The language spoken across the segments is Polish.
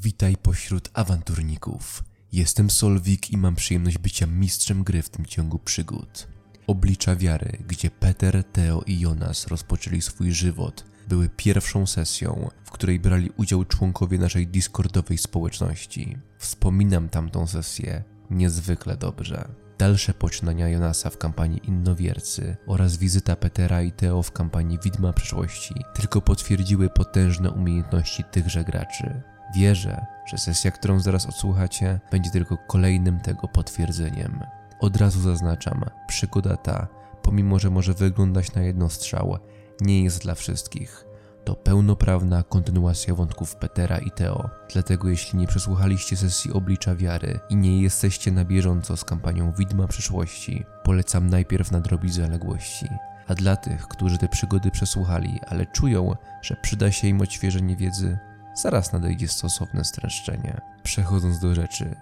Witaj pośród awanturników. Jestem Solvik i mam przyjemność bycia mistrzem gry w tym ciągu przygód. Oblicza wiary, gdzie Peter, Theo i Jonas rozpoczęli swój żywot, były pierwszą sesją, w której brali udział członkowie naszej Discordowej społeczności. Wspominam tamtą sesję niezwykle dobrze. Dalsze poczynania Jonasa w kampanii Innowiercy oraz wizyta Petera i Theo w kampanii Widma Przyszłości tylko potwierdziły potężne umiejętności tychże graczy. Wierzę, że sesja, którą zaraz odsłuchacie, będzie tylko kolejnym tego potwierdzeniem. Od razu zaznaczam, przygoda ta, pomimo że może wyglądać na jednostrzał, nie jest dla wszystkich. To pełnoprawna kontynuacja wątków Petera i Theo, dlatego jeśli nie przesłuchaliście sesji Oblicza Wiary i nie jesteście na bieżąco z kampanią Widma Przyszłości, polecam najpierw nadrobić zaległości. A dla tych, którzy te przygody przesłuchali, ale czują, że przyda się im odświeżenie wiedzy, zaraz nadejdzie stosowne streszczenie. Przechodząc do rzeczy,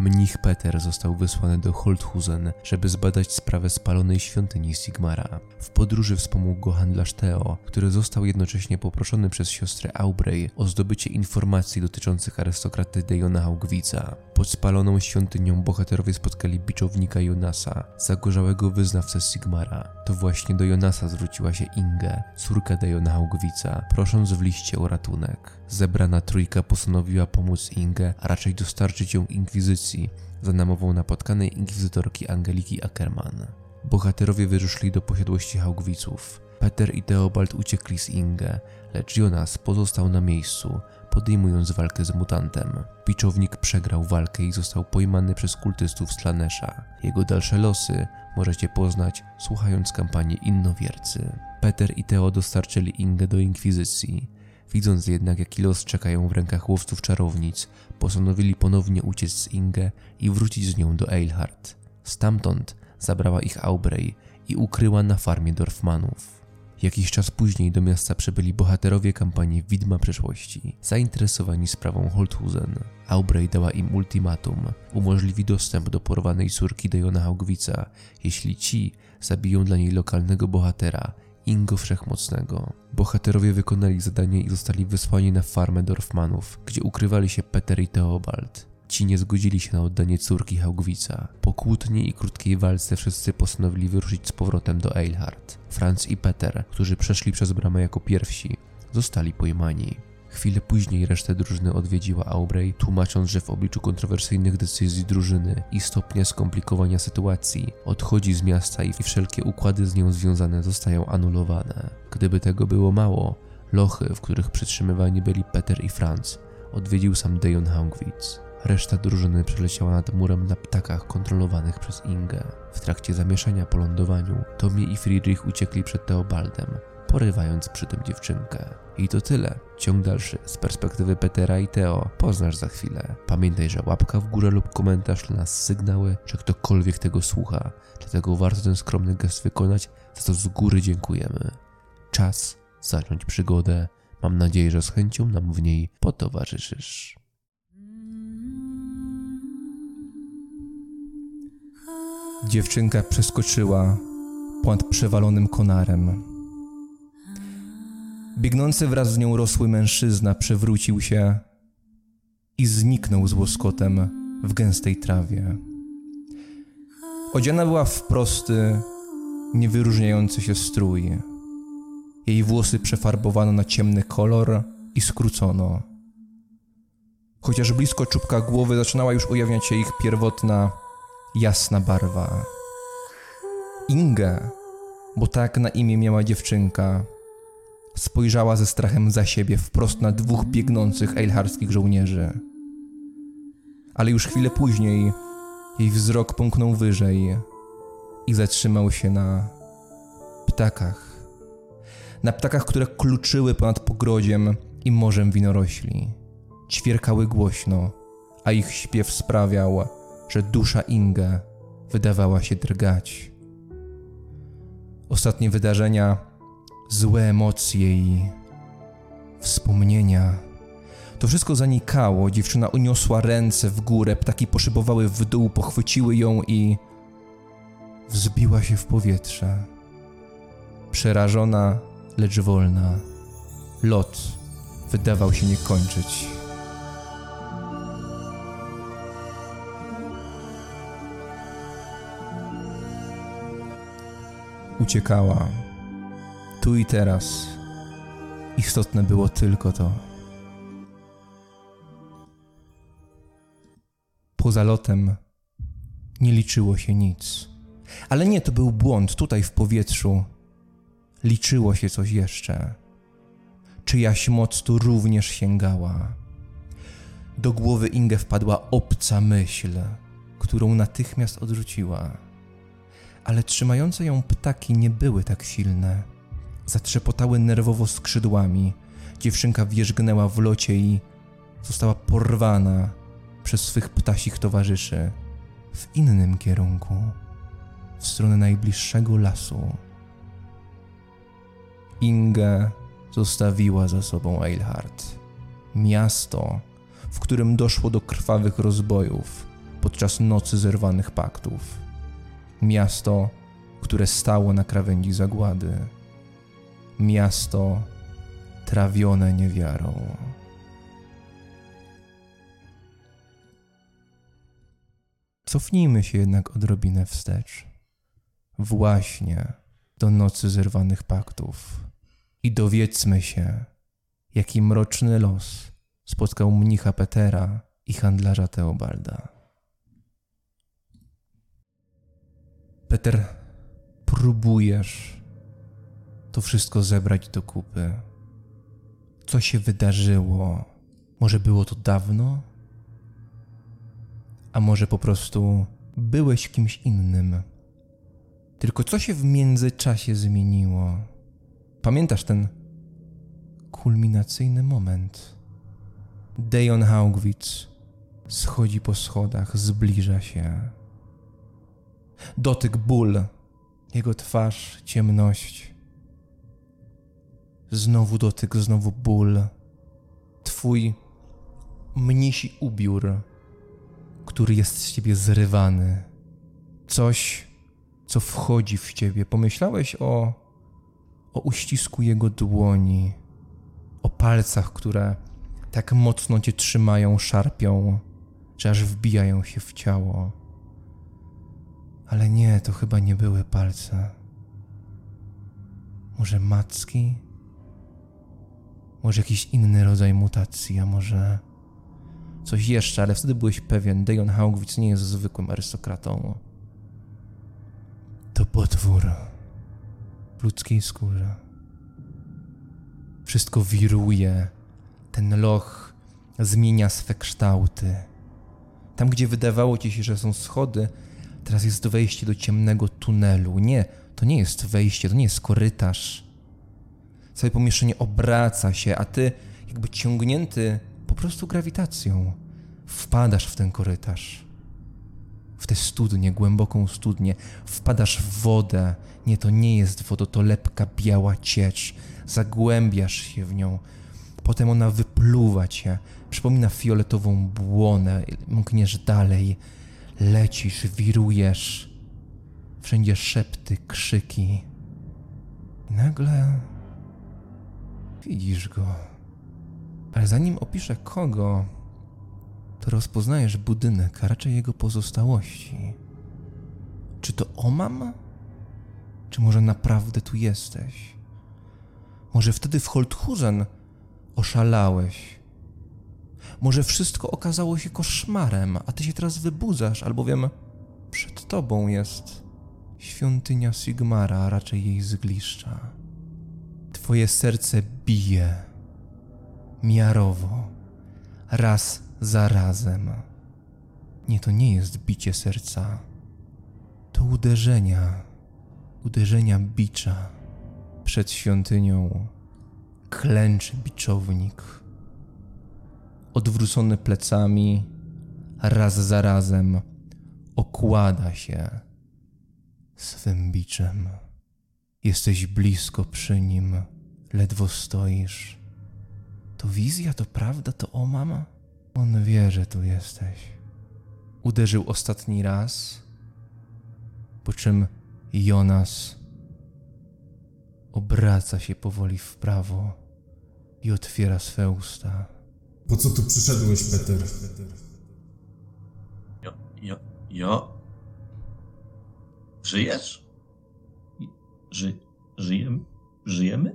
mnich Peter został wysłany do Holthusen, żeby zbadać sprawę spalonej świątyni Sigmara. W podróży wspomógł go handlarz Theo, który został jednocześnie poproszony przez siostrę Aubrey o zdobycie informacji dotyczących arystokraty Dejona Haugwitza. Pod spaloną świątynią bohaterowie spotkali biczownika Jonasa, zagorzałego wyznawcę Sigmara. To właśnie do Jonasa zwróciła się Inge, córka Dejona Haugwitza, prosząc w liście o ratunek. Zebrana trójka postanowiła pomóc Inge, a raczej dostarczyć ją inkwizycji za namową napotkanej inkwizytorki Angeliki Ackermann. Bohaterowie wyruszyli do posiadłości Haugwitzów. Peter i Theobald uciekli z Inge, lecz Jonas pozostał na miejscu, podejmując walkę z mutantem. Biczownik przegrał walkę i został pojmany przez kultystów z Lanesza. Jego dalsze losy możecie poznać, słuchając kampanii Innowiercy. Peter i Theo dostarczyli Ingę do inkwizycji. Widząc jednak, jaki los czekają w rękach łowców czarownic, postanowili ponownie uciec z Inge i wrócić z nią do Eilhart. Stamtąd zabrała ich Aubrey i ukryła na farmie Dorfmanów. Jakiś czas później do miasta przybyli bohaterowie kampanii Widma Przyszłości, zainteresowani sprawą Holthusen. Aubrey dała im ultimatum: umożliwi dostęp do porwanej córki Dejona Haugwitza, jeśli ci zabiją dla niej lokalnego bohatera, Ingo Wszechmocnego. Bohaterowie wykonali zadanie i zostali wysłani na farmę Dorfmanów, gdzie ukrywali się Peter i Theobald. Ci nie zgodzili się na oddanie córki Haugwitza. Po kłótni i krótkiej walce wszyscy postanowili wyruszyć z powrotem do Eilhart. Franz i Peter, którzy przeszli przez bramę jako pierwsi, zostali pojmani. Chwilę później resztę drużyny odwiedziła Aubrey, tłumacząc, że w obliczu kontrowersyjnych decyzji drużyny i stopnia skomplikowania sytuacji odchodzi z miasta i wszelkie układy z nią związane zostają anulowane. Gdyby tego było mało, lochy, w których przytrzymywani byli Peter i Franz, odwiedził sam Dejon Haugwitz. Reszta drużyny przeleciała nad murem na ptakach kontrolowanych przez Inge. W trakcie zamieszania po lądowaniu Tommy i Friedrich uciekli przed Theobaldem, porywając przy tym dziewczynkę. I to tyle. Ciąg dalszy z perspektywy Petera i Theo poznasz za chwilę. Pamiętaj, że łapka w górę lub komentarz dla nas sygnały, że ktokolwiek tego słucha, dlatego warto ten skromny gest wykonać, za co z góry dziękujemy. Czas zacząć przygodę. Mam nadzieję, że z chęcią nam w niej potowarzyszysz. Dziewczynka przeskoczyła ponad przewalonym konarem. Biegnący wraz z nią rosły mężczyzna przewrócił się i zniknął z łoskotem w gęstej trawie. Odziana była w prosty, niewyróżniający się strój. Jej włosy przefarbowano na ciemny kolor i skrócono. Chociaż blisko czubka głowy zaczynała już ujawniać się ich pierwotna, jasna barwa. Inge, bo tak na imię miała dziewczynka, spojrzała ze strachem za siebie wprost na dwóch biegnących eilharskich żołnierzy. Ale już chwilę później jej wzrok pomknął wyżej i zatrzymał się na ptakach. Na ptakach, które kluczyły ponad pogrodziem i morzem winorośli. Ćwierkały głośno, a ich śpiew sprawiał, że dusza Inge wydawała się drgać. Ostatnie wydarzenia, złe emocje i wspomnienia. To wszystko zanikało, dziewczyna uniosła ręce w górę, ptaki poszybowały w dół, pochwyciły ją i wzbiła się w powietrze. Przerażona, lecz wolna. Lot wydawał się nie kończyć. uciekała. Tu i teraz. Istotne było tylko to. Poza lotem nie liczyło się nic. Ale nie, to był błąd. Tutaj w powietrzu liczyło się coś jeszcze. Czyjaś moc tu również sięgała. Do głowy Inge wpadła obca myśl, którą natychmiast odrzuciła. Ale trzymające ją ptaki nie były tak silne. Zatrzepotały nerwowo skrzydłami. Dziewczynka wierzgnęła w locie i została porwana przez swych ptasich towarzyszy w innym kierunku, w stronę najbliższego lasu. Inge zostawiła za sobą Eilhart. Miasto, w którym doszło do krwawych rozbojów podczas nocy zerwanych paktów. Miasto, które stało na krawędzi zagłady. Miasto trawione niewiarą. Cofnijmy się jednak odrobinę wstecz. Właśnie do nocy zerwanych paktów. I dowiedzmy się, jaki mroczny los spotkał mnicha Petera i handlarza Teobalda. Peter, próbujesz to wszystko zebrać do kupy. Co się wydarzyło? Może było to dawno? A może po prostu byłeś kimś innym? Tylko co się w międzyczasie zmieniło? Pamiętasz ten kulminacyjny moment? Dejon Haugwitz schodzi po schodach, zbliża się. Dotyk, ból, jego twarz, ciemność. Znowu dotyk, znowu ból. Twój mnisi ubiór, który jest z ciebie zrywany. Coś, co wchodzi w ciebie. Pomyślałeś o uścisku jego dłoni, o palcach, które tak mocno cię trzymają, szarpią, że aż wbijają się w ciało. Ale nie, to chyba nie były palce. Może macki? Może jakiś inny rodzaj mutacji, a może coś jeszcze, ale wtedy byłeś pewien. Dejon Haugwitz nie jest zwykłym arystokratą. To potwór w ludzkiej skórze. Wszystko wiruje. Ten loch zmienia swe kształty. Tam, gdzie wydawało ci się, że są schody, teraz jest wejście do ciemnego tunelu. Nie, to nie jest wejście, to nie jest korytarz. Całe pomieszczenie obraca się, a ty jakby ciągnięty po prostu grawitacją wpadasz w ten korytarz. W tę studnię, głęboką studnię. Wpadasz w wodę. Nie, to nie jest woda, to lepka, biała ciecz. Zagłębiasz się w nią. Potem ona wypluwa cię. Przypomina fioletową błonę. Mkniesz dalej. Lecisz, wirujesz. Wszędzie szepty, krzyki. I nagle widzisz go. Ale zanim opiszę kogo, to rozpoznajesz budynek, a raczej jego pozostałości. Czy to omam? Czy może naprawdę tu jesteś? Może wtedy w Holthusen oszalałeś? Może wszystko okazało się koszmarem, a ty się teraz wybudzasz, albowiem przed tobą jest świątynia Sigmara, a raczej jej zgliszcza. Twoje serce bije miarowo, raz za razem. Nie, to nie jest bicie serca. To uderzenia bicza. Przed świątynią klęczy biczownik. Odwrócony plecami, raz za razem okłada się swym biczem. Jesteś blisko przy nim, ledwo stoisz. To wizja, to prawda, to omama? On wie, że tu jesteś. Uderzył ostatni raz, po czym Jonas obraca się powoli w prawo i otwiera swe usta. Po co tu przyszedłeś, Peter? Żyjesz? Żyjemy?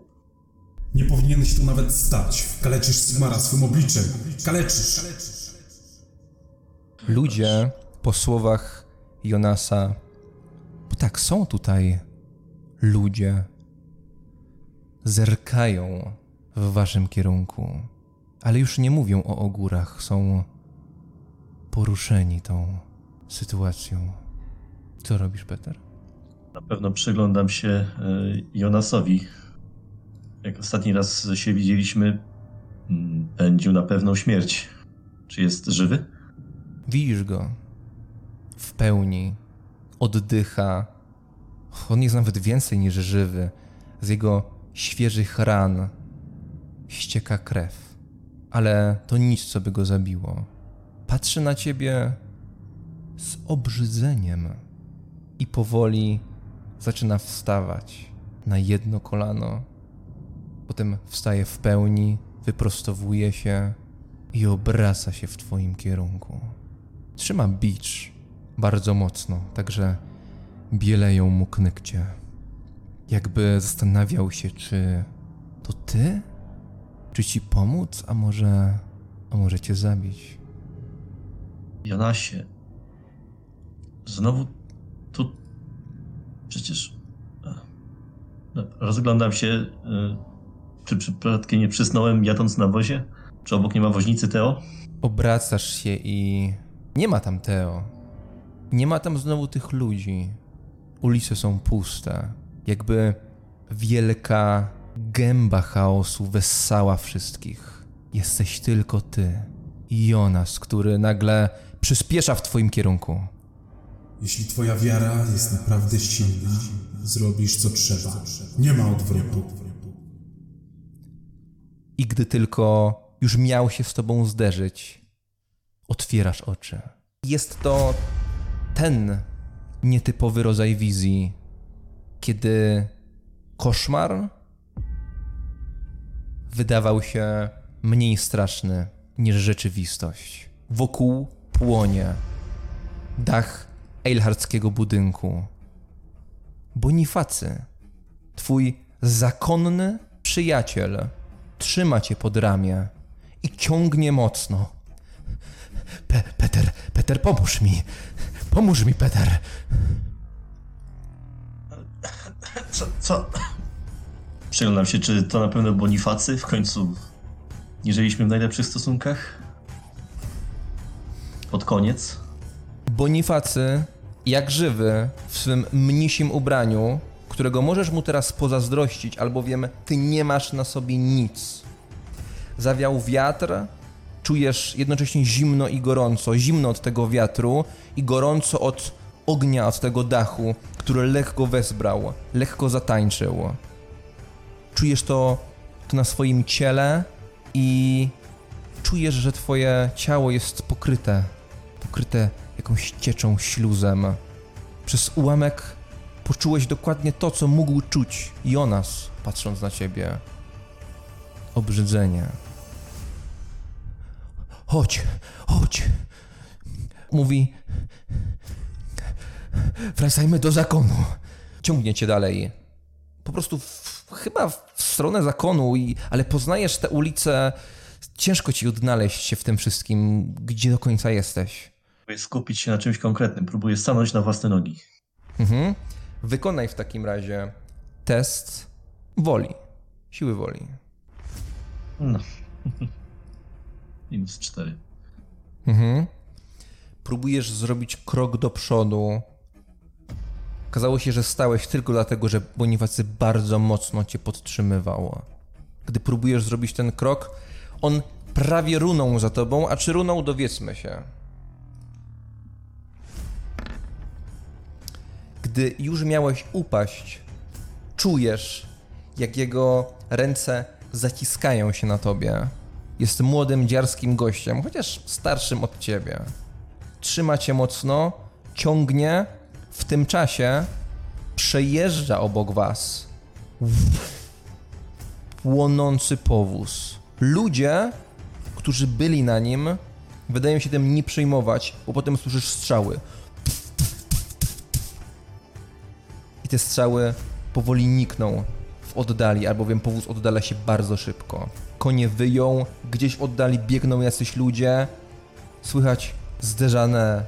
Nie powinieneś tu nawet stać. Kaleczysz Sigmara swym obliczem. Kaleczysz! Ludzie po słowach Jonasa... Bo tak, są tutaj ludzie. Zerkają w waszym kierunku. Ale już nie mówią o ogórach. Są poruszeni tą sytuacją. Co robisz, Peter? Na pewno przyglądam się Jonasowi. Jak ostatni raz się widzieliśmy, pędził na pewną śmierć. Czy jest żywy? Widzisz go. W pełni. Oddycha. On jest nawet więcej niż żywy. Z jego świeżych ran ścieka krew. Ale to nic, co by go zabiło. Patrzy na ciebie z obrzydzeniem i powoli zaczyna wstawać na jedno kolano. Potem wstaje w pełni, wyprostowuje się i obraca się w twoim kierunku. Trzyma bicz bardzo mocno, także bieleją mu knykcie. Jakby zastanawiał się, czy to ty? Czy ci pomóc, a może cię zabić? Jonasie, znowu tu... Przecież... Rozglądam się... Czy przypadkiem nie przysnąłem jadąc na wozie? Czy obok nie ma woźnicy Theo? Obracasz się i... Nie ma tam Theo. Nie ma tam znowu tych ludzi. Ulice są puste. Jakby wielka gęba chaosu wessała wszystkich. Jesteś tylko ty. I Jonas, który nagle przyspiesza w twoim kierunku. Jeśli twoja wiara jest naprawdę silna, zrobisz co trzeba. Nie ma odwrotu. I gdy tylko już miał się z tobą zderzyć, otwierasz oczy. Jest to ten nietypowy rodzaj wizji, kiedy koszmar wydawał się mniej straszny niż rzeczywistość. Wokół płonie dach eilharckiego budynku. Bonifacy, twój zakonny przyjaciel, trzyma cię pod ramię i ciągnie mocno. Peter, pomóż mi! Pomóż mi, Peter! Co? Przyglądam się, czy to na pewno Bonifacy? W końcu nie żyliśmy w najlepszych stosunkach? Pod koniec? Bonifacy, jak żywy, w swym mnisim ubraniu, którego możesz mu teraz pozazdrościć, albowiem ty nie masz na sobie nic. Zawiał wiatr, czujesz jednocześnie zimno i gorąco. Zimno od tego wiatru i gorąco od ognia, od tego dachu, który lekko wezbrał, lekko zatańczył. Czujesz to na swoim ciele i czujesz, że twoje ciało jest pokryte jakąś cieczą, śluzem. Przez ułamek poczułeś dokładnie to, co mógł czuć Jonas, patrząc na ciebie. Obrzydzenie. Chodź. Mówi, wracajmy do zakonu. Ciągnie cię dalej. Po prostu chyba w stronę zakonu, ale poznajesz te ulice. Ciężko ci odnaleźć się w tym wszystkim, gdzie do końca jesteś. Próbuję skupić się na czymś konkretnym. Próbuję stanąć na własne nogi. Mhm. Wykonaj w takim razie test woli. Siły woli. No. -4. Mhm. Próbujesz zrobić krok do przodu. Okazało się, że stałeś tylko dlatego, że Bonifacy bardzo mocno cię podtrzymywało. Gdy próbujesz zrobić ten krok, on prawie runął za tobą, a czy runął, dowiedzmy się. Gdy już miałeś upaść, czujesz, jak jego ręce zaciskają się na tobie. Jest młodym, dziarskim gościem, chociaż starszym od ciebie. Trzyma cię mocno, ciągnie, w tym czasie przejeżdża obok was płonący powóz. Ludzie, którzy byli na nim, wydają się tym nie przejmować, bo potem słyszysz strzały. I te strzały powoli niknął w oddali, albowiem powóz oddala się bardzo szybko. Konie wyją, gdzieś w oddali biegną jacyś ludzie, słychać zderzane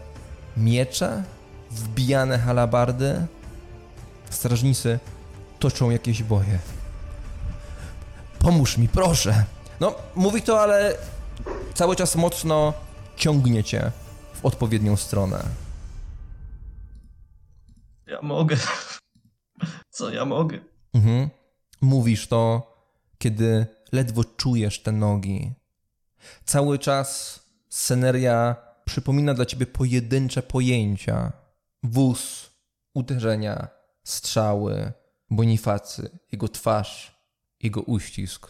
miecze, wbijane halabardy. Strażnicy toczą jakieś boje. Pomóż mi, proszę! No, mówi to, ale cały czas mocno ciągnie cię w odpowiednią stronę. Ja mogę. Co ja mogę? Mhm. Mówisz to, kiedy ledwo czujesz te nogi. Cały czas sceneria przypomina dla ciebie pojedyncze pojęcia. Wóz, uderzenia, strzały, Bonifacy, jego twarz, jego uścisk.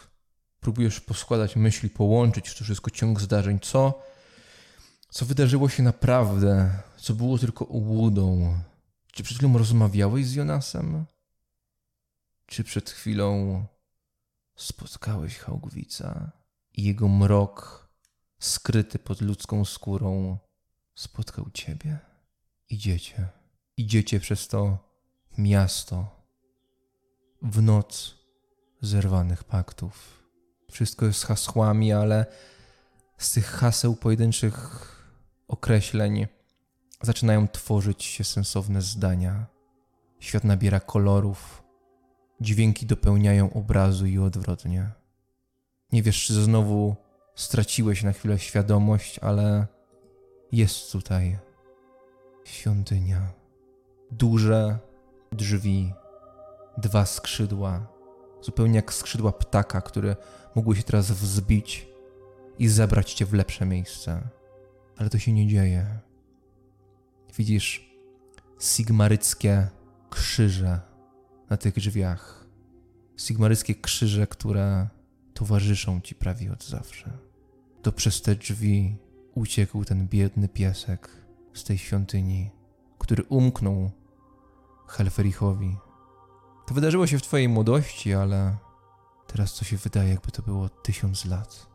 Próbujesz poskładać myśli, połączyć to wszystko, ciąg zdarzeń. Co wydarzyło się naprawdę? Co było tylko obłudą? Czy przed chwilą rozmawiałeś z Jonasem? Czy przed chwilą spotkałeś Haugwitza i jego mrok skryty pod ludzką skórą spotkał ciebie? Idziecie. Idziecie przez to miasto w noc zerwanych paktów. Wszystko jest hasłami, ale z tych haseł pojedynczych określeń zaczynają tworzyć się sensowne zdania. Świat nabiera kolorów. Dźwięki dopełniają obrazu i odwrotnie. Nie wiesz, czy znowu straciłeś na chwilę świadomość, ale jest tutaj świątynia. Duże drzwi, 2 skrzydła, zupełnie jak skrzydła ptaka, które mogły się teraz wzbić i zabrać cię w lepsze miejsce. Ale to się nie dzieje. Widzisz sigmaryckie krzyże na tych drzwiach. Sigmaryckie krzyże, które towarzyszą ci prawie od zawsze. To przez te drzwi uciekł ten biedny piesek z tej świątyni, który umknął Helferichowi. To wydarzyło się w twojej młodości, ale teraz to się wydaje, jakby to było 1000 lat.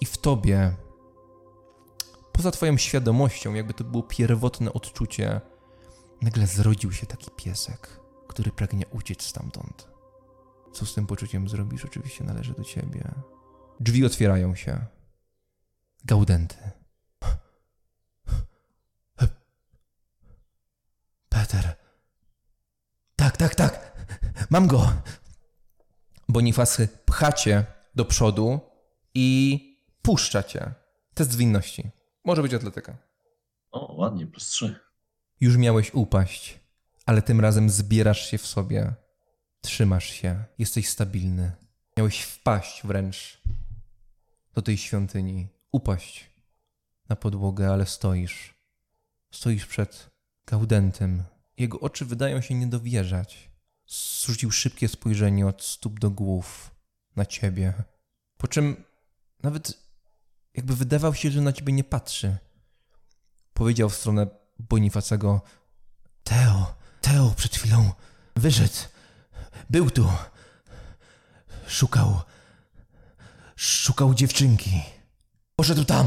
I w tobie, poza twoją świadomością, jakby to było pierwotne odczucie, nagle zrodził się taki piesek, który pragnie uciec stamtąd. Co z tym poczuciem zrobisz, oczywiście należy do ciebie. Drzwi otwierają się. Gaudenty. Peter. Tak. Mam go. Bonifacy pcha cię do przodu i puszcza cię. Test zwinności. Może być atletyka. O, ładnie, +3. Już miałeś upaść, ale tym razem zbierasz się w sobie. Trzymasz się. Jesteś stabilny. Miałeś wpaść wręcz do tej świątyni. Upaść na podłogę, ale stoisz. Stoisz przed Gaudentym. Jego oczy wydają się nie dowierzać. Zrzucił szybkie spojrzenie od stóp do głów na ciebie. Po czym nawet jakby wydawał się, że na ciebie nie patrzy. Powiedział w stronę Bonifacego: Theo przed chwilą wyszedł. Był tu. Szukał dziewczynki. Poszedł tam.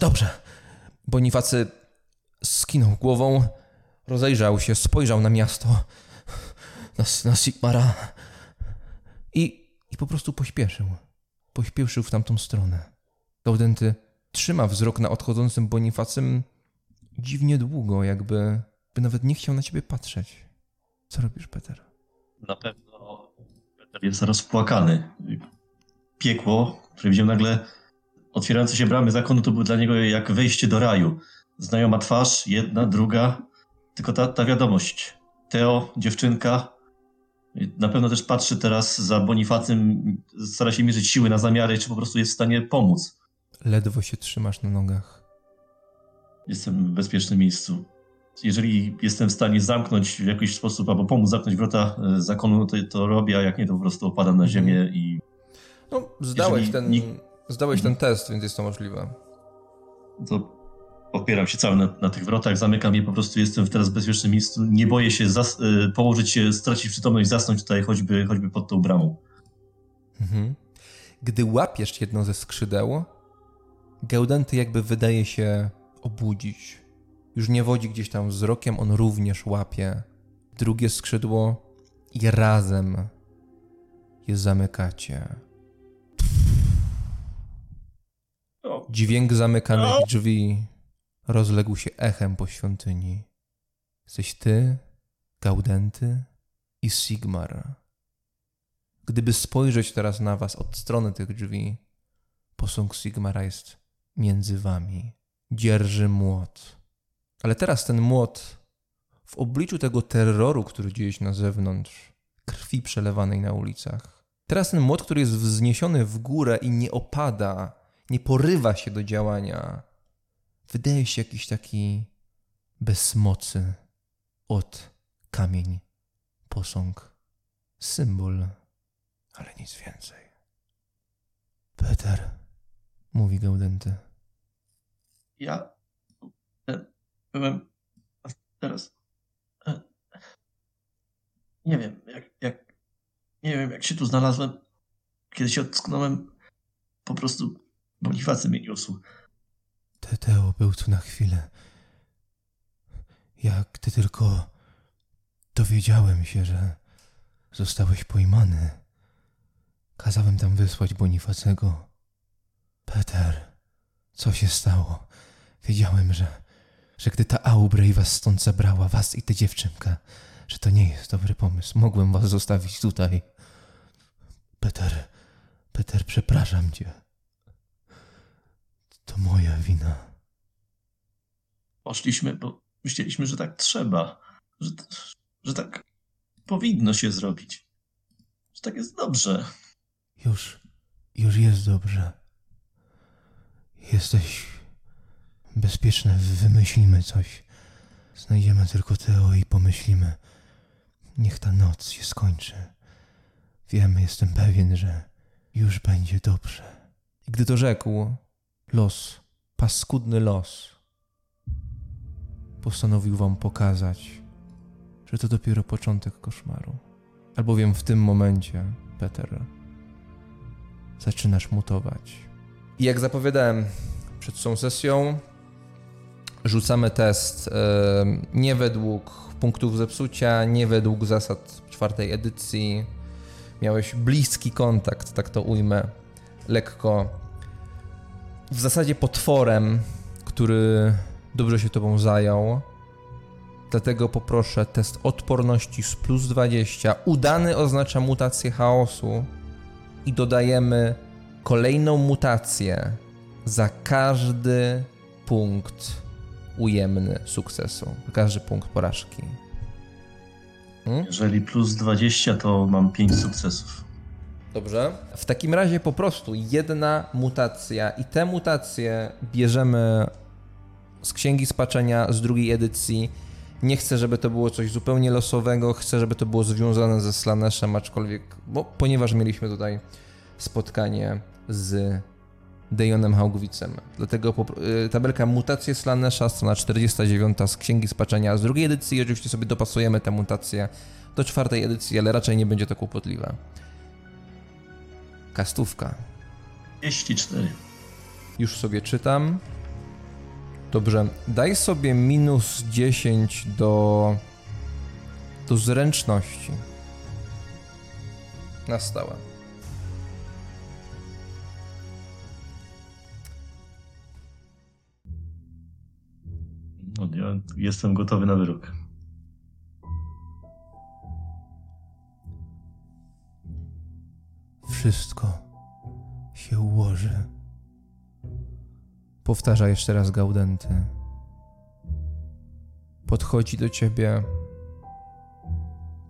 Dobrze. Bonifacy skinął głową, rozejrzał się, spojrzał na miasto, na Sigmara i po prostu pośpieszył. Pośpieszył w tamtą stronę. Gaudenty trzyma wzrok na odchodzącym Bonifacym dziwnie długo, jakby nawet nie chciał na ciebie patrzeć. Co robisz, Peter? Na pewno Peter jest zaraz wpłakany. Piekło, które widział nagle otwierające się bramy zakonu, to było dla niego jak wejście do raju. Znajoma twarz, jedna, druga, tylko ta wiadomość. Theo, dziewczynka. Na pewno też patrzy teraz za Bonifacym, stara się mierzyć siły na zamiary, czy po prostu jest w stanie pomóc. Ledwo się trzymasz na nogach. Jestem w bezpiecznym miejscu. Jeżeli jestem w stanie zamknąć w jakiś sposób, albo pomóc zamknąć wrota zakonu, to robię, a jak nie, to po prostu opadam na ziemię i... No, zdałeś ten test, więc jest to możliwe. To opieram się cały na tych wrotach, zamykam je, po prostu jestem teraz w bezpiecznym miejscu. Nie boję się położyć się, stracić przytomność, zasnąć tutaj choćby pod tą bramą. Mhm. Gdy łapiesz jedno ze skrzydeł, Gaudenty jakby wydaje się obudzić. Już nie wodzi gdzieś tam wzrokiem, on również łapie drugie skrzydło i razem je zamykacie. Dźwięk zamykanych drzwi rozległ się echem po świątyni. Jesteś ty, Gaudenty i Sigmar. Gdyby spojrzeć teraz na was od strony tych drzwi, posąg Sigmara jest między wami. Dzierży młot. Ale teraz ten młot w obliczu tego terroru, który dzieje się na zewnątrz, krwi przelewanej na ulicach. Teraz ten młot, który jest wzniesiony w górę i nie opada, nie porywa się do działania, wydaje się jakiś taki bez mocy od kamień, posąg, symbol, ale nic więcej. Peter, mówi Gaudenty. Ja byłem teraz. Nie wiem, jak się tu znalazłem. Kiedy się ocknąłem, po prostu Bonifacy mnie niósł. Theo był tu na chwilę. Jak ty tylko dowiedziałem się, że zostałeś pojmany, kazałem tam wysłać Bonifacego. Peter, co się stało? Wiedziałem, że gdy ta Aubrey was stąd zabrała, was i tę dziewczynkę, że to nie jest dobry pomysł. Mogłem was zostawić tutaj. Peter, przepraszam cię. To moja wina. Poszliśmy, bo myśleliśmy, że tak trzeba. Że tak powinno się zrobić. Że tak jest dobrze. Już jest dobrze. Jesteś bezpieczny. Wymyślimy coś. Znajdziemy tylko Theo i pomyślimy. Niech ta noc się skończy. Wiem, jestem pewien, że już będzie dobrze. I gdy to rzekł, los, paskudny los, postanowił wam pokazać, że to dopiero początek koszmaru. Albowiem w tym momencie, Peter, zaczynasz mutować. I jak zapowiadałem przed tą sesją, rzucamy test nie według punktów zepsucia, nie według zasad 4. edycji. Miałeś bliski kontakt, tak to ujmę, lekko. W zasadzie potworem, który dobrze się tobą zajął. Dlatego poproszę test odporności z +20. Udany oznacza mutację chaosu i dodajemy kolejną mutację za każdy punkt ujemny sukcesu. Za każdy punkt porażki. Jeżeli +20, to mam 5 sukcesów. Dobrze. W takim razie po prostu jedna mutacja i te mutacje bierzemy z Księgi Spaczenia z 2. edycji. Nie chcę, żeby to było coś zupełnie losowego, chcę, żeby to było związane ze Slaneszem, aczkolwiek, ponieważ mieliśmy tutaj spotkanie z Dejonem Haugwitzem. Dlatego tabelka mutacje Slanesha, strona 49 z Księgi Spaczenia z 2. edycji. Oczywiście sobie dopasujemy te mutacje do 4. edycji, ale raczej nie będzie to kłopotliwe. Kastówka. 24. Już sobie czytam. Dobrze. Daj sobie -10 do zręczności. Na stałe. No, ja jestem gotowy na wyrok. Wszystko się ułoży. Powtarza jeszcze raz Gaudenty. Podchodzi do ciebie.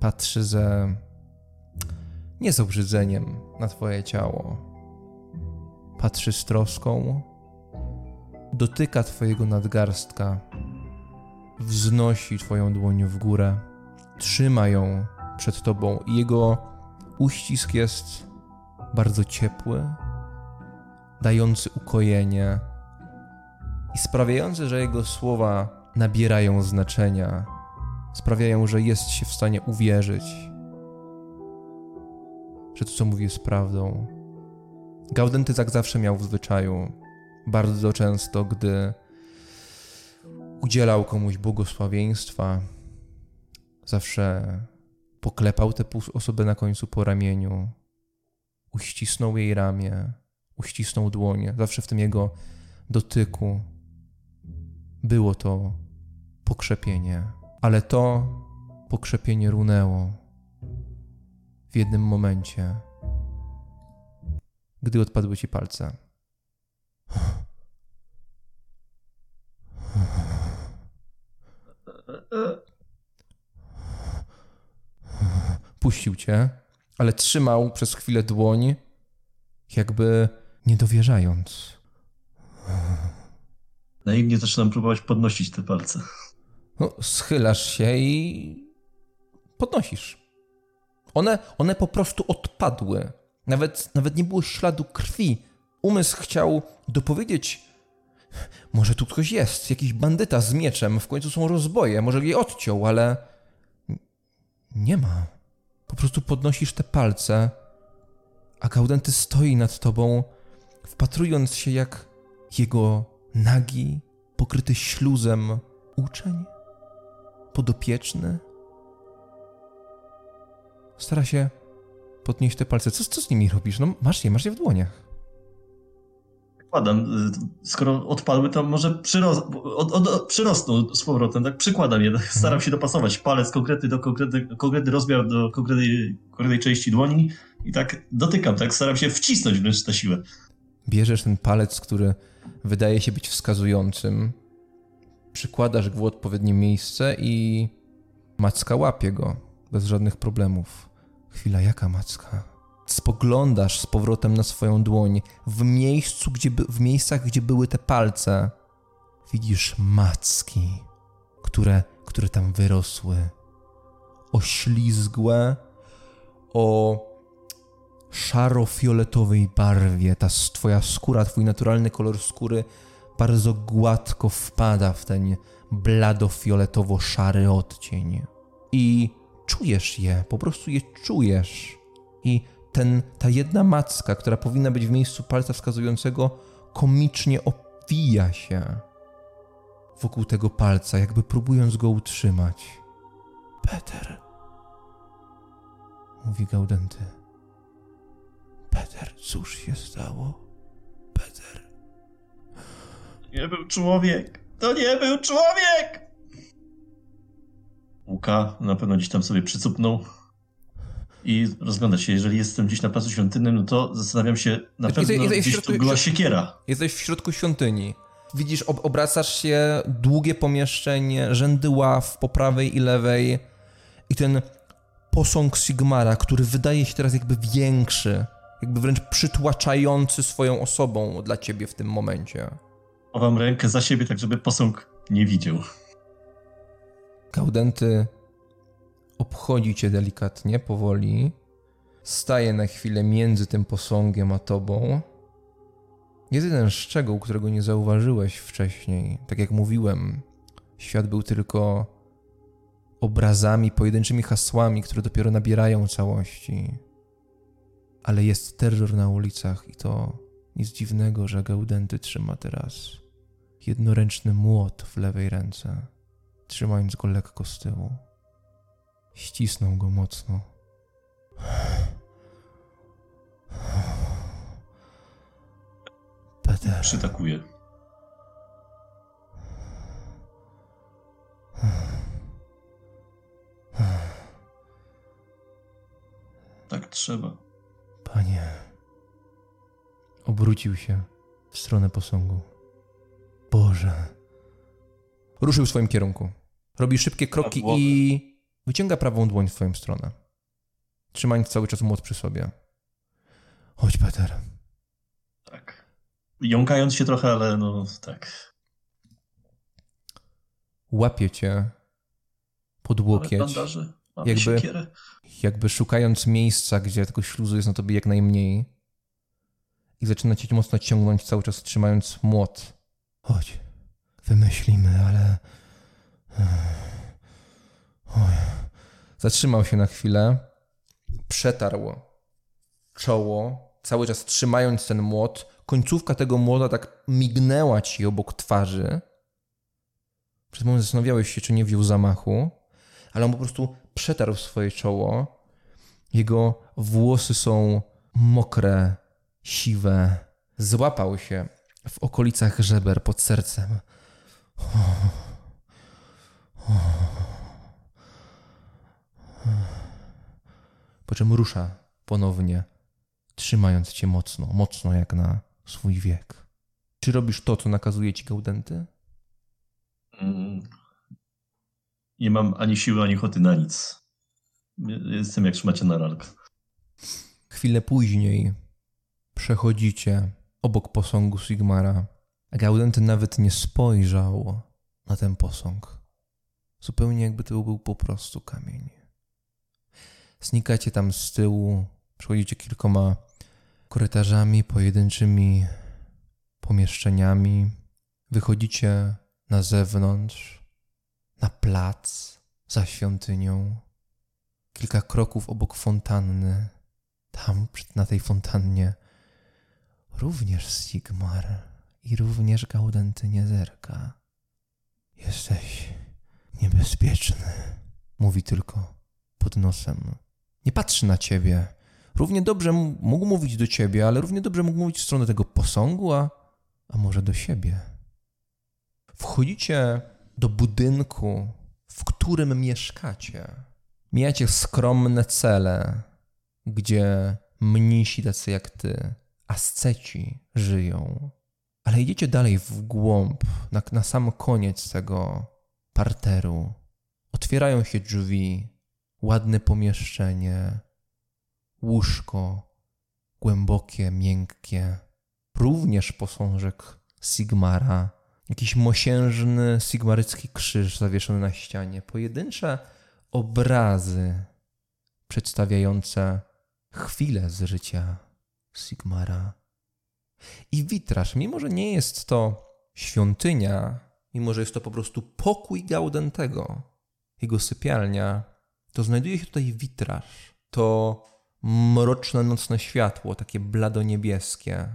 Patrzy nie z obrzydzeniem na twoje ciało. Patrzy z troską. Dotyka twojego nadgarstka. Wznosi twoją dłoń w górę. Trzyma ją przed tobą. I jego uścisk jest bardzo ciepły, dający ukojenie i sprawiający, że jego słowa nabierają znaczenia, sprawiają, że jest się w stanie uwierzyć, że to, co mówi, jest prawdą. Gaudenty tak zawsze miał w zwyczaju, bardzo często, gdy udzielał komuś błogosławieństwa, zawsze poklepał tę osobę na końcu po ramieniu, uścisnął jej ramię, uścisnął dłonie. Zawsze w tym jego dotyku było to pokrzepienie, ale to pokrzepienie runęło w jednym momencie, gdy odpadły ci palce. Puścił cię, ale trzymał przez chwilę dłoń, jakby niedowierzając. Naiwnie zaczynam próbować podnosić te palce. No, schylasz się i podnosisz. One po prostu odpadły. Nawet nie było śladu krwi. Umysł chciał dopowiedzieć, może tu ktoś jest, jakiś bandyta z mieczem, w końcu są rozboje, może jej odciął, ale nie ma. Po prostu podnosisz te palce, a Gaudenty stoi nad tobą, wpatrując się jak jego nagi, pokryty śluzem uczeń, podopieczny. Stara się podnieść te palce. Co z nimi robisz? No masz je w dłoniach. Przykładam. Skoro odpadły, to może przyrosną z powrotem. Tak, przykładam je. Staram się dopasować palec konkretny do konkretny rozmiar do konkretnej części dłoni i tak dotykam. Tak, staram się wcisnąć wręcz na siłę. Bierzesz ten palec, który wydaje się być wskazującym, przykładasz go w odpowiednie miejsce i macka łapie go bez żadnych problemów. Chwila, jaka macka? Spoglądasz z powrotem na swoją dłoń. W miejscach, gdzie były te palce, widzisz macki, które tam wyrosły. Oślizgłe, o szaro-fioletowej barwie. Twoja skóra, twój naturalny kolor skóry bardzo gładko wpada w ten blado-fioletowo-szary odcień. I czujesz je, po prostu je czujesz. I ta jedna macka, która powinna być w miejscu palca wskazującego, komicznie owija się wokół tego palca, jakby próbując go utrzymać. Peter, mówi Gaudenty. Peter, cóż się stało? Peter. To nie był człowiek! Łuka na pewno gdzieś tam sobie przycupnął. I rozgląda się, jeżeli jestem gdzieś na placu świątynnym, no to zastanawiam się, na pewno gdzieś tu była siekiera. Jesteś w środku świątyni. Widzisz, obracasz się, długie pomieszczenie, rzędy ław po prawej i lewej i ten posąg Sigmara, który wydaje się teraz jakby większy, jakby wręcz przytłaczający swoją osobą dla ciebie w tym momencie. Chowam rękę za siebie, tak żeby posąg nie widział. Gaudenty obchodzi cię delikatnie, powoli. Staje na chwilę między tym posągiem a tobą. Jest jeden szczegół, którego nie zauważyłeś wcześniej. Tak jak mówiłem, świat był tylko obrazami, pojedynczymi hasłami, które dopiero nabierają całości. Ale jest terror na ulicach i to nic dziwnego, że Gaudenty trzyma teraz jednoręczny młot w lewej ręce, trzymając go lekko z tyłu. Ścisnął go mocno. Peter. Przytakuje. Tak trzeba. Panie. Obrócił się w stronę posągu. Boże. Ruszył w swoim kierunku. Robi szybkie kroki i wyciąga prawą dłoń w twoją stronę, trzymając cały czas młot przy sobie. Chodź, Peter. Tak. Jąkając się trochę, ale no tak. Łapie cię pod łokieć. Jakby szukając miejsca, gdzie tego śluzu jest na tobie jak najmniej. I zaczyna cię mocno ciągnąć, cały czas trzymając młot. Chodź. Wymyślimy, ale... Oj. Zatrzymał się na chwilę, przetarł czoło, cały czas trzymając ten młot. Końcówka tego młota tak mignęła ci obok twarzy. Przez moment zastanawiałeś się, czy nie wziął zamachu, ale on po prostu przetarł swoje czoło. Jego włosy są mokre, siwe. Złapał się w okolicach żeber pod sercem. Po czym rusza ponownie, trzymając cię mocno, mocno jak na swój wiek. Czy robisz to, co nakazuje ci Gaudenty? Nie mam ani siły, ani ochoty na nic. Jestem jak trzymacie na ralk. Chwilę później przechodzicie obok posągu Sigmara. Gaudenty nawet nie spojrzał na ten posąg. Zupełnie jakby to był po prostu kamień. Znikacie tam z tyłu, przechodzicie kilkoma korytarzami, pojedynczymi pomieszczeniami. Wychodzicie na zewnątrz, na plac za świątynią. Kilka kroków obok fontanny. Tam, na tej fontannie, również Sigmar i również Gaudenty nie zerka. Jesteś niebezpieczny, mówi tylko pod nosem. Nie patrzy na ciebie. Równie dobrze mógł mówić do ciebie, ale równie dobrze mógł mówić w stronę tego posągu, a może do siebie. Wchodzicie do budynku, w którym mieszkacie. Mijacie skromne cele, gdzie mnisi tacy jak ty, asceci, żyją. Ale idziecie dalej w głąb, na sam koniec tego parteru. Otwierają się drzwi, ładne pomieszczenie, łóżko, głębokie, miękkie. Również posążek Sigmara, jakiś mosiężny sigmarycki krzyż zawieszony na ścianie. Pojedyncze obrazy przedstawiające chwilę z życia Sigmara. I witraż, mimo że nie jest to świątynia, mimo że jest to po prostu pokój Gaudentego, jego sypialnia, to znajduje się tutaj witraż. To mroczne nocne światło, takie blado-niebieskie,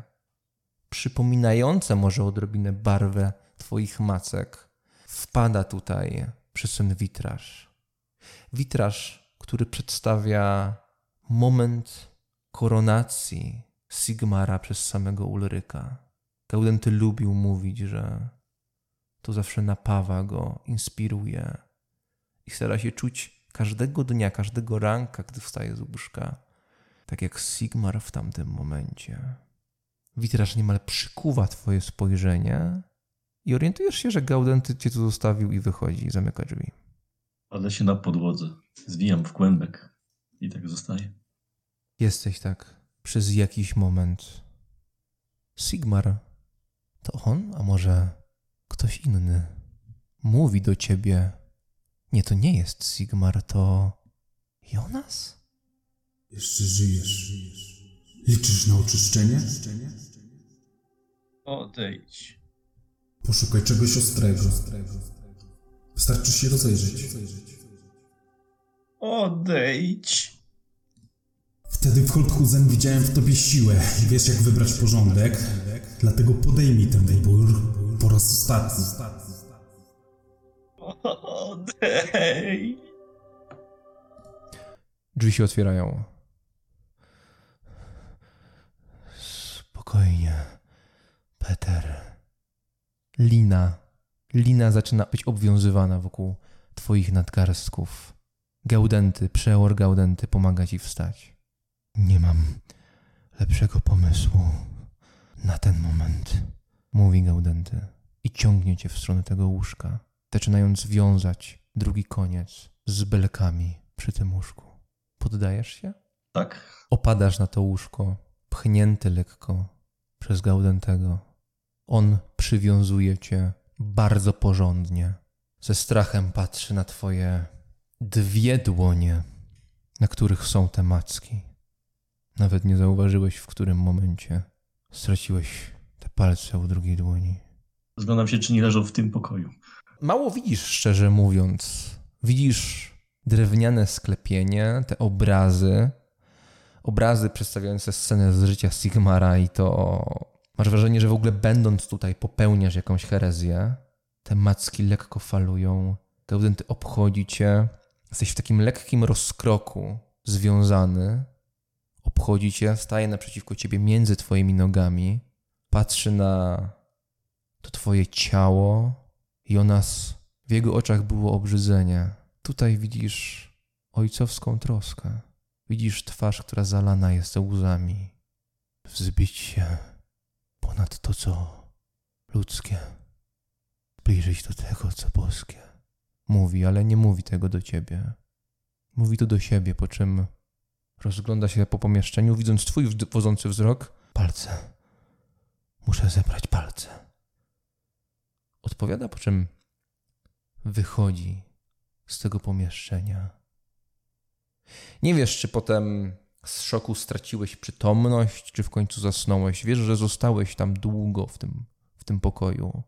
przypominające może odrobinę barwę twoich macek, wpada tutaj przez ten witraż. Witraż, który przedstawia moment koronacji Sigmara przez samego Ulryka. Gaudenty lubił mówić, że to zawsze napawa go, inspiruje i stara się czuć każdego dnia, każdego ranka, gdy wstaje z łóżka, tak jak Sigmar w tamtym momencie. Witraż niemal przykuwa twoje spojrzenie i orientujesz się, że Gaudenty cię tu zostawił i wychodzi, zamyka drzwi. Kładę się na podłodze, zwijam w kłębek i tak zostaje. Jesteś tak przez jakiś moment. Sigmar, to on, a może ktoś inny, mówi do ciebie. Nie, to nie jest Sigmar, to Jonas? Jeszcze żyjesz. Liczysz na oczyszczenie? Odejdź. Poszukaj czegoś ostrego. Wystarczy się rozejrzeć. Odejdź. Wtedy w Holthusen widziałem w tobie siłę i wiesz, jak wybrać porządek. Dlatego podejmij ten wybór po raz ostatni. Odejdź. Drzwi się otwierają. Spokojnie, Peter. Lina zaczyna być obwiązywana wokół twoich nadgarstków. Gaudenty, przeor Gaudenty pomaga ci wstać. Nie mam lepszego pomysłu na ten moment, mówi Gaudenty i ciągnie cię w stronę tego łóżka, zaczynając wiązać drugi koniec z belkami przy tym łóżku. Poddajesz się? Tak. Opadasz na to łóżko, pchnięty lekko przez Gaudentego. On przywiązuje cię bardzo porządnie. Ze strachem patrzy na twoje dwie dłonie, na których są te macki. Nawet nie zauważyłeś, w którym momencie straciłeś te palce u drugiej dłoni. Zglądam się, czy nie leżą w tym pokoju. Mało widzisz, szczerze mówiąc. Widzisz drewniane sklepienie, te obrazy. Obrazy przedstawiające scenę z życia Sigmara i to masz wrażenie, że w ogóle będąc tutaj popełniasz jakąś herezję. Te macki lekko falują. Gaudenty obchodzi cię. Jesteś w takim lekkim rozkroku związany. Obchodzi cię, staje naprzeciwko ciebie między twoimi nogami. Patrzy na to twoje ciało. Jonas, w jego oczach było obrzydzenie. Tutaj widzisz ojcowską troskę. Widzisz twarz, która zalana jest łzami. Wzbić się ponad to, co ludzkie. Zbliżyć do tego, co boskie. Mówi, ale nie mówi tego do ciebie. Mówi to do siebie, po czym rozgląda się po pomieszczeniu, widząc twój wodzący wzrok. Palce. Muszę zebrać palce. Odpowiada, po czym wychodzi z tego pomieszczenia. Nie wiesz, czy potem z szoku straciłeś przytomność, czy w końcu zasnąłeś. Wiesz, że zostałeś tam długo w tym pokoju.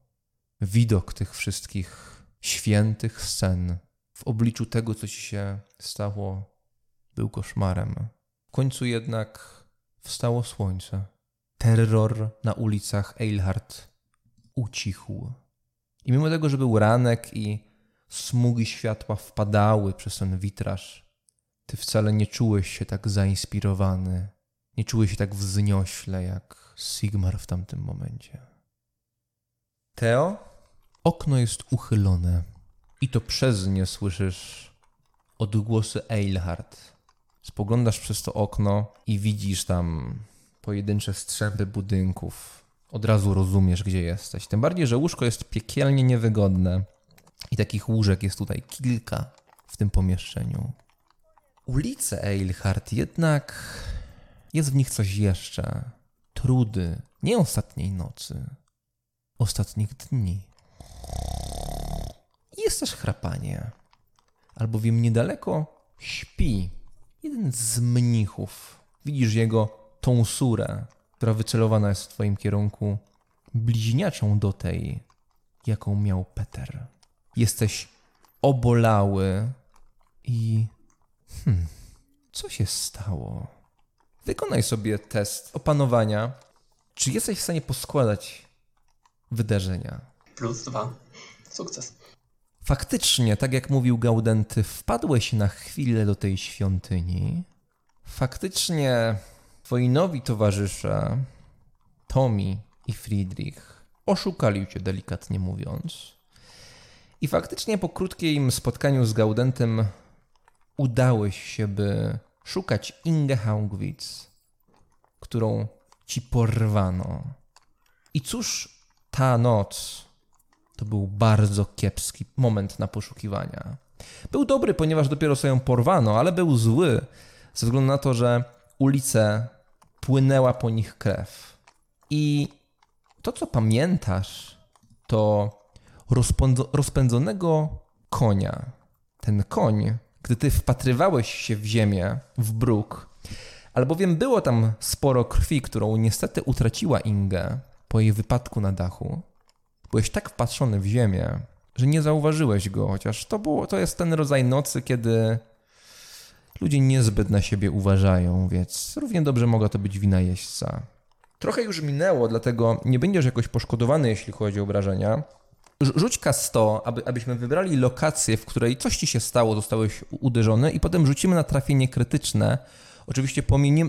Widok tych wszystkich świętych scen w obliczu tego, co ci się stało, był koszmarem. W końcu jednak wstało słońce. Terror na ulicach Eilhart ucichł. I mimo tego, że był ranek i smugi światła wpadały przez ten witraż, ty wcale nie czułeś się tak zainspirowany, nie czułeś się tak wzniośle jak Sigmar w tamtym momencie. Theo? Okno jest uchylone i to przez nie słyszysz odgłosy Eilhart. Spoglądasz przez to okno i widzisz tam pojedyncze strzępy budynków. Od razu rozumiesz, gdzie jesteś. Tym bardziej, że łóżko jest piekielnie niewygodne i takich łóżek jest tutaj kilka w tym pomieszczeniu. Ulice Eilhart jednak jest w nich coś jeszcze. Trudy nie ostatniej nocy, ostatnich dni. Jest też chrapanie, albowiem niedaleko śpi jeden z mnichów. Widzisz jego tonsurę, która wycelowana jest w twoim kierunku, bliźniaczą do tej, jaką miał Peter. Jesteś obolały i co się stało? Wykonaj sobie test opanowania. Czy jesteś w stanie poskładać wydarzenia? +2. Sukces. Faktycznie, tak jak mówił Gaudenty, wpadłeś na chwilę do tej świątyni. Faktycznie twoi nowi towarzysze, Tommy i Friedrich, oszukali cię, delikatnie mówiąc. I faktycznie po krótkim spotkaniu z Gaudentym udałeś się, by szukać Inge Haugwitz, którą ci porwano. I cóż, ta noc to był bardzo kiepski moment na poszukiwania. Był dobry, ponieważ dopiero sobie ją porwano, ale był zły ze względu na to, że ulice płynęła po nich krew. I to, co pamiętasz, to rozpędzonego konia. Ten koń, gdy ty wpatrywałeś się w ziemię, w bruk, albowiem było tam sporo krwi, którą niestety utraciła Inge po jej wypadku na dachu. Byłeś tak wpatrzony w ziemię, że nie zauważyłeś go, chociaż to jest ten rodzaj nocy, kiedy ludzie niezbyt na siebie uważają, więc równie dobrze mogła to być wina jeźdźca. Trochę już minęło, dlatego nie będziesz jakoś poszkodowany, jeśli chodzi o obrażenia. Rzuć K100, abyśmy wybrali lokację, w której coś ci się stało, zostałeś uderzony i potem rzucimy na trafienie krytyczne. Oczywiście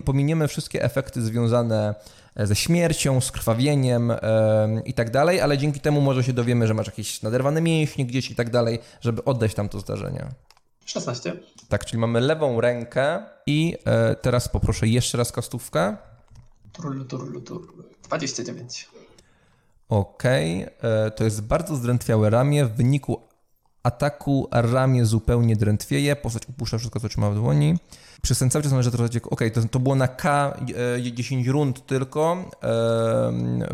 pominiemy wszystkie efekty związane ze śmiercią, skrwawieniem i tak dalej, ale dzięki temu może się dowiemy, że masz jakieś naderwane mięśnie gdzieś i tak dalej, żeby oddać tam to zdarzenie. 16. Tak, czyli mamy lewą rękę i teraz poproszę jeszcze raz kostówkę. 29. Okej, to jest bardzo zdrętwiałe ramię. W wyniku ataku ramię zupełnie drętwieje, postać upuszcza wszystko, co trzyma w dłoni. Przez ten cały czas należy to... Okej, to było na K 10 rund tylko,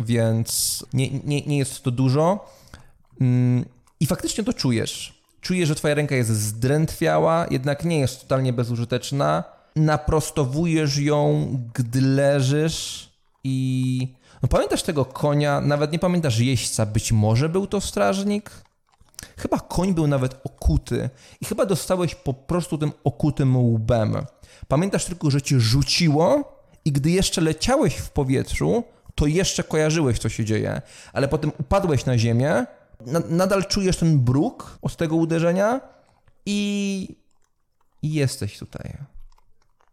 więc nie jest to dużo. I faktycznie to czujesz. Czujesz, że twoja ręka jest zdrętwiała, jednak nie jest totalnie bezużyteczna. Naprostowujesz ją, gdy leżysz i... No pamiętasz tego konia, nawet nie pamiętasz jeźdźca, być może był to strażnik? Chyba koń był nawet okuty i chyba dostałeś po prostu tym okutym łbem. Pamiętasz tylko, że cię rzuciło i gdy jeszcze leciałeś w powietrzu, to jeszcze kojarzyłeś, co się dzieje, ale potem upadłeś na ziemię, nadal czujesz ten bruk od tego uderzenia i jesteś tutaj.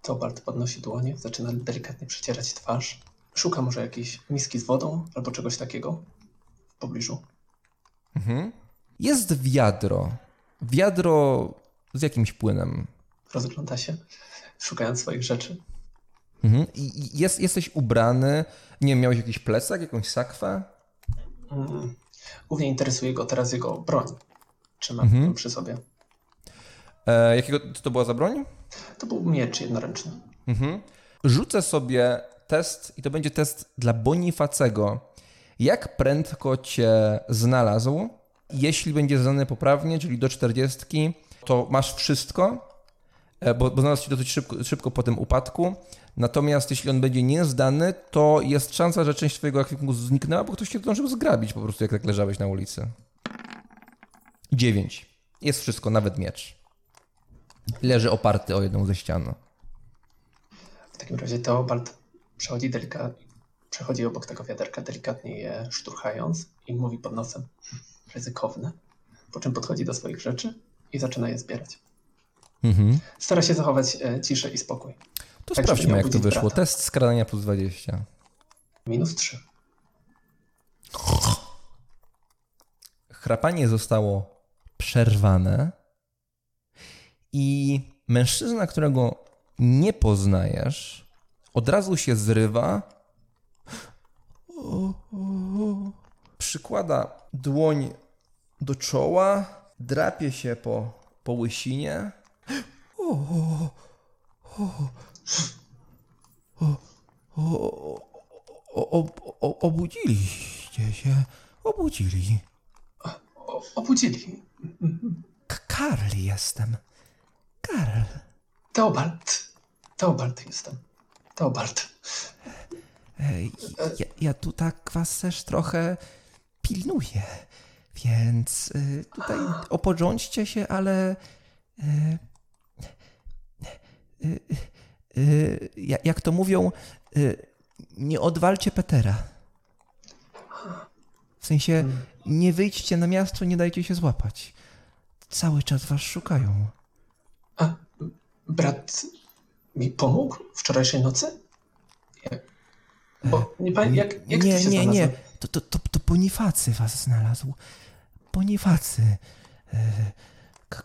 Tobald podnosi dłonie, zaczyna delikatnie przecierać twarz. Szuka może jakiejś miski z wodą albo czegoś takiego w pobliżu. Mhm. Jest wiadro. Wiadro z jakimś płynem. Rozgląda się, szukając swoich rzeczy. Mhm. I jesteś ubrany. Nie wiem, miałeś jakiś plecak, jakąś sakwę? Głównie interesuje go teraz jego broń. Czy ma ją przy sobie? Jakiego to była za broń? To był miecz jednoręczny. Mhm. Rzucę sobie test i to będzie test dla Bonifacego. Jak prędko cię znalazł? Jeśli będzie znany poprawnie, czyli do 40, to masz wszystko, bo znalazł się dosyć szybko po tym upadku. Natomiast jeśli on będzie niezdany, to jest szansa, że część twojego akwipunku zniknęła, bo ktoś cię zdążył zgrabić po prostu, jak tak leżałeś na ulicy. 9. Jest wszystko, nawet miecz. Leży oparty o jedną ze ścian. W takim razie Theobald przechodzi obok tego wiaderka, delikatnie je szturchając i mówi pod nosem: ryzykowne. Po czym podchodzi do swoich rzeczy i zaczyna je zbierać. Mhm. Stara się zachować ciszę i spokój. To tak sprawdźmy, jak to wyszło. Brata. Test skradania plus 20. -3. Chrapanie zostało przerwane i mężczyzna, którego nie poznajesz, od razu się zrywa, przykłada dłoń do czoła, drapie się po łysinie. Obudziliście się. Obudzili. Karl jestem. Karl. Theobald jestem. Theobald. Ja tu tak was też trochę pilnuję, więc tutaj oporządźcie się, ale jak to mówią, nie odwalcie Petera. W sensie nie wyjdźcie na miasto, nie dajcie się złapać. Cały czas was szukają. A brat mi pomógł wczorajszej nocy? Bo nie pani, jak ty się znalazł? Nie. To Bonifacy was znalazł. Bonifacy.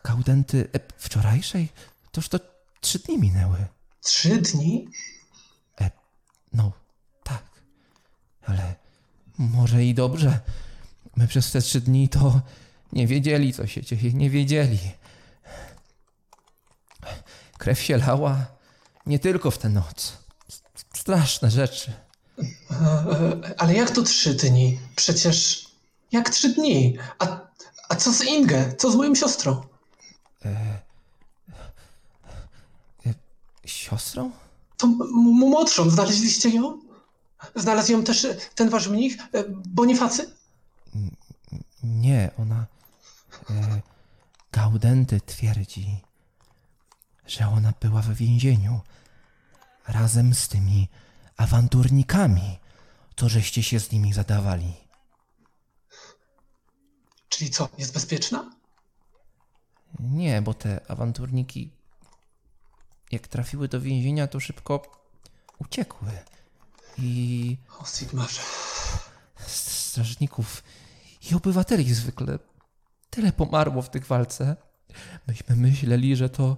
Gaudenty wczorajszej? Toż to 3 dni minęły. 3 dni? No, tak. Ale może i dobrze. My przez te 3 dni to nie wiedzieli, co się dzieje. Nie wiedzieli. Krew się lała nie tylko w tę noc. Straszne rzeczy. Ale jak to 3 dni? Przecież jak 3 dni? A co z Inge? Co z moją siostrą? Siostrą? To młodszą. Znaleźliście ją? Znalazł ją też ten wasz mnich? Bonifacy? Nie, ona... Gaudenty twierdzi, że ona była w więzieniu razem z tymi awanturnikami, to żeście się z nimi zadawali. Czyli co, jest bezpieczna? Nie, bo te awanturniki, jak trafiły do więzienia, to szybko uciekły. I... O, Sigmarze. Strażników i obywateli zwykle tyle pomarło w tych walce. Myśmy myśleli, że to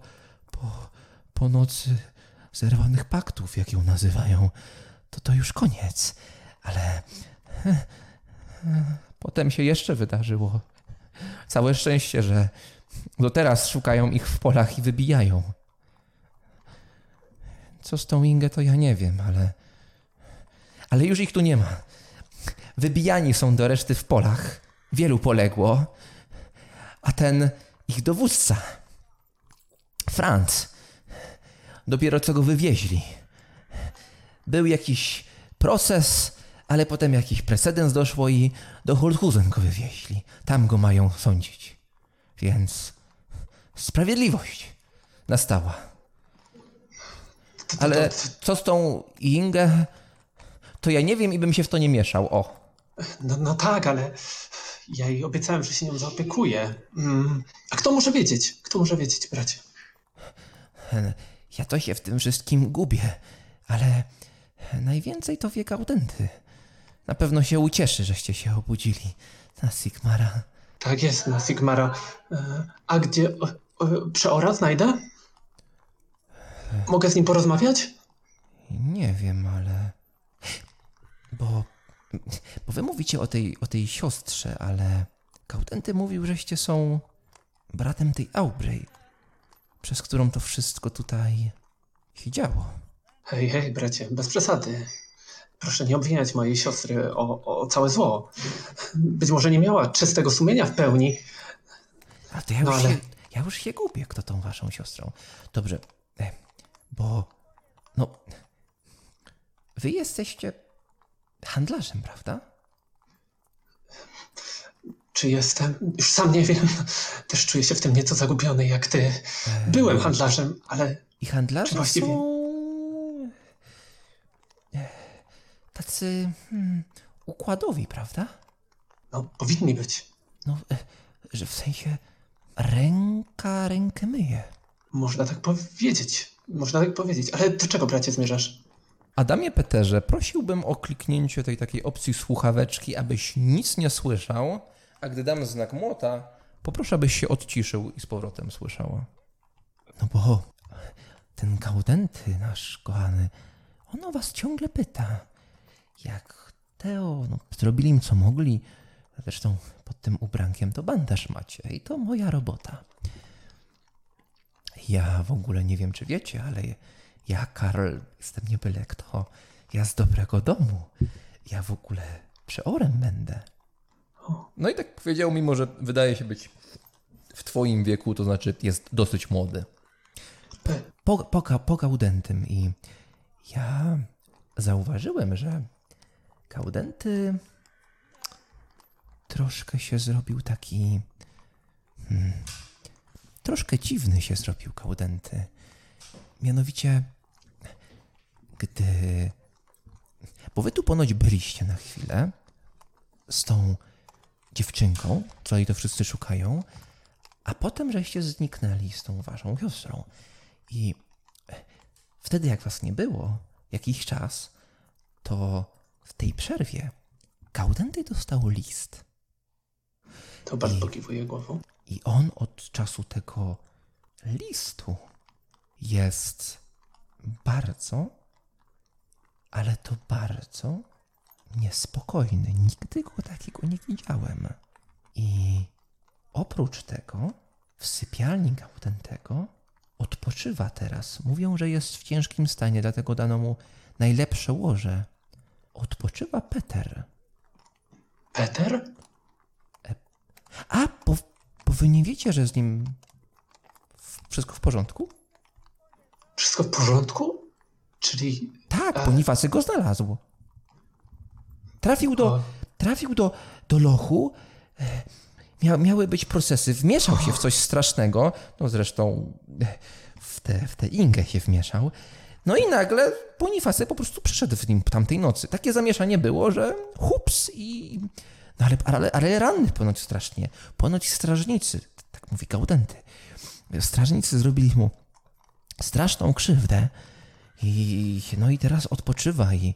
po nocy zerwanych paktów, jak ją nazywają, to już koniec. Ale... Potem się jeszcze wydarzyło. Całe szczęście, że do teraz szukają ich w polach i wybijają. Co z tą Ingę, to ja nie wiem, ale już ich tu nie ma. Wybijani są do reszty w polach. Wielu poległo. A ten ich dowódca, Franz, dopiero co go wywieźli. Był jakiś proces, ale potem jakiś precedens doszło i do Holthusen go wywieźli. Tam go mają sądzić. Więc sprawiedliwość nastała. Ale co z tą Inge? To ja nie wiem i bym się w to nie mieszał. O. No tak, ale Ja jej obiecałem, że się nią zaopiekuję. A kto może wiedzieć? Kto może wiedzieć, bracie? Ja to się w tym wszystkim gubię, ale najwięcej to wie Gaudenty. Na pewno się ucieszy, żeście się obudzili na Sigmara. Tak jest, na Sigmara. A gdzie przeora znajdę? Mogę z nim porozmawiać? Nie wiem, ale... Bo wy mówicie o tej siostrze, ale Gaudenty mówił, żeście są bratem tej Aubrey, przez którą to wszystko tutaj się działo. Hej, bracie, bez przesady. Proszę nie obwiniać mojej siostry o całe zło. Być może nie miała czystego sumienia w pełni. A to ja już się gubię, kto tą waszą siostrą. Dobrze, wy jesteście handlarzem, prawda? Czy jestem? Już sam nie wiem. Też czuję się w tym nieco zagubiony, jak ty. Byłem handlarzem, ale... I handlarze właściwie... są... tacy układowi, prawda? No, powinni być. No, że w sensie ręka rękę myje. Można tak powiedzieć. Ale do czego, bracie, zmierzasz? Adamie Peterze, prosiłbym o kliknięcie tej takiej opcji słuchaweczki, abyś nic nie słyszał, a gdy dam znak młota, poproszę, abyś się odciszył i z powrotem słyszała. No bo ten Gaudenty nasz kochany, on o was ciągle pyta. Jak Theo, zrobili im co mogli, zresztą pod tym ubrankiem to bandaż macie i to moja robota. Ja w ogóle nie wiem, czy wiecie, ale ja, Karl, jestem nie byle kto. Ja z dobrego domu. Ja w ogóle przeorem będę. No i tak powiedział, mimo że wydaje się być w twoim wieku, to znaczy jest dosyć młody. Po Gaudentym i ja zauważyłem, że Gaudenty troszkę się zrobił taki... troszkę dziwny się zrobił Gaudenty. Mianowicie, gdy... Bo wy tu ponoć byliście na chwilę z tą dziewczynką, której to wszyscy szukają, a potem żeście zniknęli z tą waszą siostrą. I wtedy, jak was nie było jakiś czas, to w tej przerwie Gaudenty dostał list. To bardzo pokiwuje głową. I on od czasu tego listu jest bardzo, ale to bardzo niespokojny. Nigdy go takiego nie widziałem. I oprócz tego w sypialni Gaudentego odpoczywa teraz. Mówią, że jest w ciężkim stanie, dlatego dano mu najlepsze łoże. Odpoczywa Peter. Peter? Bo wy nie wiecie, że z nim wszystko w porządku? Wszystko w porządku? Czyli... Tak, Bonifacy go znalazł. Trafił do lochu. Miały być procesy. Wmieszał się w coś strasznego. No zresztą w tę Ingę się wmieszał. No i nagle Bonifacy po prostu przyszedł w nim tamtej nocy. Takie zamieszanie było, że hups i... No ale ranny ponoć strasznie. Ponoć strażnicy, tak mówi Gaudenty, strażnicy zrobili mu straszną krzywdę i teraz odpoczywa i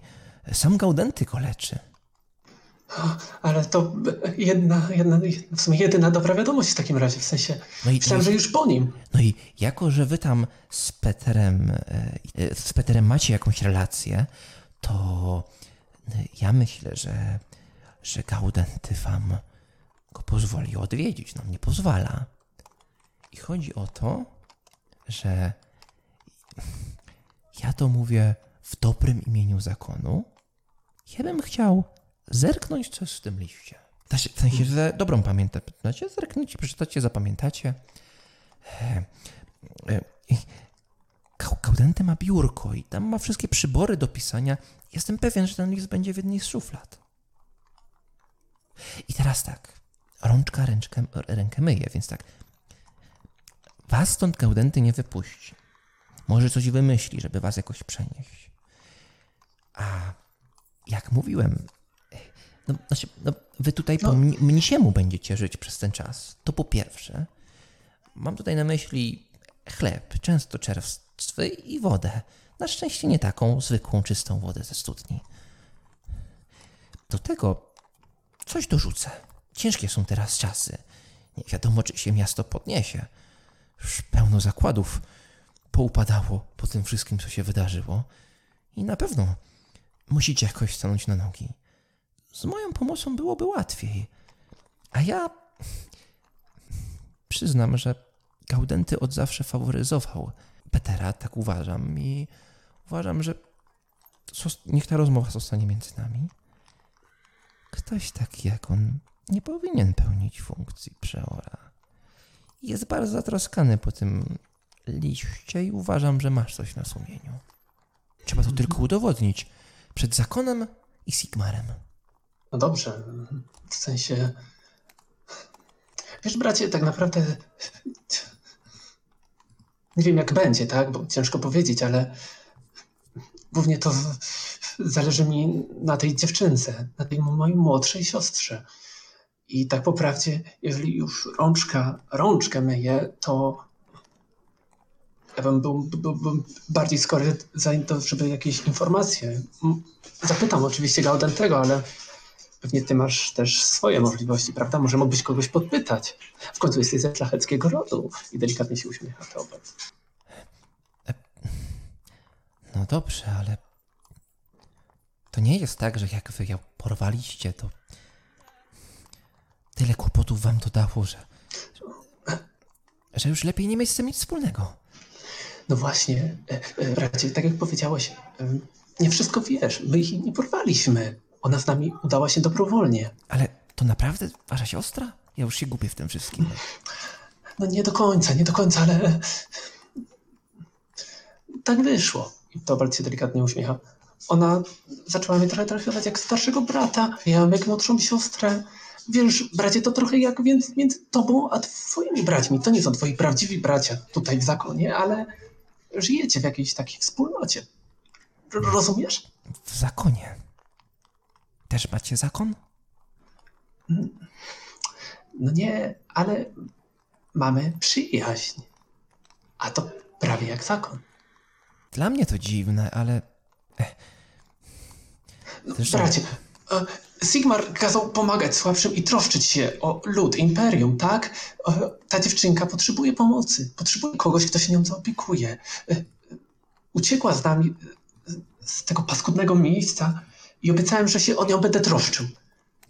sam Gaudenty go leczy. Ale to jedyna dobra wiadomość w takim razie, w sensie myślałem, że już po nim. No i jako, że wy tam z Peterem macie jakąś relację, to ja myślę, że Gaudenty wam go pozwoli odwiedzić. No nie pozwala. I chodzi o to, że ja to mówię w dobrym imieniu zakonu. Ja bym chciał zerknąć, co jest w tym liście. W sensie, że dobrą pamiętę. Zerknijcie, przeczytacie, zapamiętacie. Gaudenty ma biurko i tam ma wszystkie przybory do pisania. Jestem pewien, że ten list będzie w jednej z szuflad. I teraz tak. Rączka rękę myje, więc tak. Was stąd Gaudenty nie wypuści. Może coś wymyśli, żeby was jakoś przenieść. A jak mówiłem, No, znaczy, no, wy tutaj po mnisiemu będziecie żyć przez ten czas. To po pierwsze. Mam tutaj na myśli chleb, często czerstwy i wodę. Na szczęście nie taką zwykłą, czystą wodę ze studni. Do tego coś dorzucę. Ciężkie są teraz czasy. Nie wiadomo, czy się miasto podniesie. Już pełno zakładów poupadało po tym wszystkim, co się wydarzyło. I na pewno musicie jakoś stanąć na nogi. Z moją pomocą byłoby łatwiej. A ja przyznam, że Gaudenty od zawsze faworyzował Petera, tak uważam. I uważam, że niech ta rozmowa zostanie między nami. Ktoś taki jak on nie powinien pełnić funkcji przeora. Jest bardzo zatroskany po tym liście i uważam, że masz coś na sumieniu. Trzeba to tylko udowodnić przed zakonem i Sigmarem. No dobrze, w sensie... Wiesz, bracie, tak naprawdę nie wiem jak będzie, tak? Bo ciężko powiedzieć, ale głównie to zależy mi na tej dziewczynce, na tej mojej młodszej siostrze. I tak po prawdzie, jeżeli już rączkę myję, to ja bym był bardziej skory za to, żeby jakieś informacje. Zapytam oczywiście Gaudentego, ale pewnie ty masz też swoje możliwości, prawda? Może mógłbyś kogoś podpytać. W końcu jesteś ze szlacheckiego rodu. I delikatnie się uśmiecha to obecnie. No dobrze, ale to nie jest tak, że jak wy ją porwaliście, to tyle kłopotów wam to dało, że już lepiej nie mieć z tym nic wspólnego. No właśnie, bracie, tak jak powiedziałeś, nie wszystko wiesz. My ich nie porwaliśmy. Ona z nami udała się dobrowolnie. Ale to naprawdę wasza siostra? Ja już się gubię w tym wszystkim. No nie do końca, ale tak wyszło. I to bardzo się delikatnie uśmiecha. Ona zaczęła mnie trochę traktować jak starszego brata, ja jak młodszą siostrę. Wiesz, bracie, to trochę jak między tobą a twoimi braćmi. To nie są twoi prawdziwi bracia tutaj w zakonie, ale żyjecie w jakiejś takiej wspólnocie. Rozumiesz? W zakonie. Też macie zakon? No nie, ale mamy przyjaźń. A to prawie jak zakon. Dla mnie to dziwne, ale... Zresztą... Bracie, Sigmar kazał pomagać słabszym i troszczyć się o lud, imperium, tak? Ta dziewczynka potrzebuje pomocy. Potrzebuje kogoś, kto się nią zaopiekuje. Uciekła z nami z tego paskudnego miejsca i obiecałem, że się o nią będę troszczył.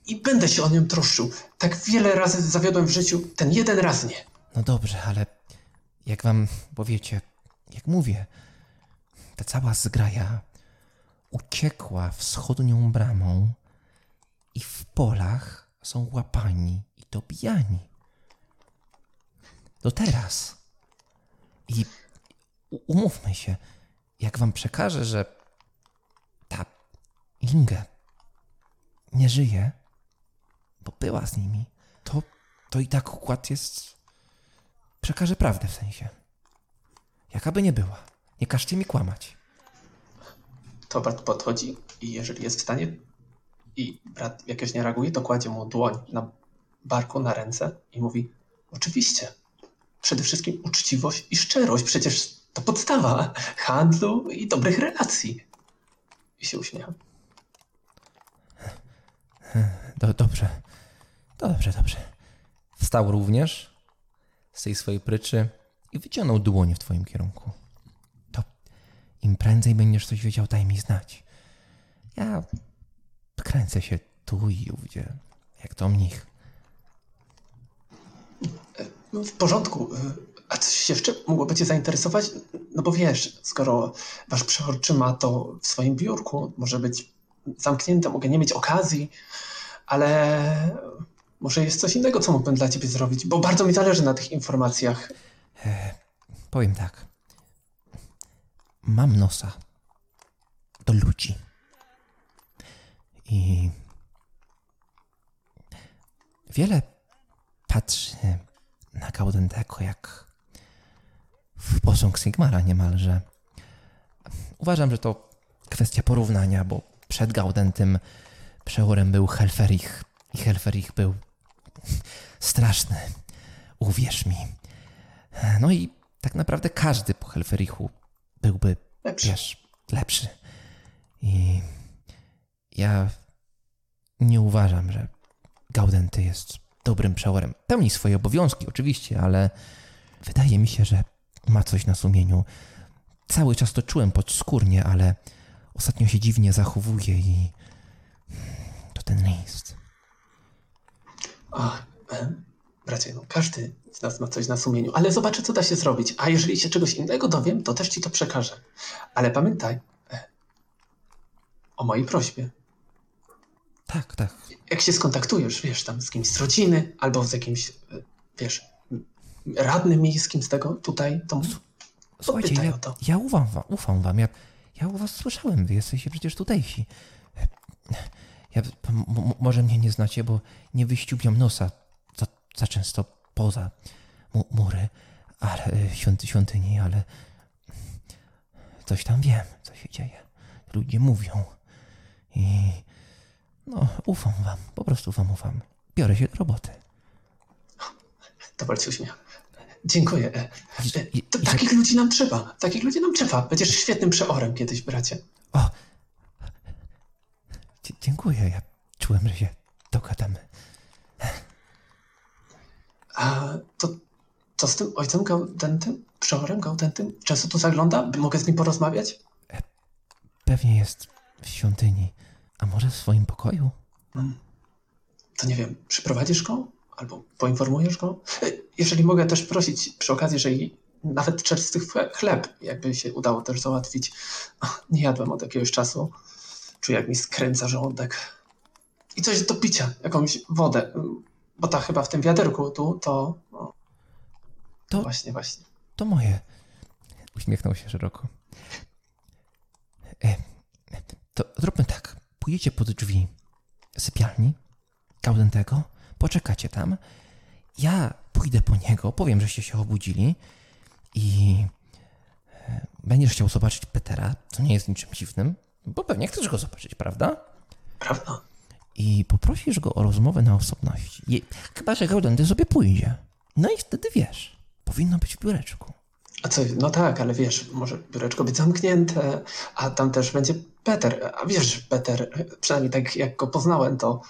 I będę się o nią troszczył. Tak wiele razy zawiodłem w życiu, ten jeden raz nie. No dobrze, ale jak wam powiecie, jak mówię, ta cała zgraja uciekła wschodnią bramą i w polach są łapani i dobijani. Do teraz. I umówmy się, jak wam przekażę, że ta Inge nie żyje, bo była z nimi, to i tak układ jest... Przekażę prawdę w sensie. Jakaby nie była. Nie każcie mi kłamać. Tobart podchodzi i jeżeli jest w stanie i brat jakoś nie reaguje, to kładzie mu dłoń na barku, na ręce i mówi: oczywiście, przede wszystkim uczciwość i szczerość, przecież to podstawa handlu i dobrych relacji. I się uśmiecha. Dobrze. Wstał również z tej swojej pryczy i wyciągnął dłoń w twoim kierunku. Im prędzej będziesz coś wiedział, daj mi znać. Ja kręcę się tu i ówdzie, jak to mnich. W porządku. A coś się jeszcze mogłoby cię zainteresować? No bo wiesz, skoro wasz przeorczy ma to w swoim biurku, może być zamknięte, mogę nie mieć okazji, ale może jest coś innego, co mógłbym dla ciebie zrobić, bo bardzo mi zależy na tych informacjach. Powiem tak. Mam nosa do ludzi i wiele patrzy na Gaudentego jak w posąg Sigmara niemalże. Uważam, że to kwestia porównania, bo przed Gaudentym Przeorem był Helferich. I Helferich był straszny. Uwierz mi. No i tak naprawdę każdy po Helferichu byłby lepszy. I ja nie uważam, że Gaudenty jest dobrym przeorem. Pełni swoje obowiązki oczywiście, ale wydaje mi się, że ma coś na sumieniu. Cały czas to czułem podskórnie, ale ostatnio się dziwnie zachowuje i to ten list. Bracie, no każdy z nas ma coś na sumieniu, ale zobaczę, co da się zrobić. A jeżeli się czegoś innego dowiem, to też ci to przekażę. Ale pamiętaj o mojej prośbie. Tak, tak. Jak się skontaktujesz, wiesz, tam z kimś z rodziny albo z jakimś, wiesz, radnym miejskim z tego tutaj, to słuchajcie, pytaj o to. Ja ufam wam. Ja u was słyszałem, wy jesteście przecież tutejsi. Może mnie nie znacie, bo nie wyściubiam nosa za często poza mury ale świątyni, ale coś tam wiem, co się dzieje. Ludzie mówią i ufam wam, po prostu wam ufam. Biorę się do roboty. To bardzo uśmiech. Dziękuję. Takich ludzi nam trzeba. Będziesz świetnym przeorem kiedyś, bracie. Dziękuję. Ja czułem, że się dogadamy. A to z tym ojcem Gaudentym, przeorem Gaudentym? Często tu zagląda? Mogę z nim porozmawiać? Pewnie jest w świątyni. A może w swoim pokoju? To nie wiem. Przyprowadzisz go? Albo poinformujesz go? Jeżeli mogę też prosić przy okazji, jeżeli nawet czerstwy chleb, jakby się udało też załatwić. Nie jadłem od jakiegoś czasu. Czuję, jak mi skręca żołądek. I coś do picia, jakąś wodę. Bo ta chyba w tym wiaderku tu, to... Właśnie. To moje. Uśmiechnął się szeroko. To zróbmy tak. Pójdziecie pod drzwi sypialni Gaudentego. Poczekacie tam. Ja pójdę po niego, powiem, żeście się obudzili i będziesz chciał zobaczyć Petera, co nie jest niczym dziwnym, bo pewnie chcesz go zobaczyć, prawda? Prawda. I poprosisz go o rozmowę na osobności. Chyba, że Gaudenty sobie pójdzie. No i wtedy wiesz, powinno być w biureczku. A co? No tak, ale wiesz, może biureczko być zamknięte, a tam też będzie Peter. A wiesz, Peter, przynajmniej tak jak go poznałem, to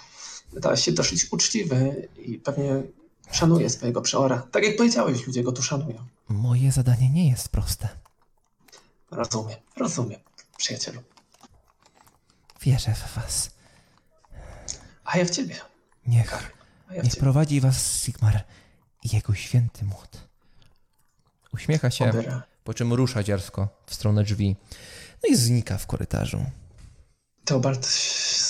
da się dosyć uczciwy i pewnie szanuje swojego przeora. Tak jak powiedziałeś, ludzie go tu szanują. Moje zadanie nie jest proste. Rozumiem, przyjacielu. Wierzę w was. A ja w ciebie. Niech prowadzi was Sigmar i jego święty młot. Uśmiecha się, po czym rusza dziarsko w stronę drzwi. No i znika w korytarzu. Theobald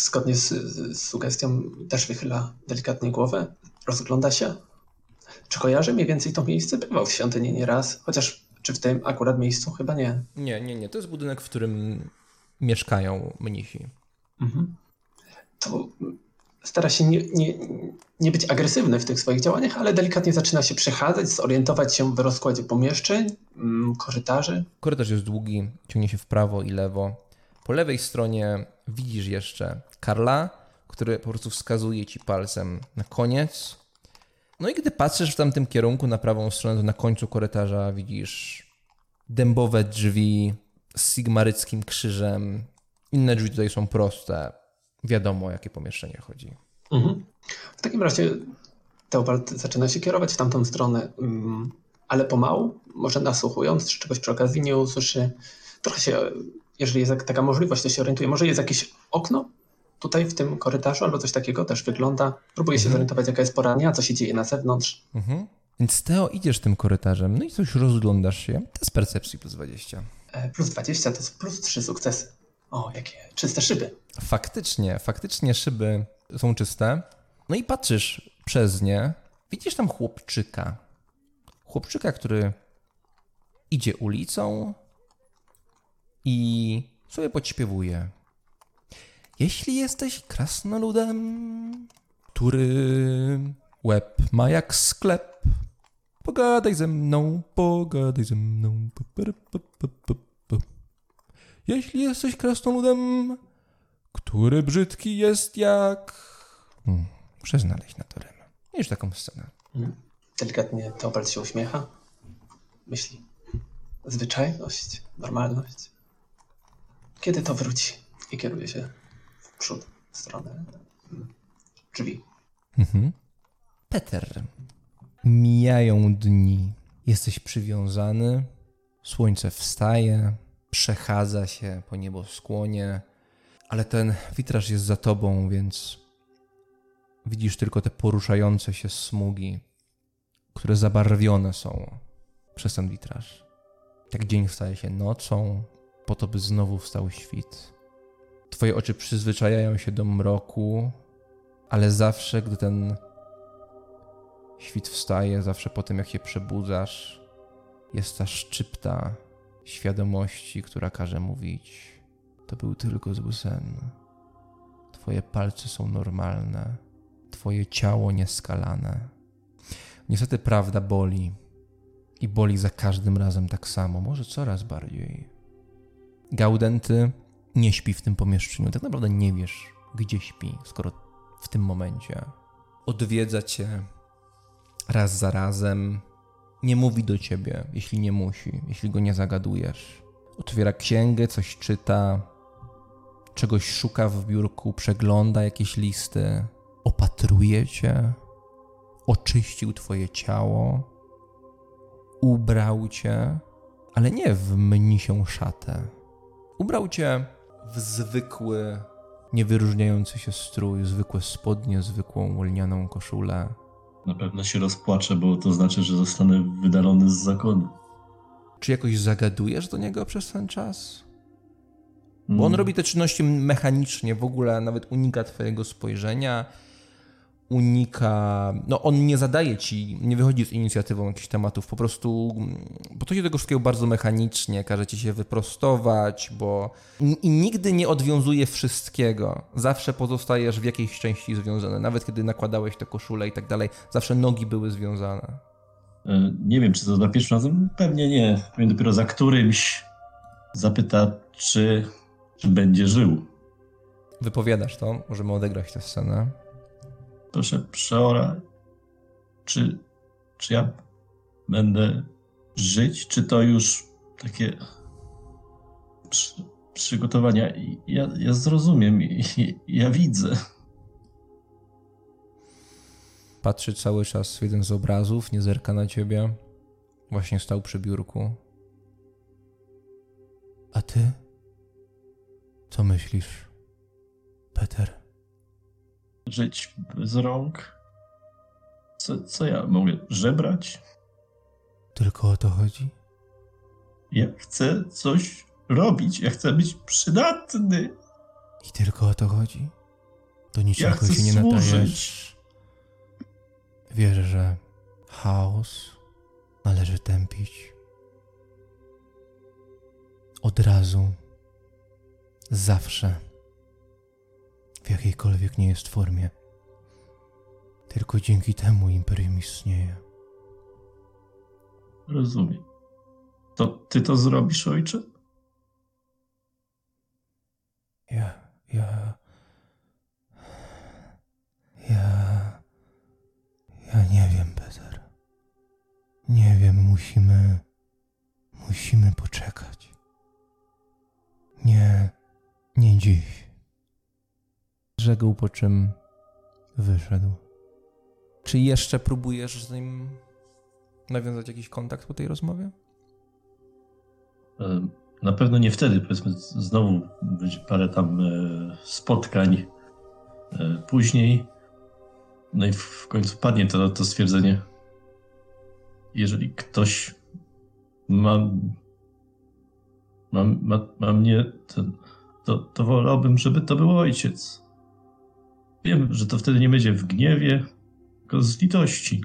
zgodnie z sugestią też wychyla delikatnie głowę, rozgląda się. Czy kojarzy mniej więcej to miejsce? Bywał w świątyni nieraz, chociaż czy w tym akurat miejscu? Chyba nie. Nie. To jest budynek, w którym mieszkają mnisi. Mhm. To stara się nie być agresywny w tych swoich działaniach, ale delikatnie zaczyna się przechadzać, zorientować się w rozkładzie pomieszczeń, korytarzy. Korytarz jest długi, ciągnie się w prawo i lewo. Po lewej stronie widzisz jeszcze Karla, który po prostu wskazuje ci palcem na koniec. No i gdy patrzysz w tamtym kierunku na prawą stronę, to na końcu korytarza widzisz dębowe drzwi z sigmaryckim krzyżem. Inne drzwi tutaj są proste. Wiadomo, o jakie pomieszczenie chodzi. Mhm. W takim razie Theobald zaczyna się kierować w tamtą stronę, ale pomału, może nasłuchując, czy czegoś przy okazji nie usłyszy. Trochę się... Jeżeli jest taka możliwość, to się orientuje. Może jest jakieś okno tutaj w tym korytarzu albo coś takiego też wygląda. Próbuję się zorientować, jaka jest pora dnia, co się dzieje na zewnątrz. Mhm. Więc Theo, idziesz tym korytarzem, no i coś rozglądasz się. To jest percepcji plus 20. Plus 20 to jest plus 3 sukcesy. O, jakie czyste szyby. Faktycznie szyby są czyste. No i patrzysz przez nie. Widzisz tam chłopczyka. Chłopczyka, który idzie ulicą i sobie podśpiewuje. Jeśli jesteś krasnoludem, który łeb ma jak sklep, pogadaj ze mną. Jeśli jesteś krasnoludem, Który brzydki jest jak... Muszę znaleźć na to rymę. Widzisz taką scenę. Delikatnie Teobald się uśmiecha. Myśli. Zwyczajność, normalność. Kiedy to wróci? I kieruje się w przód, w stronę drzwi. Mhm. Peter. Mijają dni. Jesteś przywiązany. Słońce wstaje. Przechadza się po nieboskłonie. Ale ten witraż jest za tobą, więc widzisz tylko te poruszające się smugi, które zabarwione są przez ten witraż. Tak dzień staje się nocą, po to by znowu wstał świt. Twoje oczy przyzwyczajają się do mroku, ale zawsze, gdy ten świt wstaje, zawsze po tym, jak się przebudzasz, jest ta szczypta świadomości, która każe mówić. To był tylko zły sen. Twoje palce są normalne. Twoje ciało nieskalane. Niestety prawda boli. I boli za każdym razem tak samo. Może coraz bardziej. Gaudenty nie śpi w tym pomieszczeniu. Tak naprawdę nie wiesz, gdzie śpi, skoro w tym momencie. Odwiedza cię raz za razem. Nie mówi do ciebie, jeśli nie musi. Jeśli go nie zagadujesz. Otwiera księgę, coś czyta. Czegoś szuka w biurku, przegląda jakieś listy. Opatruje cię. Oczyścił twoje ciało. Ubrał cię, ale nie w mnisią szatę. Ubrał cię w zwykły, niewyróżniający się strój, zwykłe spodnie, zwykłą lnianą koszulę. Na pewno się rozpłaczę, bo to znaczy, że zostanę wydalony z zakonu. Czy jakoś zagadujesz do niego przez ten czas? Bo on robi te czynności mechanicznie, w ogóle nawet unika twojego spojrzenia, unika... No on nie zadaje ci, nie wychodzi z inicjatywą jakichś tematów, po prostu... Bo to się tego wszystkiego bardzo mechanicznie, każe ci się wyprostować, bo... I nigdy nie odwiązuje wszystkiego. Zawsze pozostajesz w jakiejś części związany. Nawet kiedy nakładałeś tę koszulę i tak dalej, zawsze nogi były związane. Nie wiem, czy to za pierwszym razem? Pewnie nie. Pewnie dopiero za którymś zapyta, czy będzie żył. Wypowiadasz to? Możemy odegrać tę scenę. Proszę przeora, czy ja będę żyć? Czy to już takie przygotowania? Ja zrozumiem i ja widzę. Patrzy cały czas w jeden z obrazów, nie zerka na ciebie. Właśnie stał przy biurku. A ty? Co myślisz, Peter? Żyć bez rąk? Co ja mogę? Żebrać? Tylko o to chodzi? Ja chcę coś robić. Ja chcę być przydatny. I tylko o to chodzi? Do niczego się nie nadajesz. Wierzę, że chaos należy tępić od razu, zawsze, w jakiejkolwiek nie jest formie. Tylko dzięki temu imperium istnieje. Rozumiem. To ty to zrobisz, ojcze? Ja nie wiem, Peter. Nie wiem, musimy poczekać. Nie dziś. Rzekł, po czym wyszedł. Czy jeszcze próbujesz z nim nawiązać jakiś kontakt po tej rozmowie? Na pewno nie wtedy. Powiedzmy, znowu będzie parę tam spotkań później. No i w końcu padnie to stwierdzenie. Jeżeli ktoś ma mnie, to wolałbym, żeby to był ojciec. Wiem, że to wtedy nie będzie w gniewie, tylko z litości.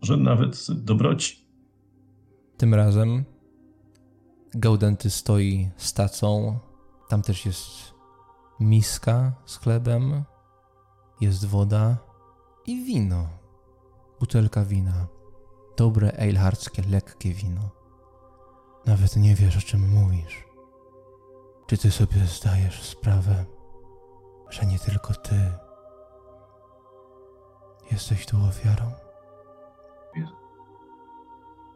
Może nawet z dobroci. Tym razem Gaudenty stoi z tacą. Tam też jest miska z chlebem. Jest woda. I wino. Butelka wina. Dobre eilhartskie, lekkie wino. Nawet nie wiesz, o czym mówisz. Czy ty sobie zdajesz sprawę, że nie tylko ty jesteś tu ofiarą.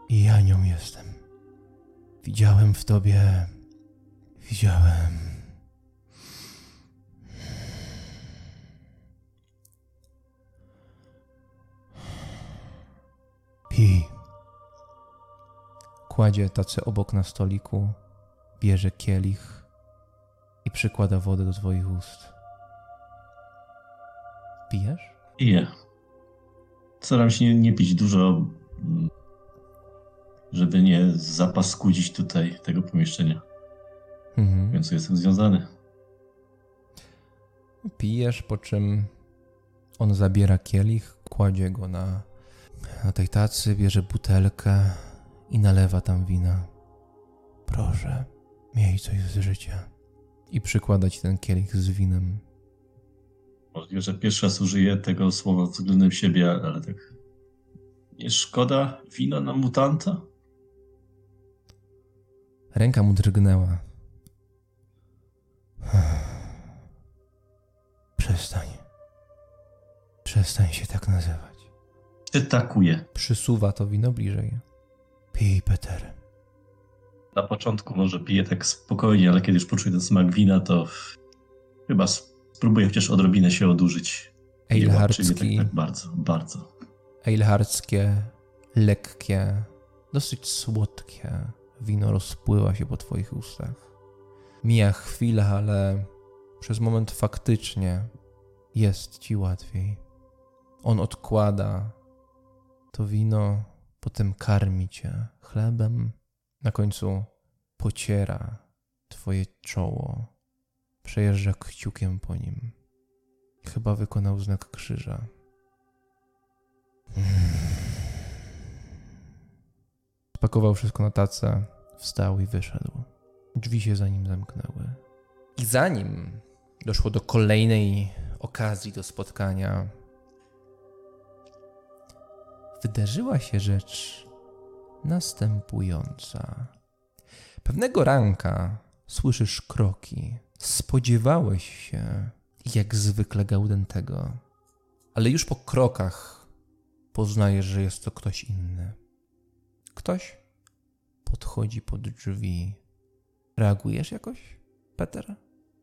I ja nią jestem. Widziałem w tobie... Pij. Kładzie tacę obok na stoliku, bierze kielich i przykłada wodę do twoich ust. Pijesz? Piję. Staram się nie pić dużo, żeby nie zapaskudzić tutaj tego pomieszczenia. Mhm. Więc jestem związany. Pijesz, po czym on zabiera kielich, kładzie go na tej tacy, bierze butelkę i nalewa tam wina. Proszę, miej coś z życia. I przykłada ci ten kielich z winem. Możliwe, że pierwszy raz użyję tego słowa względem siebie, ale tak... Nie szkoda wina na mutanta? Ręka mu drgnęła. Przestań. Przestań się tak nazywać. Przytakuje. Przysuwa to wino bliżej. Pij, Peter. Na początku może piję tak spokojnie, ale kiedy już poczuję ten smak wina, to chyba spróbuję chociaż odrobinę się odurzyć. Eilhartski. Tak bardzo, bardzo. Eilhartskie, lekkie, dosyć słodkie wino rozpływa się po twoich ustach. Mija chwila, ale przez moment faktycznie jest ci łatwiej. On odkłada to wino, potem karmi cię chlebem. Na końcu pociera twoje czoło. Przejeżdża kciukiem po nim. Chyba wykonał znak krzyża. Spakował wszystko na tacę, wstał i wyszedł. Drzwi się za nim zamknęły. I zanim doszło do kolejnej okazji do spotkania, wydarzyła się rzecz następująca. Pewnego ranka słyszysz kroki. Spodziewałeś się, jak zwykle, Gaudentego, ale już po krokach poznajesz, że jest to ktoś inny. Ktoś podchodzi pod drzwi. Reagujesz jakoś, Peter?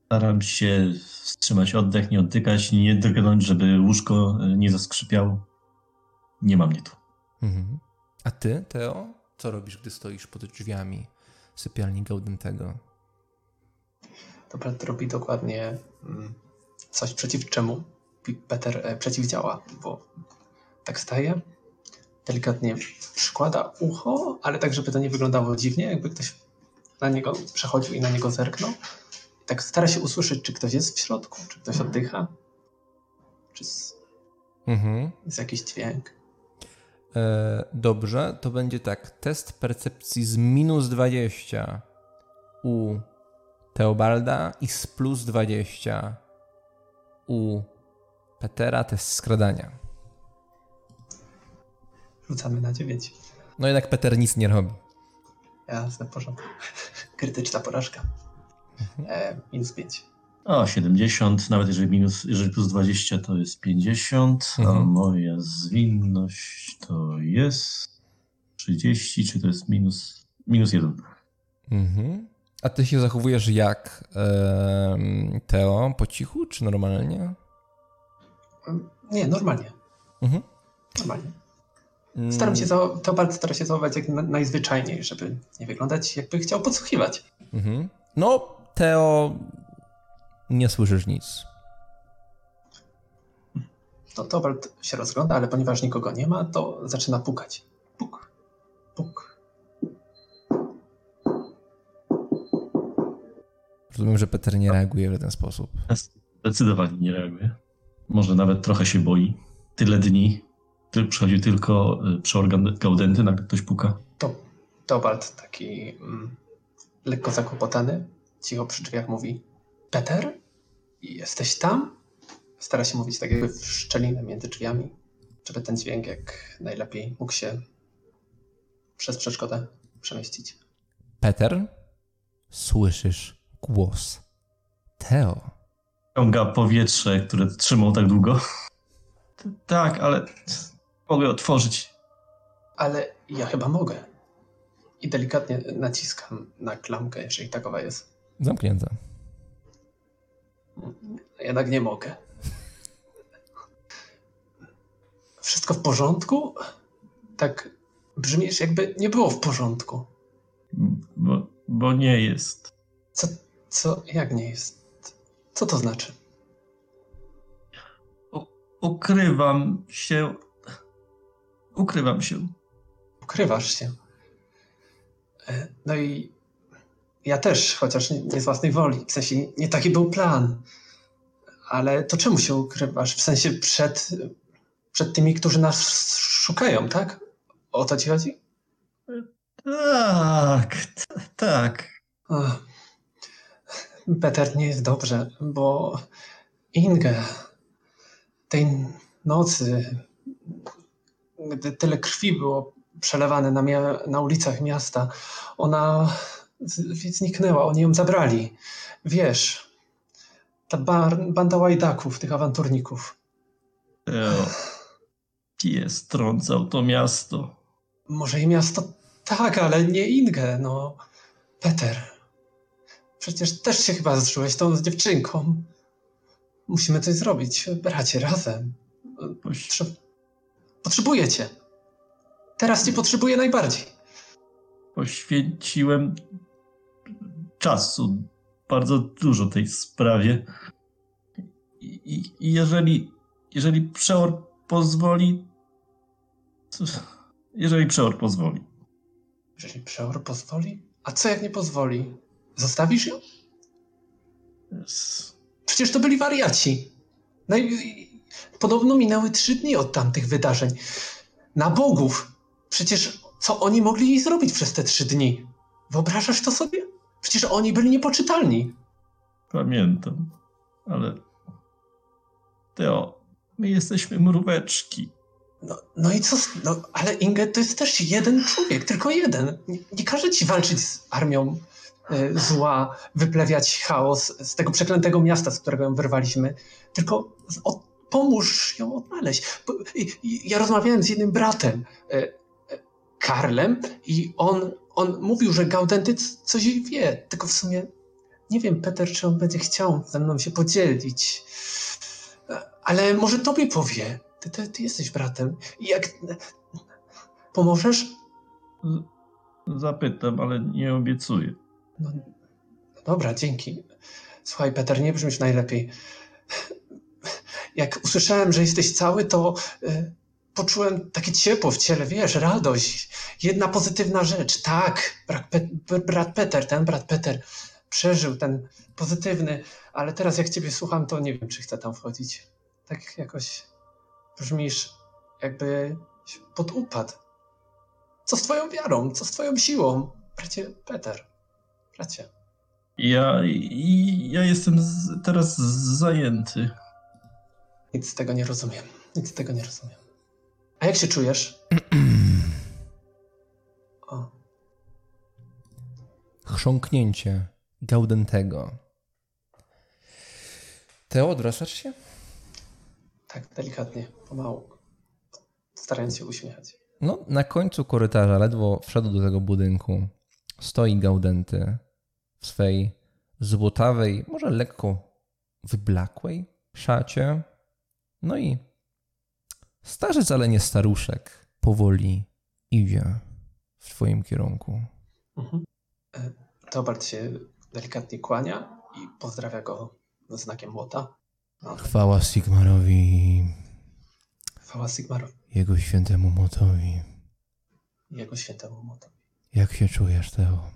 Staram się wstrzymać oddech, nie odtykać, nie drgnąć, żeby łóżko nie zaskrzypiało. Nie ma mnie tu. Mhm. A ty, Theo, co robisz, gdy stoisz pod drzwiami sypialni Gaudentego? Dobra, robi dokładnie coś, przeciw czemu Peter przeciwdziała, bo tak staje, delikatnie przykłada ucho, ale tak, żeby to nie wyglądało dziwnie, jakby ktoś na niego przechodził i na niego zerknął. Tak stara się usłyszeć, czy ktoś jest w środku, czy ktoś oddycha, czy jest jakiś dźwięk. Dobrze, to będzie tak. Test percepcji z -20 u Teobalda i z +20 u Petera. Test skradania. Rzucamy na 9. No jednak Peter nic nie robi. Jasne, porządku. Krytyczna porażka. -5. O, 70, nawet jeżeli jeżeli +20 to jest 50, a moja zwinność to jest 30, czy to jest -1. Mhm. A ty się zachowujesz jak Theo? Po cichu, czy normalnie? Nie, normalnie. Mhm. Normalnie. Stara się zachować jak najzwyczajniej, żeby nie wyglądać, jakby chciał podsłuchiwać. Mhm. No, Theo... Nie słyszysz nic. No, Tobald się rozgląda, ale ponieważ nikogo nie ma, to zaczyna pukać. Puk, puk. Rozumiem, że Peter nie reaguje w ten sposób. Zdecydowanie nie reaguje. Może nawet trochę się boi. Tyle dni. Przychodził tylko przeorgan Gaudenty, nagle ktoś puka. Tobald taki lekko zakłopotany, cicho przy drzwiach mówi: Peter? Jesteś tam? Stara się mówić tak jakby w szczelinę między drzwiami, żeby ten dźwięk jak najlepiej mógł się przez przeszkodę przemieścić. Peter? Słyszysz głos. Theo, Ciąga powietrze, które trzymał tak długo. Tak, ale mogę otworzyć. Ale ja chyba mogę. I delikatnie naciskam na klamkę, jeżeli takowa jest. Zamknięta. Jednak nie mogę. Wszystko w porządku? Tak brzmisz, jakby nie było w porządku. Bo nie jest. Co? Jak nie jest? Co to znaczy? Ukrywam się. Ukrywam się. Ukrywasz się. No i ja też, chociaż nie z własnej woli. W sensie nie taki był plan. Ale to czemu się ukrywasz? W sensie przed tymi, którzy nas szukają, tak? O to ci chodzi? Tak. Peter, nie jest dobrze, bo Inge tej nocy, gdy tyle krwi było przelewane na ulicach miasta, ona zniknęła, oni ją zabrali. Wiesz, ta banda łajdaków, tych awanturników. Pies strącał to miasto. Może i miasto, tak, ale nie Inge, no. Peter, przecież też się chyba zżyłeś tą dziewczynką. Musimy coś zrobić, bracie, razem. Potrzebuję cię. Teraz cię potrzebuję najbardziej. Poświęciłem czasu bardzo dużo tej sprawie. I jeżeli przeor pozwoli... Jeżeli przeor pozwoli. Jeżeli przeor pozwoli? A co jak nie pozwoli? Zostawisz ją? Yes. Przecież to byli wariaci. No i podobno minęły 3 dni od tamtych wydarzeń. Na bogów! Przecież co oni mogli jej zrobić przez te 3 dni? Wyobrażasz to sobie? Przecież oni byli niepoczytalni. Pamiętam, ale... Theo, my jesteśmy mróweczki. No i co? No, ale Inge, to jest też jeden człowiek, tylko jeden. Nie każe ci walczyć z armią zła, wyplewiać chaos z tego przeklętego miasta, z którego ją wyrwaliśmy, tylko pomóż ją odnaleźć. Ja rozmawiałem z jednym bratem, Karlem, i on mówił, że Gaudenty coś wie, tylko w sumie nie wiem, Peter, czy on będzie chciał ze mną się podzielić, ale może tobie powie. Ty jesteś bratem. Jak pomożesz? Zapytam, ale nie obiecuję. No, dobra, dzięki. Słuchaj, Peter, nie brzmisz najlepiej. Jak usłyszałem, że jesteś cały, to poczułem takie ciepło w ciele, wiesz, radość. Jedna pozytywna rzecz. Tak, brat Peter przeżył ten pozytywny, ale teraz jak ciebie słucham, to nie wiem, czy chcę tam wchodzić. Tak jakoś brzmisz, jakby pod upad. Co z twoją wiarą? Co z twoją siłą? Bracie Peter. Bracie. Ja jestem teraz zajęty. Nic z tego nie rozumiem. A jak się czujesz? O. Chrząknięcie Gaudentego. Theo, odraszasz się? Tak, delikatnie, pomału. Starając się uśmiechać. No, na końcu korytarza, ledwo wszedł do tego budynku, stoi Gaudenty w swej złotawej, może lekko wyblakłej szacie. No i starzec, ale nie staruszek, powoli idzie w twoim kierunku. Mhm. Tobart się delikatnie kłania i pozdrawia go znakiem młota. No. Chwała Sigmarowi. Jego świętemu młotowi. Jak się czujesz, Theo?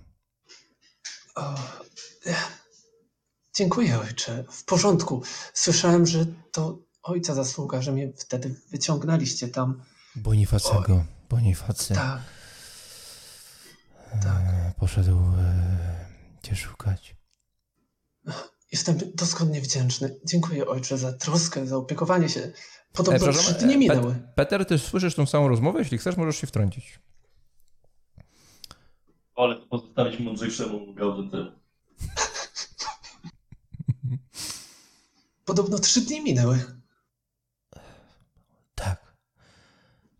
Dziękuję, ojcze. W porządku. Słyszałem, że to ojca zasługa, że mnie wtedy wyciągnęliście tam. Bonifacy. Tak. Poszedł cię szukać. Jestem doskonale wdzięczny. Dziękuję, ojcze, za troskę, za opiekowanie się. Podobno 3 dni minęły. Peter, ty słyszysz tą samą rozmowę? Jeśli chcesz, możesz się wtrącić. Ale to pozostawić mądrzejszemu Gaudentemu. Podobno 3 dni minęły. Tak.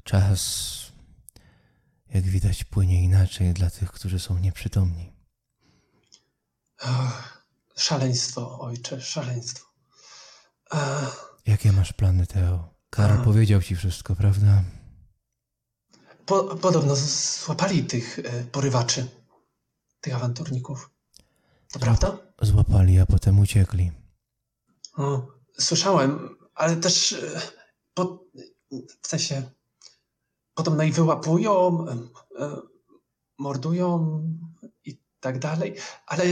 Czas, jak widać, płynie inaczej dla tych, którzy są nieprzytomni. Szaleństwo, ojcze, szaleństwo. Jakie masz plany, Theo? Karl powiedział ci wszystko, prawda? Podobno złapali tych porywaczy, tych awanturników. To prawda? Złapali, a potem uciekli. Słyszałem, ale też w sensie podobno ich wyłapują, mordują i tak dalej. Ale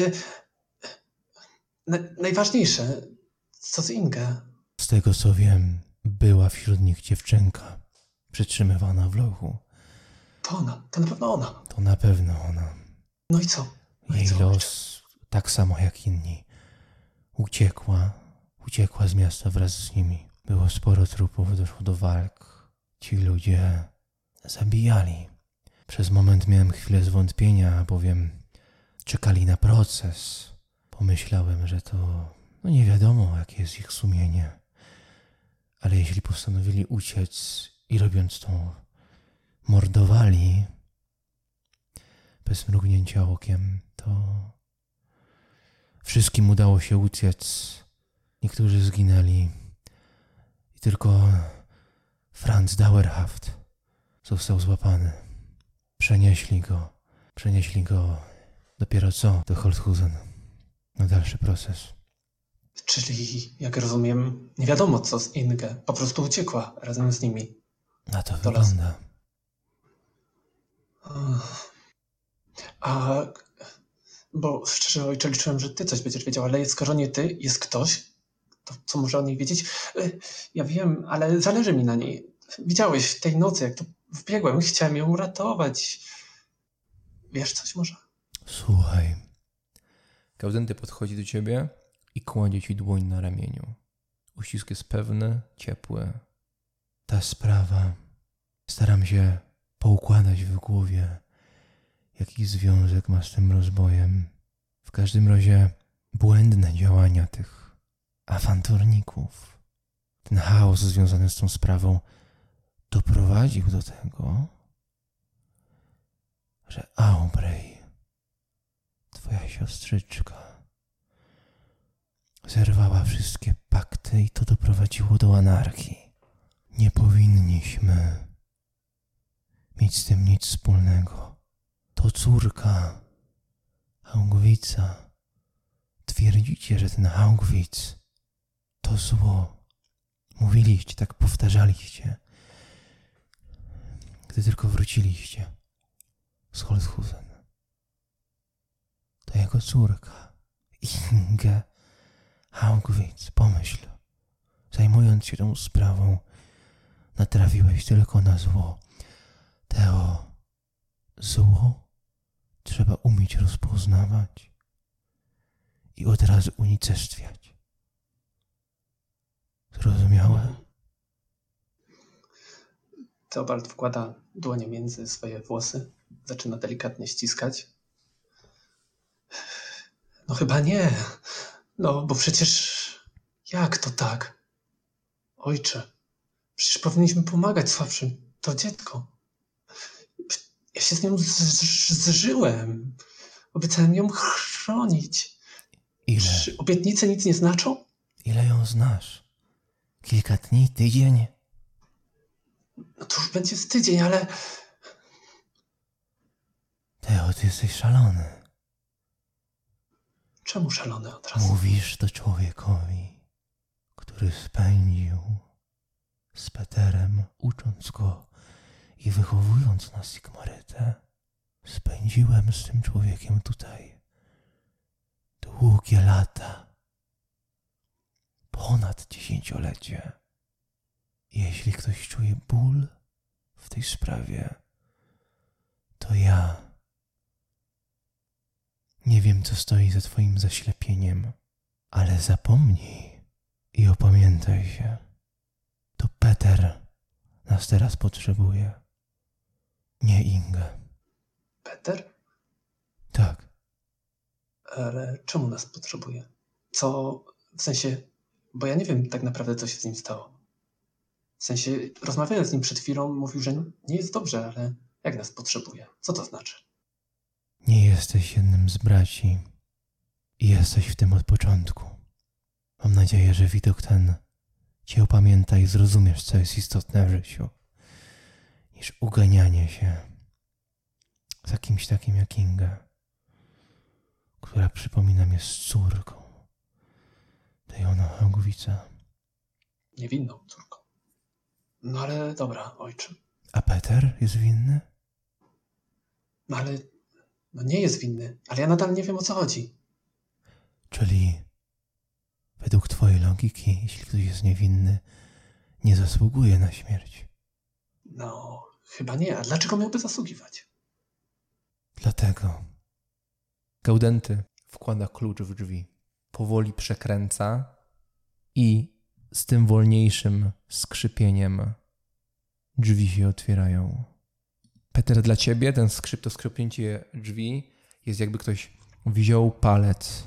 najważniejsze, co z Inge? Z tego co wiem, była wśród nich dziewczynka przytrzymywana w lochu. To ona, to na pewno ona. To na pewno ona. No i co? Jej los, tak samo jak inni, uciekła z miasta wraz z nimi. Było sporo trupów, doszło do walk. Ci ludzie zabijali. Przez moment miałem chwilę zwątpienia, bowiem czekali na proces. Pomyślałem, że to nie wiadomo, jakie jest ich sumienie. Ale jeśli postanowili uciec i robiąc to mordowali bez mrugnięcia okiem, to wszystkim udało się uciec. Niektórzy zginęli i tylko Franz Dauerhaft został złapany. Przenieśli go dopiero co do Holthusen na dalszy proces. Czyli, jak rozumiem, nie wiadomo co z Inge, po prostu uciekła razem z nimi. Na to wygląda. Bo szczerze, ojcze, liczyłem, że ty coś będziesz wiedział, ale skoro nie ty, jest ktoś, to co może o niej wiedzieć? Ja wiem, ale zależy mi na niej. Widziałeś w tej nocy, jak to wbiegłem, chciałem ją uratować. Wiesz coś może? Słuchaj. Gaudenty podchodzi do ciebie i kładzie ci dłoń na ramieniu. Uścisk jest pewny, ciepły. Ta sprawa. Staram się poukładać w głowie, jaki związek ma z tym rozbojem. W każdym razie błędne działania tych awanturników, ten chaos związany z tą sprawą doprowadził do tego, że Aubrey, twoja siostrzyczka, zerwała wszystkie pakty i to doprowadziło do anarchii. Nie powinniśmy mieć z tym nic wspólnego. To córka Haugwitza. Twierdzicie, że ten Haugwitz to zło. Mówiliście, tak powtarzaliście, gdy tylko wróciliście z Holthusen. To jego córka, Inge Haugwitz. Pomyśl, zajmując się tą sprawą, natrafiłeś tylko na zło. Theo, zło trzeba umieć rozpoznawać i od razu unicestwiać. Zrozumiałe? Teobald wkłada dłonie między swoje włosy. Zaczyna delikatnie ściskać. No chyba nie. No bo przecież jak to tak? Ojcze, przecież powinniśmy pomagać słabszym. To dziecko. Ja się z nią zżyłem. Obiecałem ją chronić. Ile? Czy obietnice nic nie znaczą? Ile ją znasz? Kilka dni, tydzień? No to już będzie z tydzień, ale... Theo, ty jesteś szalony. Czemu szalony od razu? Mówisz to człowiekowi, który spędził z Peterem, ucząc go i wychowując na Sigmarytę. Spędziłem z tym człowiekiem tutaj długie lata, ponad 10-lecie. Jeśli ktoś czuje ból w tej sprawie, to ja. Nie wiem, co stoi za twoim zaślepieniem, ale zapomnij i opamiętaj się. To Peter nas teraz potrzebuje. Nie Inge. Peter? Tak. Ale czemu nas potrzebuje? Co, w sensie, Bo ja nie wiem tak naprawdę, co się z nim stało. W sensie, rozmawiałem z nim przed chwilą, mówił, że nie jest dobrze, ale jak nas potrzebuje? Co to znaczy? Nie jesteś jednym z braci i jesteś w tym od początku. Mam nadzieję, że widok ten cię opamięta i zrozumiesz, co jest istotne w życiu, niż uganianie się za kimś takim jak Inge, która, przypominam, jest córką Dejona Haugwitza. Niewinną córką. No ale dobra, ojcze. A Peter jest winny? No ale... No nie jest winny, ale ja nadal nie wiem, o co chodzi. Czyli według twojej logiki, jeśli ktoś jest niewinny, nie zasługuje na śmierć? No, chyba nie. A dlaczego miałby zasługiwać? Dlatego. Gaudenty wkłada klucz w drzwi. Powoli przekręca i z tym wolniejszym skrzypieniem drzwi się otwierają. Peter, dla ciebie ten skrzyp, to skrzypnięcie drzwi jest, jakby ktoś wziął palec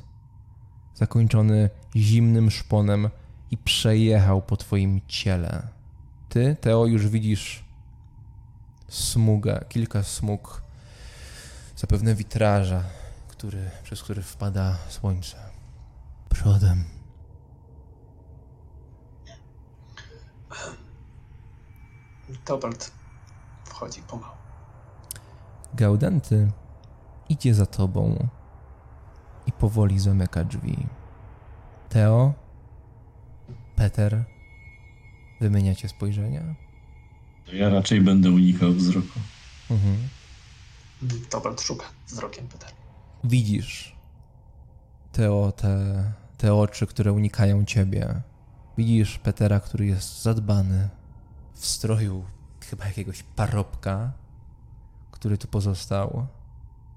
zakończony zimnym szponem i przejechał po twoim ciele. Ty, Theo, już widzisz smugę, kilka smug, zapewne witraża, przez który wpada słońce. Przodem. Tobald wchodzi pomału. Gaudenty idzie za tobą i powoli zamyka drzwi. Theo, Peter, wymieniacie spojrzenia? Ja raczej będę unikał wzroku. Mhm. Tobald szuka wzrokiem Peter. Widzisz, Theo, te oczy, które unikają ciebie. Widzisz Petera, który jest zadbany, w stroju chyba jakiegoś parobka, który tu pozostał.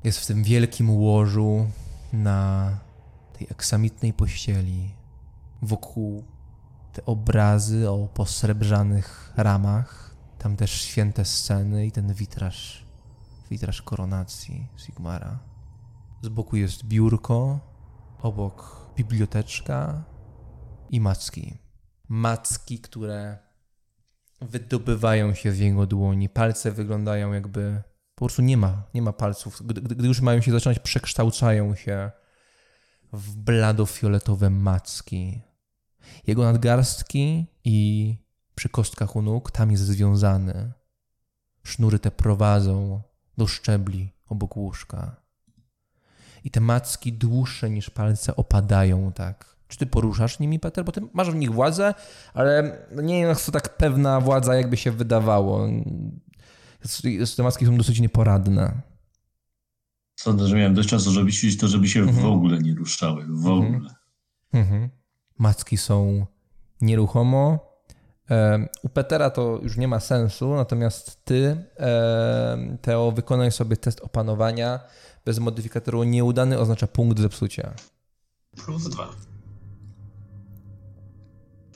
Jest w tym wielkim łożu, na tej aksamitnej pościeli. Wokół te obrazy o posrebrzanych ramach. Tam też święte sceny i ten witraż koronacji Sigmara. Z boku jest biurko, obok biblioteczka i macki. Macki, które wydobywają się z jego dłoni. Palce wyglądają jakby... Po prostu nie ma palców. Gdy już mają się zaczynać, przekształcają się w bladofioletowe macki. Jego nadgarstki i przy kostkach u nóg tam jest związany. Sznury te prowadzą do szczebli obok łóżka. I te macki dłuższe niż palce opadają tak. Czy ty poruszasz nimi, Peter? Bo ty masz w nich władzę, ale nie jest to tak pewna władza, jakby się wydawało. Te maski są dosyć nieporadne. Sądzę, że miałem dość czasu, żeby ćwiczyć to, żeby się w ogóle nie ruszały. W ogóle. Maski są nieruchomo. U Petera to już nie ma sensu, natomiast ty, Theo, wykonaj sobie test opanowania bez modyfikatoru. Nieudany oznacza punkt zepsucia. +2.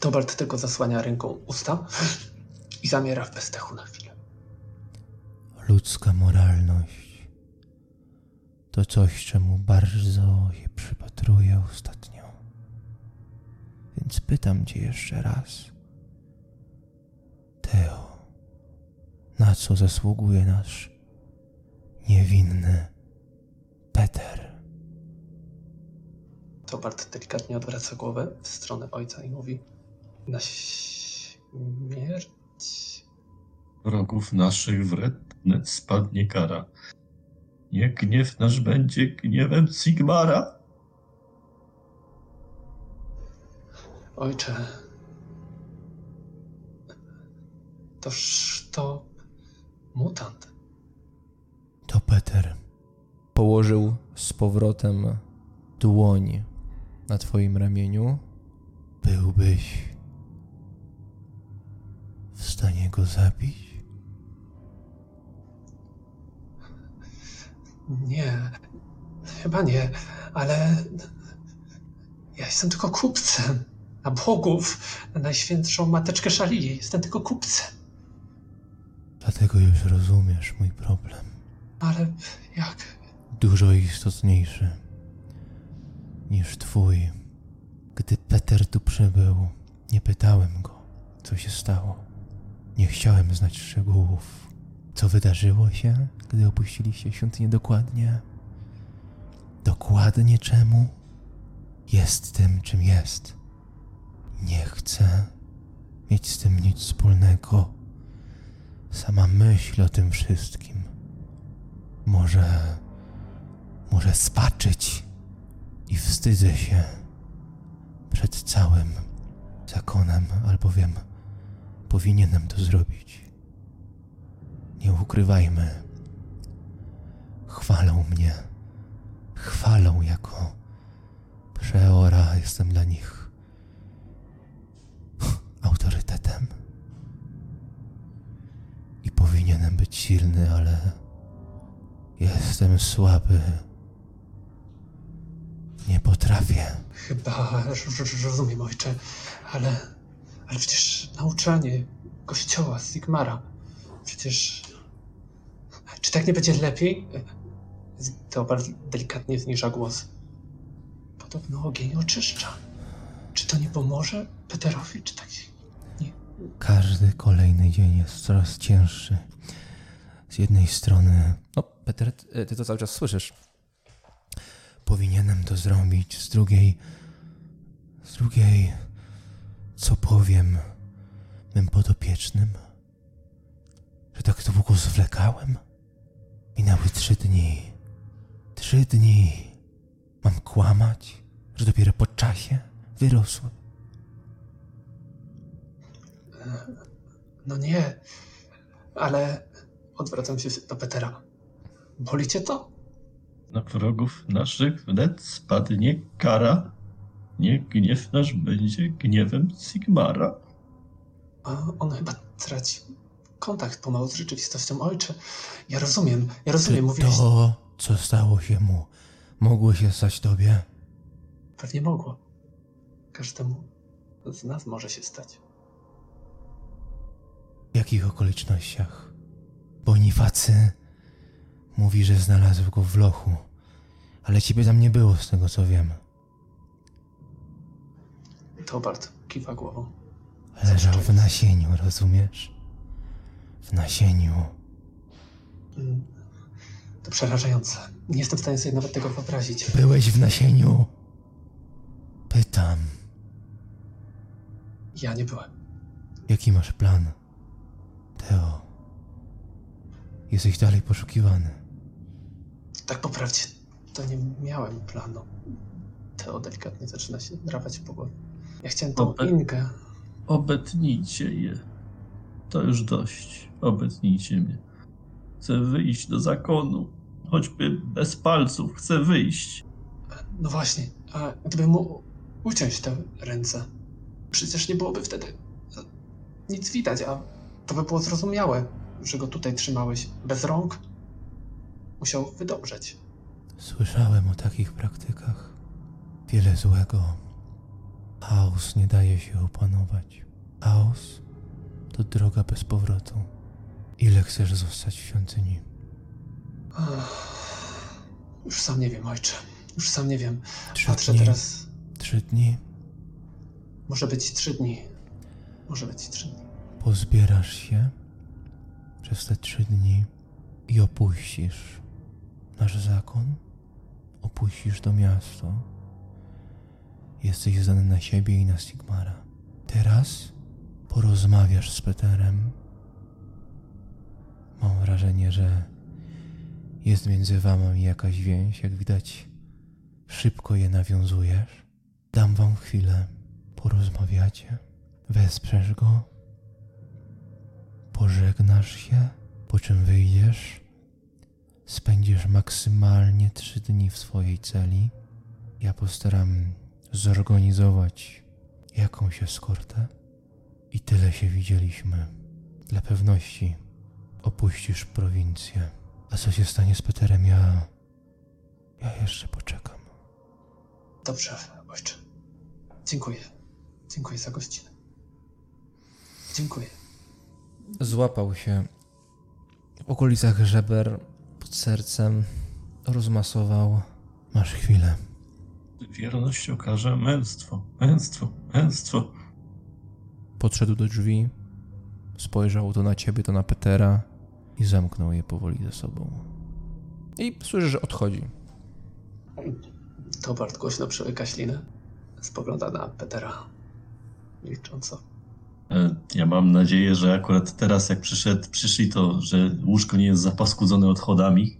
Tobald tylko zasłania ręką usta i zamiera w bezdechu na chwilę. Ludzka moralność to coś, czemu bardzo się przypatruję ostatnio. Więc pytam cię jeszcze raz. Theo, na co zasługuje nasz niewinny Peter? Tobald delikatnie odwraca głowę w stronę ojca i mówi: na śmierć wrogów naszych wrednych spadnie kara. Nie gniew nasz będzie gniewem Sigmara. Ojcze, toż to mutant. To Peter. Położył z powrotem dłoń na twoim ramieniu. Byłbyś w stanie go zabić? Nie, chyba nie, ale ja jestem tylko kupcem, a bogów, na Najświętszą Mateczkę szalili, jestem tylko kupcem. Dlatego już rozumiesz mój problem. Ale jak? Dużo istotniejszy niż twój Gdy Peter tu przybył, nie pytałem go, co się stało. Nie chciałem znać szczegółów. Co wydarzyło się, gdy opuściliście świątynię dokładnie? Dokładnie czemu? Jest tym, czym jest. Nie chcę mieć z tym nic wspólnego. Sama myśl o tym wszystkim może spaczyć i wstydzę się przed całym zakonem, albowiem powinienem to zrobić. Nie ukrywajmy, chwalą mnie, chwalą jako przeora, jestem dla nich autorytetem. I powinienem być silny, ale jestem słaby. Nie potrafię. Chyba rozumiem, ojcze, ale przecież nauczanie kościoła Sigmara, przecież... Czy tak nie będzie lepiej? To delikatnie zniża głos. Podobno ogień oczyszcza. Czy to nie pomoże Peterowi, czy tak nie? Każdy kolejny dzień jest coraz cięższy. Z jednej strony... No, Peter, ty to cały czas słyszysz. Powinienem to zrobić. Z drugiej... Co powiem mym podopiecznym? Że tak długo zwlekałem? Minęły 3 dni. 3 dni! Mam kłamać? Że dopiero po czasie wyrosłem? No nie, ale odwracam się do Petera. Boli cię to? Na wrogów naszych wnet spadnie kara. Nie gniew nasz będzie gniewem Sigmara. A on chyba traci kontakt pomału z rzeczywistością, ojcze. Ja rozumiem, mówiłeś... To, co stało się mu, mogło się stać tobie? Pewnie mogło. Każdemu z nas może się stać. W jakich okolicznościach? Bonifacy mówi, że znalazł go w lochu, ale ciebie tam nie było z tego, co wiem. Tobart kiwa głową. Leżał w nasieniu, rozumiesz? W nasieniu. To przerażające. Nie jestem w stanie sobie nawet tego wyobrazić. Byłeś w nasieniu? Pytam. Ja nie byłem. Jaki masz plan? Theo. Jesteś dalej poszukiwany. Tak po prawdzie, to nie miałem planu. Theo delikatnie zaczyna się drawać po głowie. Ja chciałem tą Ingę. Obetnijcie je. To już dość. Obetnijcie mnie. Chcę wyjść do zakonu. Choćby bez palców. Chcę wyjść. No właśnie. A gdyby mu uciąć te ręce? Przecież nie byłoby wtedy nic widać, a to by było zrozumiałe, że go tutaj trzymałeś. Bez rąk musiał wydobrzeć. Słyszałem o takich praktykach. Wiele złego. Chaos nie daje się opanować. Chaos to droga bez powrotu. Ile chcesz zostać w świątyni? Już sam nie wiem, ojcze. Już sam nie wiem. 3 dni. 3 dni? Może być 3 dni. Może być 3 dni. Pozbierasz się przez te 3 dni i opuścisz nasz zakon. Opuścisz to miasto. Jesteś zdany na siebie i na Sigmara. Teraz porozmawiasz z Peterem. Mam wrażenie, że jest między wami jakaś więź. Jak widać, szybko je nawiązujesz. Dam wam chwilę. Porozmawiacie. Wesprzesz go. Pożegnasz się. Po czym wyjdziesz. Spędzisz maksymalnie 3 dni w swojej celi. Ja postaram zorganizować jakąś eskortę i tyle się widzieliśmy. Dla pewności opuścisz prowincję. A co się stanie z Peterem? Ja jeszcze poczekam. Dobrze, ojcze. Dziękuję. Dziękuję za gościnę. Dziękuję. Złapał się w okolicach żeber, pod sercem, rozmasował. Masz chwilę. Wierność okaże męstwo. Podszedł do drzwi, spojrzał to na ciebie, to na Petera i zamknął je powoli za sobą. I słyszę, że odchodzi. Tobart głośno przełyka ślinę. Spogląda na Petera milcząco. Ja mam nadzieję, że akurat teraz jak przyszli to, że łóżko nie jest zapaskudzone odchodami.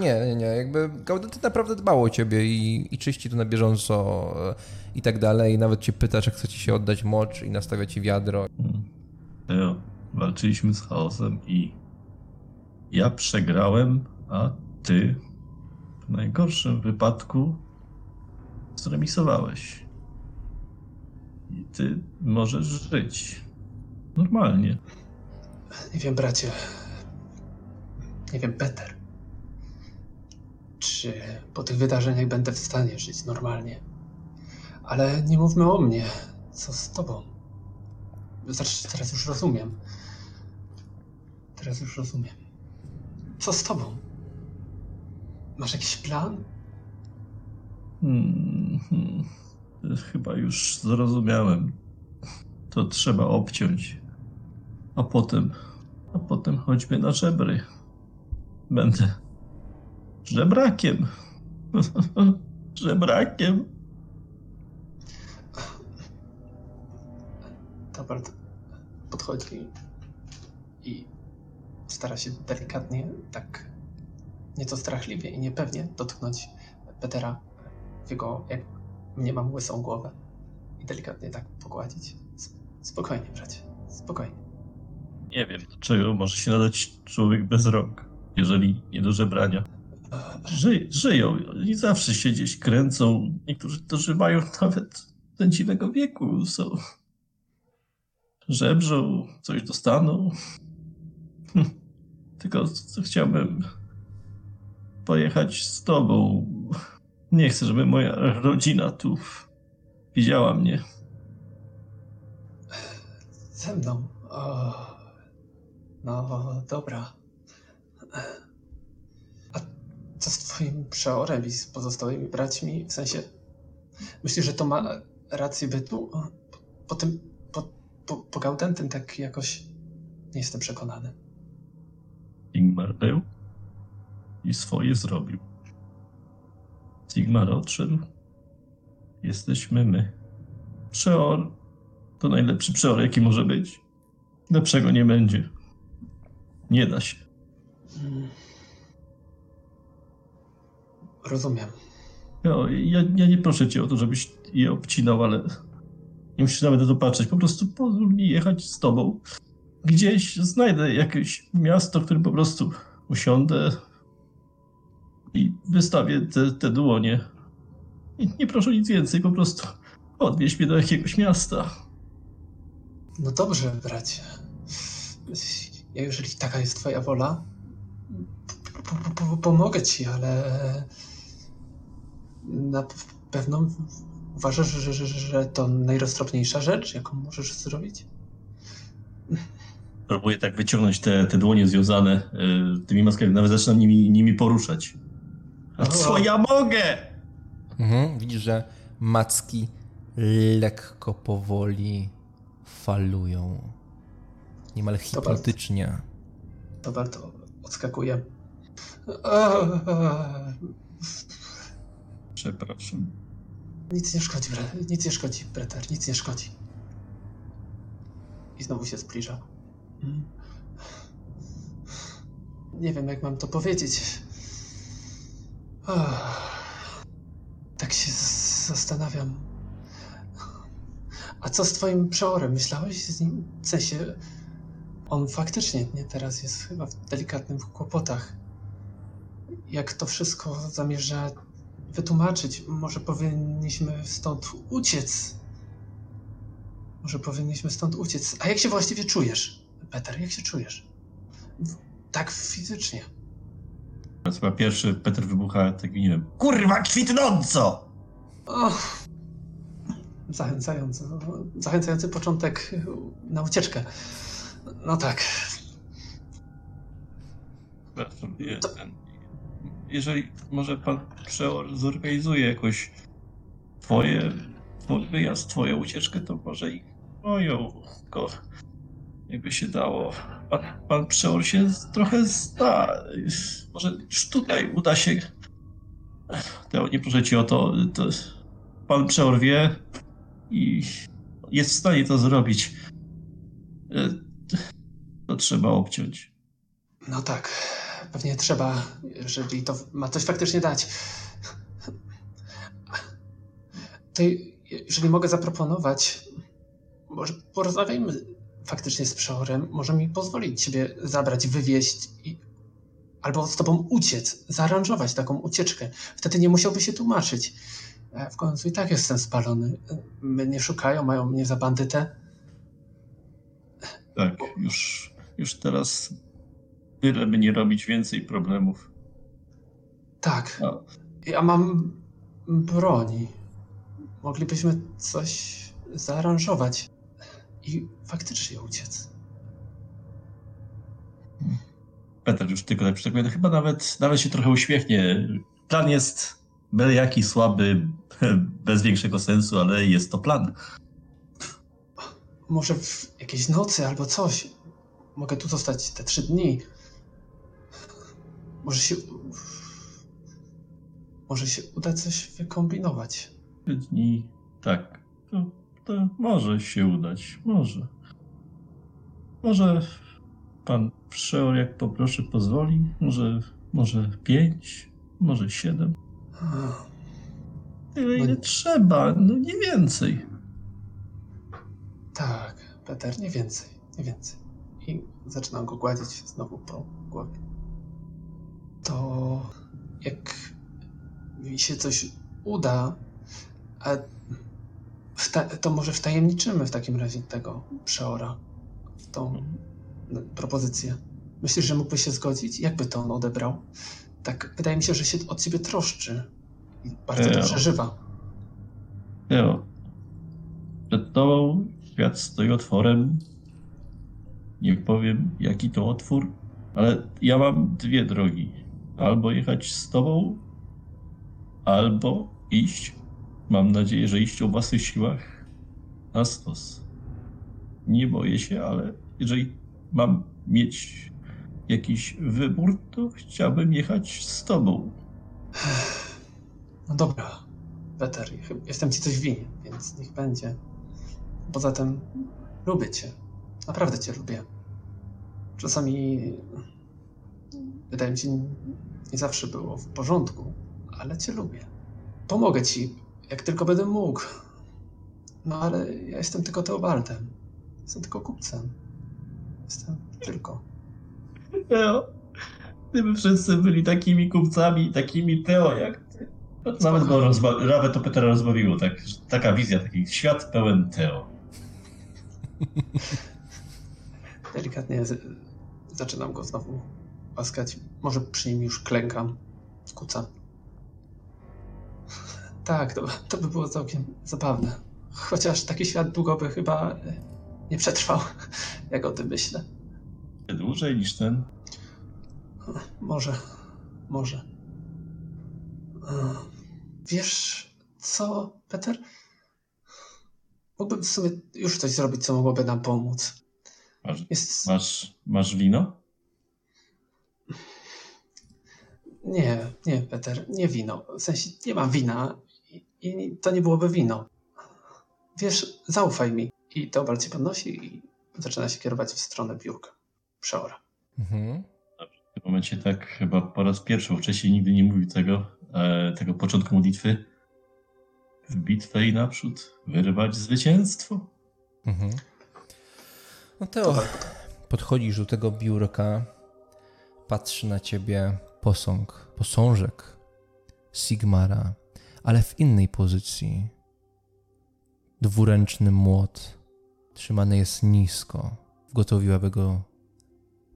Nie. Jakby Gaudenty naprawdę dbało o ciebie i czyści to na bieżąco i tak dalej. Nawet cię pytasz, jak chce ci się oddać mocz i nastawia ci wiadro. Theo, walczyliśmy z chaosem i ja przegrałem, a ty w najgorszym wypadku zremisowałeś. I ty możesz żyć. Normalnie. Nie wiem, bracie. Nie wiem, Peter. Czy po tych wydarzeniach będę w stanie żyć normalnie. Ale nie mówmy o mnie. Co z tobą? Znaczy, teraz już rozumiem. Co z tobą? Masz jakiś plan? Chyba już zrozumiałem. To trzeba obciąć. A potem chodźmy na żebry. Będę żebrakiem. Tobart podchodzi i stara się delikatnie, tak nieco strachliwie i niepewnie dotknąć Petera w jego, jak mniemam, łysą głowę i delikatnie tak pogładzić. Spokojnie, bracie, spokojnie. Nie wiem, do czego może się nadać człowiek bez rąk, jeżeli nie do żebrania. Żyją i zawsze się gdzieś kręcą. Niektórzy dożywają nawet dziwnego wieku. Są. Żebrzą, coś dostaną. Tylko chciałbym pojechać z tobą. Nie chcę, żeby moja rodzina tu widziała mnie. Ze mną? O, no dobra. Co z twoim przeorem i z pozostałymi braćmi? W sensie, myślisz, że to ma rację bytu? Po Gaudentym tak jakoś nie jestem przekonany. Sigmar był i swoje zrobił. Sigmar odszedł. Jesteśmy my. Przeor to najlepszy przeor, jaki może być. Lepszego nie będzie. Nie da się. Rozumiem. Ja nie proszę cię o to, żebyś je obcinał, ale nie musisz nawet na to patrzeć. Po prostu pozwól mi jechać z tobą. Gdzieś znajdę jakieś miasto, w którym po prostu usiądę i wystawię te dłonie. Nie proszę nic więcej, po prostu odwieź mnie do jakiegoś miasta. No dobrze, bracie. Jeżeli taka jest twoja wola, pomogę ci, ale na pewno uważasz, że to najroztropniejsza rzecz, jaką możesz zrobić? Próbuję tak wyciągnąć te dłonie związane tymi maskami, nawet zaczynam nimi poruszać. A co ja mogę? Widzisz, że macki lekko, powoli falują. Niemal hipnotycznie. To bardzo odskakuje. Przepraszam. Nic nie szkodzi, Peter, nic nie szkodzi. I znowu się zbliża. Nie wiem, jak mam to powiedzieć. Tak się zastanawiam. A co z twoim przeorem? Myślałeś z nim? W sensie, on faktycznie teraz jest chyba w delikatnych kłopotach. Jak to wszystko zamierza wytłumaczyć? Może powinniśmy stąd uciec. A jak się właściwie czujesz, Peter? Jak się czujesz? Tak fizycznie. Chyba pierwszy Peter wybucha, tak nie wiem. Kurwa, kwitnąco! Zachęcający początek na ucieczkę. No tak. Jeżeli może pan przeor zorganizuje jakoś twoje wyjazd, twoją ucieczkę, to może i moją, tylko jakby się dało. Pan przeor się trochę zna. Może już tutaj uda się... Teo, nie proszę ci o to. To pan przeor wie i jest w stanie to zrobić. To trzeba obciąć. No tak, pewnie trzeba, jeżeli to ma coś faktycznie dać. To jeżeli mogę zaproponować, może porozmawiajmy faktycznie z przeorem, może mi pozwolić ciebie zabrać, wywieźć i... albo z tobą uciec, zaaranżować taką ucieczkę. Wtedy nie musiałby się tłumaczyć. W końcu i tak jestem spalony. Mnie szukają, mają mnie za bandytę. Tak, już teraz tyle, by nie robić więcej problemów. Tak, ja mam broń. Moglibyśmy coś zaaranżować i faktycznie uciec. Peter już tylko tak przytakuje, no chyba nawet się trochę uśmiechnie. Plan jest byle jaki słaby, bez większego sensu, ale jest to plan. Może w jakiejś nocy albo coś. Mogę tu zostać te 3 dni. Może się uda coś wykombinować. 3 dni, tak. To może się udać. Może. Może pan przeor, jak poproszę, pozwoli. Może 5, może 7. Tyle, ile trzeba, no nie więcej. Tak, Peter, nie więcej, nie więcej. I zaczynam go gładzić znowu po głowie. To jak mi się coś uda, to może wtajemniczymy w takim razie tego przeora, tą propozycję. Myślisz, że mógłby się zgodzić? Jakby to on odebrał? Tak, wydaje mi się, że się od ciebie troszczy i bardzo to przeżywa. Przed tobą świat stoi otworem. Nie powiem, jaki to otwór, ale ja mam 2 drogi. Albo jechać z tobą, albo iść. Mam nadzieję, że iść o własnych siłach na stos. Nie boję się, ale jeżeli mam mieć jakiś wybór, to chciałbym jechać z tobą. No dobra, Peter, jestem ci coś winien, więc niech będzie. Poza tym lubię cię. Naprawdę cię lubię. Czasami wydaje mi się, nie zawsze było w porządku, ale cię lubię. Pomogę ci, jak tylko będę mógł. No ale ja jestem tylko Teobaldem. Jestem tylko kupcem. Jestem tylko... Teo, gdyby wszyscy byli takimi kupcami, takimi Teo jak ty. Nawet to Petera rozbawiło, tak, taka wizja, taki świat pełen Teo. Delikatnie zaczynam go znowu łaskać. Może przy nim już klękam, kucam. Tak, to by było całkiem zabawne. Chociaż taki świat długo by chyba nie przetrwał, jak o tym myślę. Dłużej niż ten? Może. Wiesz co, Peter? Mógłbym w sumie już coś zrobić, co mogłoby nam pomóc. Masz wino? Nie, Peter, nie wino. W sensie nie mam wina i to nie byłoby wino. Wiesz, zaufaj mi. I Teobald się podnosi i zaczyna się kierować w stronę biurka przeora. Mhm. W tym momencie tak chyba po raz pierwszy, wcześniej nigdy nie mówił tego początku modlitwy. W bitwę i naprzód wyrwać zwycięstwo. Mhm. No Teo, podchodzisz do tego biurka, patrzy na ciebie posążek Sigmara, ale w innej pozycji. Dwuręczny młot trzymany jest nisko, gotowy, aby go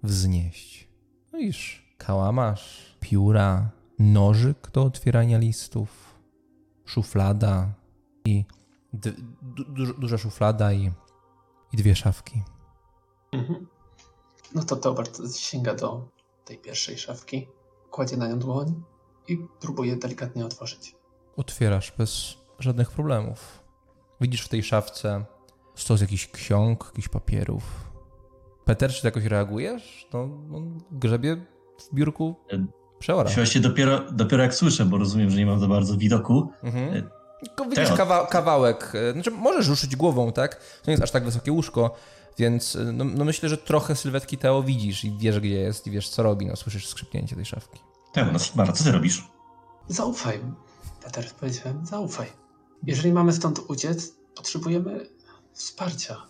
wznieść. No iż kałamarz, pióra, nożyk do otwierania listów, szuflada i duża szuflada i 2 szafki. Mhm. No to Teobald sięga do tej pierwszej szafki, kładzie na nią dłoń i próbuje delikatnie otworzyć. Otwierasz bez żadnych problemów. Widzisz w tej szafce stos jakichś ksiąg, jakichś papierów. Peter, czy ty jakoś reagujesz? No, on grzebie w biurku przeora. Właściwie dopiero jak słyszę, bo rozumiem, że nie mam za bardzo widoku. Mhm. Tylko widzisz kawałek, znaczy możesz ruszyć głową, tak? To nie jest aż tak wysokie łóżko, więc no myślę, że trochę sylwetki Theo widzisz i wiesz, gdzie jest i wiesz, co robi. No, słyszysz skrzypnięcie tej szafki. Theo, no Sigmar, co ty robisz? Zaufaj, Peter, powiedziałem, zaufaj. Jeżeli mamy stąd uciec, potrzebujemy wsparcia.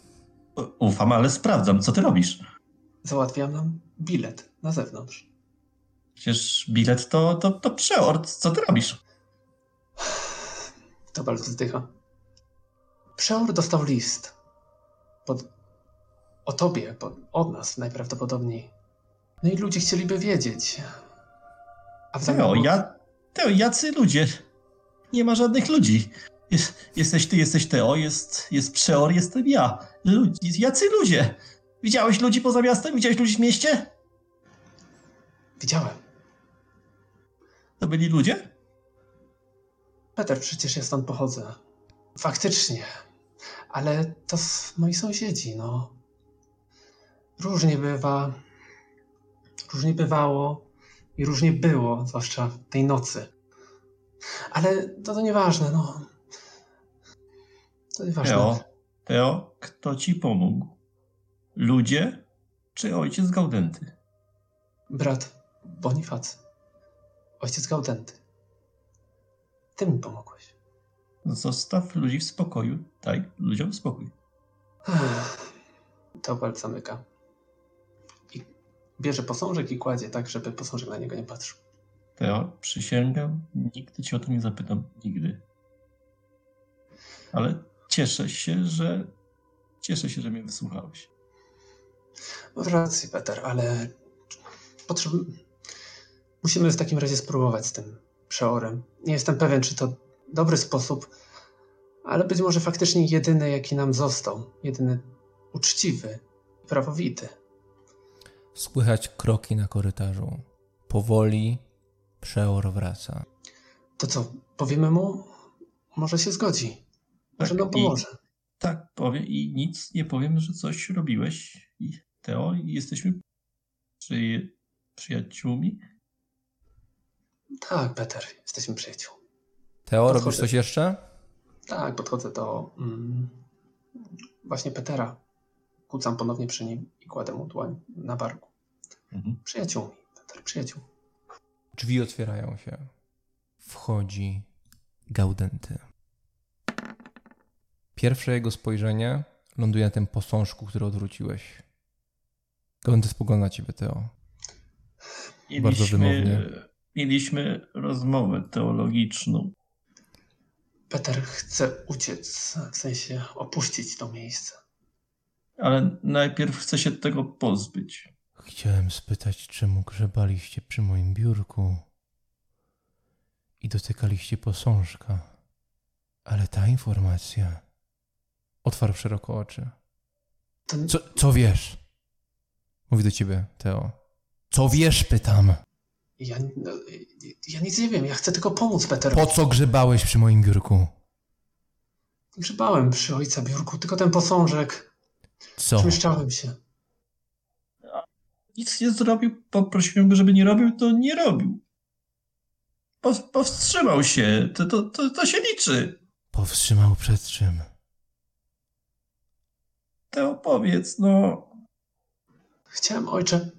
Ufam, ale sprawdzam, co ty robisz? Załatwiam nam bilet na zewnątrz. Przecież bilet to przeor, co ty robisz? To bardzo zdycha. Przeor dostał list. O tobie, od nas najprawdopodobniej. No i ludzie chcieliby wiedzieć. A w Theo, jacy ludzie? Nie ma żadnych ludzi. Jesteś ty, jesteś Theo, jest przeor, jestem ja. Jacy ludzie? Widziałeś ludzi poza miastem? Widziałeś ludzi w mieście? Widziałem. To byli ludzie? Peter, przecież ja stąd pochodzę. Faktycznie. Ale to moi sąsiedzi, no. Różnie bywa. Różnie bywało. I różnie było, zwłaszcza tej nocy. Ale to nieważne, no. To nieważne. Theo, kto ci pomógł? Ludzie czy ojciec Gaudenty? Brat Bonifacy. Ojciec Gaudenty. Ty mi pomogłeś. Zostaw ludzi w spokoju. Daj ludziom spokój. Teobald zamyka. I bierze posążek i kładzie tak, żeby posążek na niego nie patrzył. Theo, przysięgam, nigdy cię o to nie zapytam. Nigdy. Ale cieszę się, że mnie wysłuchałeś. Masz rację, Peter, ale musimy w takim razie spróbować z tym przeorem. Nie jestem pewien, czy to dobry sposób, ale być może faktycznie jedyny, jaki nam został. Jedyny uczciwy, prawowity. Słychać kroki na korytarzu. Powoli przeor wraca. To co, powiemy mu? Może się zgodzi. Może nam pomoże. Tak, powiem i nic nie powiem, że coś robiłeś. I Theo, jesteśmy przyjaciółmi? Tak, Peter, jesteśmy przyjaciół. Theo, robisz coś jeszcze? Tak, podchodzę do właśnie Petera. Kucam ponownie przy nim i kładę mu dłoń na barku. Mhm. Przyjaciół, Peter, przyjaciół. Drzwi otwierają się. Wchodzi Gaudenty. Pierwsze jego spojrzenie ląduje na tym posążku, który odwróciłeś. Gaudenty spogląda ciebie, Theo. Bardzo wymownie. Mieliśmy rozmowę teologiczną. Peter chce uciec, w sensie opuścić to miejsce. Ale najpierw chce się tego pozbyć. Chciałem spytać, czemu grzebaliście przy moim biurku i dotykaliście posążka. Ale ta informacja... Otwarł szeroko oczy. Co wiesz? Mówi do ciebie, Theo. Co wiesz, pytam? Ja nic nie wiem, ja chcę tylko pomóc Peterowi. Po co grzebałeś przy moim biurku? Grzebałem przy ojca biurku, tylko ten posążek. Co? Przemieszczałem się. Nic nie zrobił, poprosiłem go, żeby nie robił, to nie robił. Powstrzymał się, to się liczy. Powstrzymał przed czym? To opowiedz, no. Chciałem, ojcze,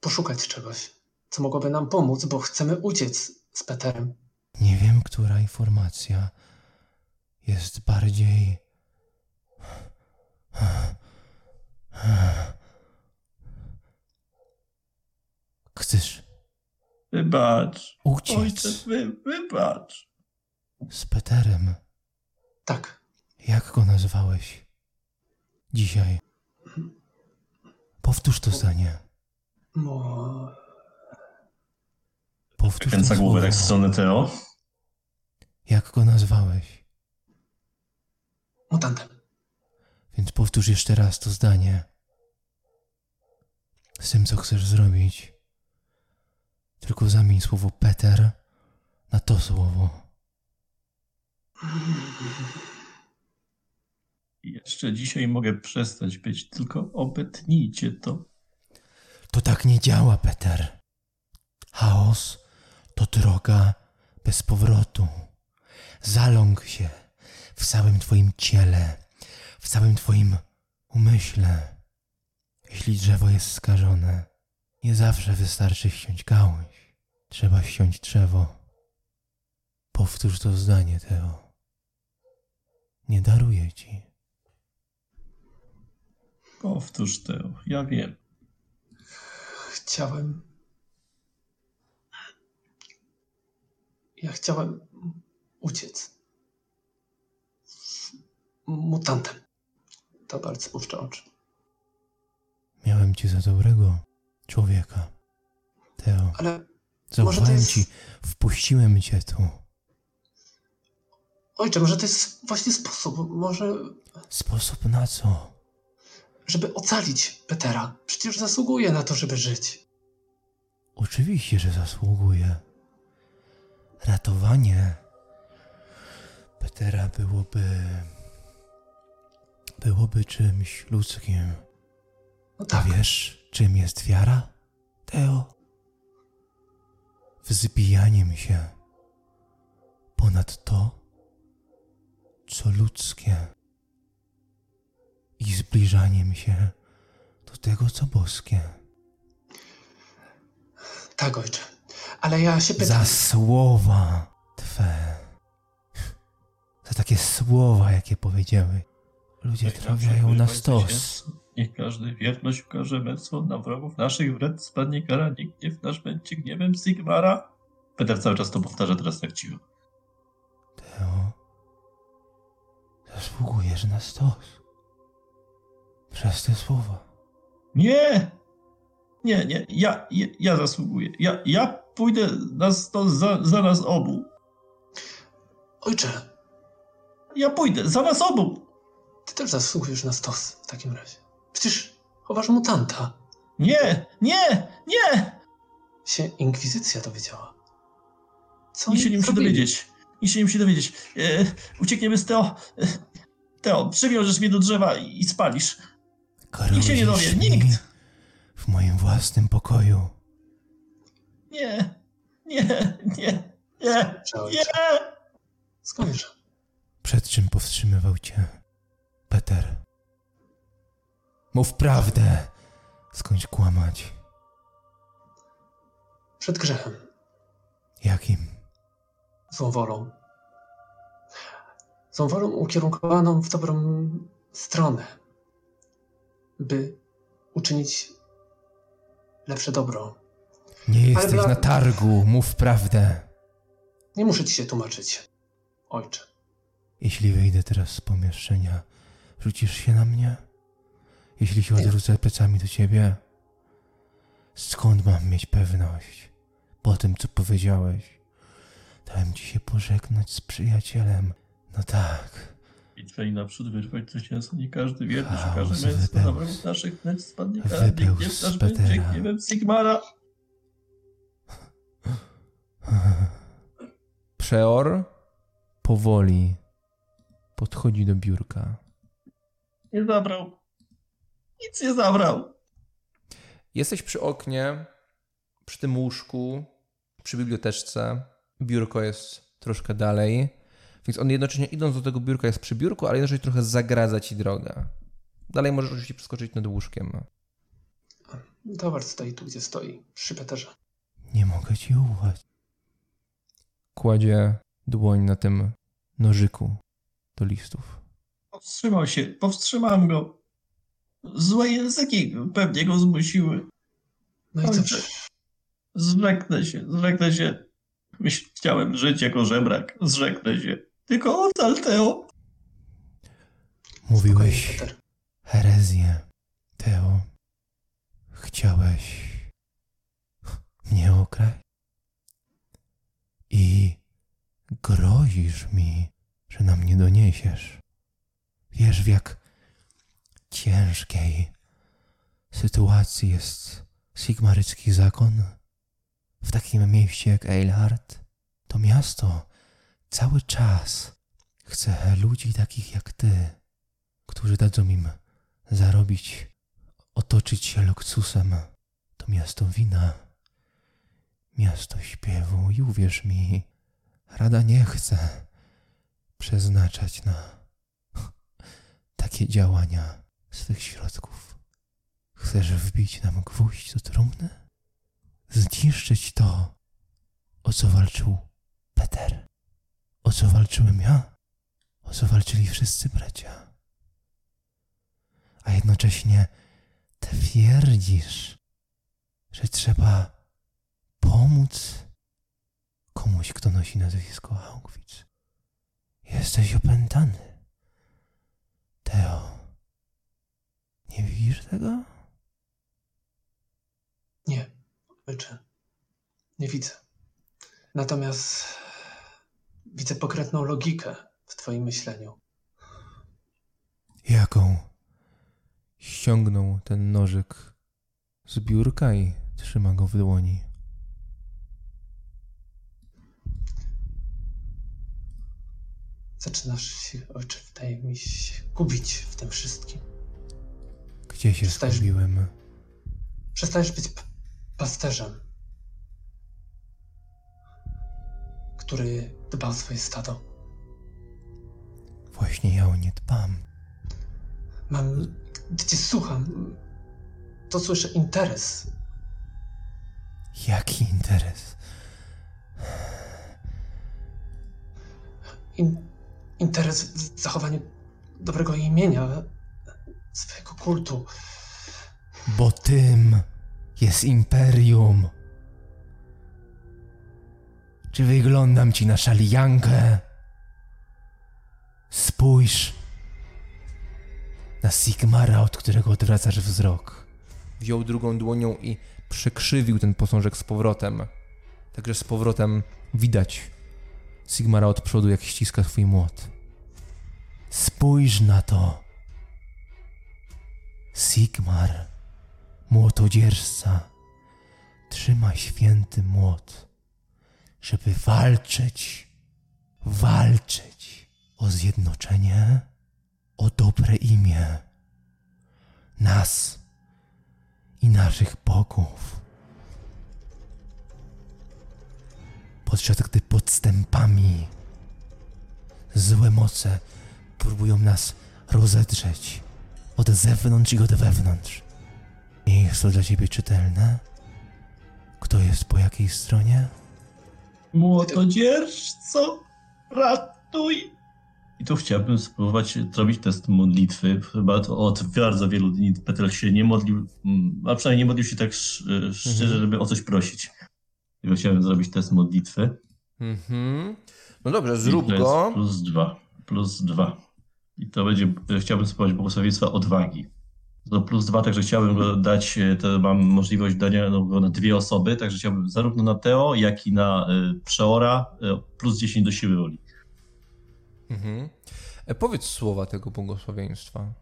poszukać czegoś, co mogłoby nam pomóc, bo chcemy uciec z Peterem. Nie wiem, która informacja jest bardziej... Chcesz? Wybacz. Uciec. Ojcze, wybacz. Z Peterem? Tak. Jak go nazwałeś dzisiaj? Powtórz to zdanie. Kręca głowę tak z strony Theo. Jak go nazwałeś? Mutantem. Więc powtórz jeszcze raz to zdanie. Z tym, co chcesz zrobić. Tylko zamień słowo Peter na to słowo. Jeszcze dzisiaj mogę przestać być, tylko obetnijcie to. To tak nie działa, Peter. Chaos to droga bez powrotu. Zaląg się w całym twoim ciele, w całym twoim umyśle. Jeśli drzewo jest skażone, nie zawsze wystarczy ściąć gałąź. Trzeba ściąć drzewo. Powtórz to zdanie, Theo. Nie daruję ci. Powtórz, Theo. Ja wiem. Ja chciałem uciec. Mutantem. Ta bardzo puszcza oczy. Miałem cię za dobrego człowieka, Theo. Ale zaufałem ci. Wpuściłem cię tu. Ojcze, może to jest właśnie sposób, może... Sposób na co? Żeby ocalić Petera. Przecież zasługuje na to, żeby żyć. Oczywiście, że zasługuje. Ratowanie Petera byłoby czymś ludzkim. No tak. A wiesz, czym jest wiara, Theo? Wzbijaniem się ponad to, co ludzkie. I zbliżaniem się do tego, co boskie. Tak, ojcze. Ale ja się pytam... Za słowa twe. Za takie słowa, jakie powiedziały. Ludzie trafiają na stos. Niech każdy wierność ukaże męstwo na wrogów naszych wred spadnie kara. Nikt nie w nasz będzie gniewem Sigmara. Peter cały czas to powtarza, teraz tak cicho. Theo, zasługujesz na stos. Przez te słowa. Nie. Ja zasługuję. Ja pójdę na stos za nas obu. Ojcze. Ja pójdę za nas obu. Ty też zasługujesz na stos w takim razie. Przecież chowasz mutanta. Nie. Się inkwizycja dowiedziała. Co? Nic się nie musi dowiedzieć. Uciekniemy z Theo. Theo, przywiążesz mnie do drzewa i spalisz. Nikt się nie dowie, nikt! W moim własnym pokoju. Nie. Skończę. Przed czym powstrzymywał cię Peter? Mów prawdę. Skończ kłamać. Przed grzechem. Jakim? Złą wolą ukierunkowaną w dobrą stronę. By uczynić lepsze dobro. Nie jesteś na targu, mów prawdę. Nie muszę ci się tłumaczyć, ojcze. Jeśli wyjdę teraz z pomieszczenia, rzucisz się na mnie? Jeśli się odwrócę plecami do ciebie? Skąd mam mieć pewność? Po tym, co powiedziałeś, dałem ci się pożegnać z przyjacielem. No tak. Bitwę i naprzód wyrwać coś jasno, nie każdy wierny, każdy męstwo na wrogów naszych wnętrz spadnie kara, nie wstaż będzie gniewem Sigmara. Przeor powoli podchodzi do biurka. Nie zabrał. Nic nie zabrał. Jesteś przy oknie, przy tym łóżku, przy biblioteczce. Biurko jest troszkę dalej. Więc on jednocześnie idąc do tego biurka jest przy biurku, ale jednocześnie trochę zagradza ci drogę. Dalej możesz oczywiście przeskoczyć nad łóżkiem. Towar stoi tu, gdzie stoi, przy Peterze. Nie mogę ci ufać. Kładzie dłoń na tym nożyku do listów. Powstrzymam go. Złe języki pewnie go zmusiły. No i co? Zleknę się. Chciałem żyć jako żebrak. Zrzeknę się. Tylko ocal, Theo. Mówiłeś herezję, Theo. Chciałeś mnie okraść? I grozisz mi, że na mnie doniesiesz. Wiesz, w jak ciężkiej sytuacji jest sigmarycki zakon? W takim mieście jak Eilhart, to miasto cały czas Chcę ludzi takich jak ty, którzy dadzą im zarobić, otoczyć się luksusem. To miasto wina, miasto śpiewu i uwierz mi, Rada nie chce przeznaczać na takie działania swych środków. Chcesz wbić nam gwóźdź do trumny? Zniszczyć to, o co walczył Peter, o co walczyłem ja, o co walczyli wszyscy bracia. A jednocześnie twierdzisz, że trzeba pomóc komuś, kto nosi nazwisko Haugwitz. Jesteś opętany. Theo, nie widzisz tego? Nie, ojcze. Nie widzę. Natomiast widzę pokrętną logikę w twoim myśleniu. Jaką? Ściągnął ten nożyk z biurka i trzyma go w dłoni. Zaczynasz się, ojcze, wydaje mi się, gubić w tym wszystkim. Gdzie się zgubiłem? Przestajesz być pasterzem, który dba o swoje stado. Właśnie ja o nie dbam. Gdy cię słucham, to słyszę interes. Jaki interes? Interes w zachowaniu dobrego imienia, swojego kultu. Bo tym jest imperium. Czy wyglądam ci na szalijankę? Spójrz na Sigmara, od którego odwracasz wzrok. Wziął drugą dłonią i przekrzywił ten posążek z powrotem. Także z powrotem widać Sigmara od przodu, jak ściska swój młot. Spójrz na to. Sigmar, młotodzieżca, trzyma święty młot, żeby walczyć o zjednoczenie, o dobre imię nas i naszych bogów. Podczas gdy podstępami złe moce próbują nas rozedrzeć od zewnątrz i od wewnątrz. Nie jest to dla ciebie czytelne? Kto jest po jakiej stronie? Młotodzieżco, ratuj! I tu chciałbym spróbować zrobić test modlitwy. Chyba to od bardzo wielu dni Peter się nie modlił, a przynajmniej nie modlił się tak szczerze, żeby o coś prosić. Ja chciałem zrobić test modlitwy. Mhm. No dobrze, zrób go. +2 I to będzie, chciałbym spróbować błogosławieństwa odwagi. To +2, także chciałbym go dać, to mam możliwość dania go na dwie osoby, także chciałbym zarówno na Theo, jak i na Przeora, +10 do siły woli. Mhm. Powiedz słowa tego błogosławieństwa.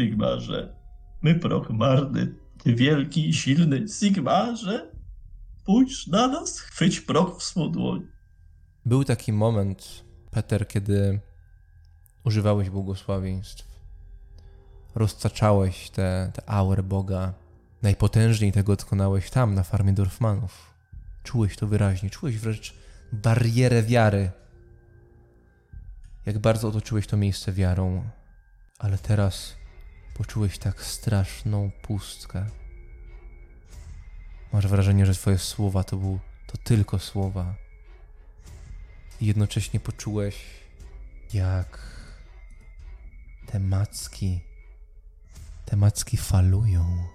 Sigmarze, my proch marny, ty wielki, silny Sigmarze, pójdź na nas, chwyć proch w swą dłoń. Był taki moment, Peter, kiedy używałeś błogosławieństw. Roztaczałeś te aurę Boga. Najpotężniej tego dokonałeś tam, na farmie Dorfmanów. Czułeś to wyraźnie, czułeś wręcz barierę wiary. Jak bardzo otoczyłeś to miejsce wiarą, ale teraz poczułeś tak straszną pustkę. Masz wrażenie, że twoje słowa to tylko słowa. I jednocześnie poczułeś, jak te macki falują.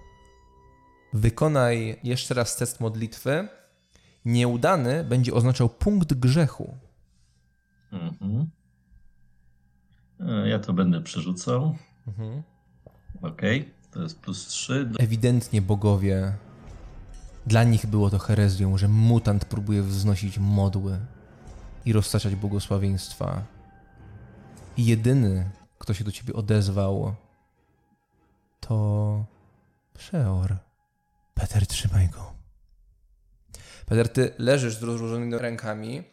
Wykonaj jeszcze raz test modlitwy. Nieudany będzie oznaczał punkt grzechu. Mhm. Ja to będę przerzucał. Mhm. Okej, to jest +3. Ewidentnie bogowie, dla nich było to herezją, że mutant próbuje wznosić modły i roztaczać błogosławieństwa. I jedyny, kto się do ciebie odezwał, to Przeor. Peter, trzymaj go. Peter, ty leżysz z rozłożonymi rękami,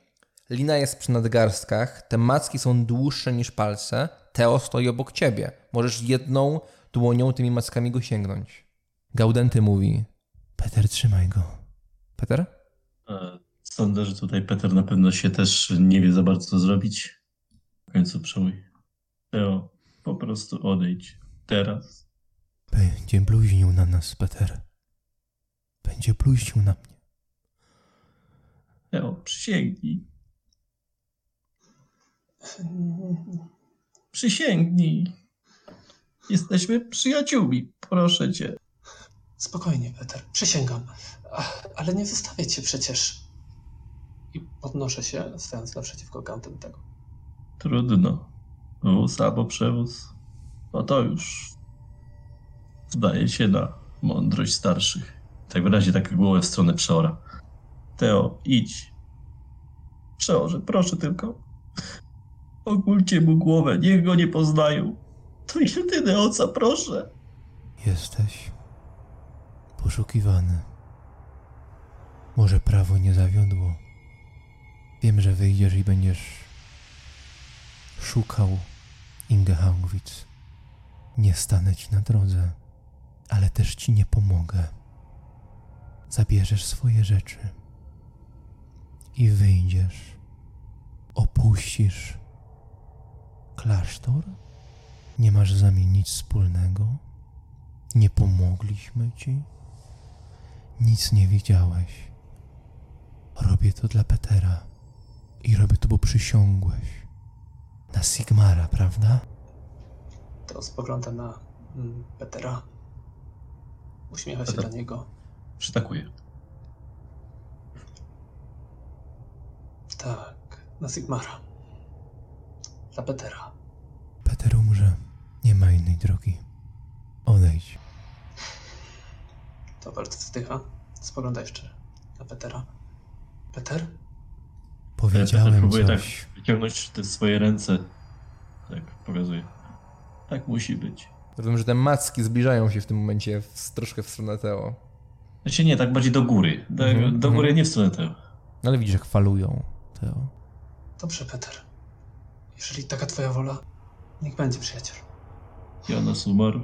Lina jest przy nadgarstkach, te macki są dłuższe niż palce. Theo stoi obok ciebie. Możesz jedną dłonią tymi mackami go sięgnąć. Gaudenty mówi: Peter, trzymaj go. Peter? Sądzę, że tutaj Peter na pewno się też nie wie za bardzo co zrobić. W końcu przełuj. Theo, po prostu odejdź. Teraz. Będzie bluźnił na nas, Peter. Będzie bluźnił na mnie. Theo, przysięgnij. Przysięgnij. Jesteśmy przyjaciółmi, proszę cię. Spokojnie, Peter, przysięgam. Ale nie zostawię cię przecież. I podnoszę się, stając naprzeciwko kantem tego. Trudno. Wóz albo przewóz. No to już zdaje się na mądrość starszych. Tak wyraźnie tak głowę w stronę przeora. Theo, idź. Przeorze, proszę tylko. Ogólcie mu głowę, niech go nie poznają. To jedyne o co proszę. Jesteś poszukiwany. Może prawo nie zawiodło. Wiem, że wyjdziesz i będziesz szukał Inge Haugwitz. Nie stanę ci na drodze, ale też ci nie pomogę. Zabierzesz swoje rzeczy i wyjdziesz. Opuścisz klasztor? Nie masz z nami nic wspólnego? Nie pomogliśmy ci? Nic nie widziałeś. Robię to dla Petera. I robię to, bo przysiągłeś. Na Sigmara, prawda? To spogląda na Petera. Uśmiecha się do niego. Przytakuje. Tak, na Sigmara. Dla Petera. Peter umrze. Nie ma innej drogi. Odejdź. To bardzo wzdycha. Spogląda jeszcze na Petera. Peter? Powiedziałem Peter próbuje coś. Tak wyciągnąć te swoje ręce. Tak, pokazuje. Tak musi być. Rozumiem, że te macki zbliżają się w tym momencie troszkę w stronę Theo. Znaczy nie, tak bardziej do góry. Do góry, nie w stronę Theo. Ale widzisz, jak falują Theo. Dobrze, Peter. Jeżeli taka twoja wola, niech będzie, przyjaciel. Jonas umarł.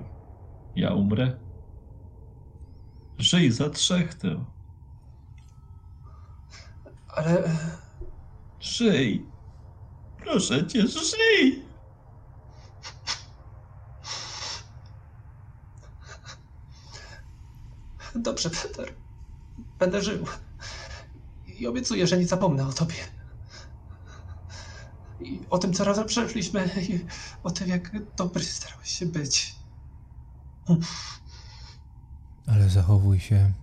Ja umrę. Żyj za trzech, Theo. Ale... Żyj. Proszę cię, żyj! Dobrze, Peter. Będę żył. I obiecuję, że nie zapomnę o tobie. I o tym, co razem przeszliśmy. I o tym, jak dobry starałeś się być. Ale zachowuj się,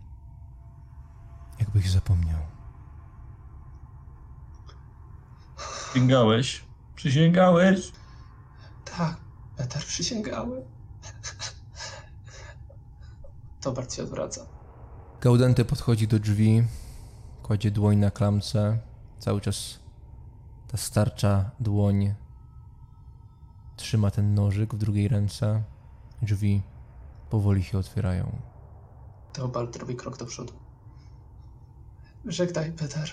jakbyś zapomniał. Przysięgałeś? Przysięgałeś? Tak, Peter, przysięgałem. Tobart się odwraca. Gaudenty podchodzi do drzwi, kładzie dłoń na klamce. Cały czas ta starcza dłoń trzyma ten nożyk w drugiej ręce. Drzwi powoli się otwierają. Tobart robi krok do przodu. Żegnaj, Peter.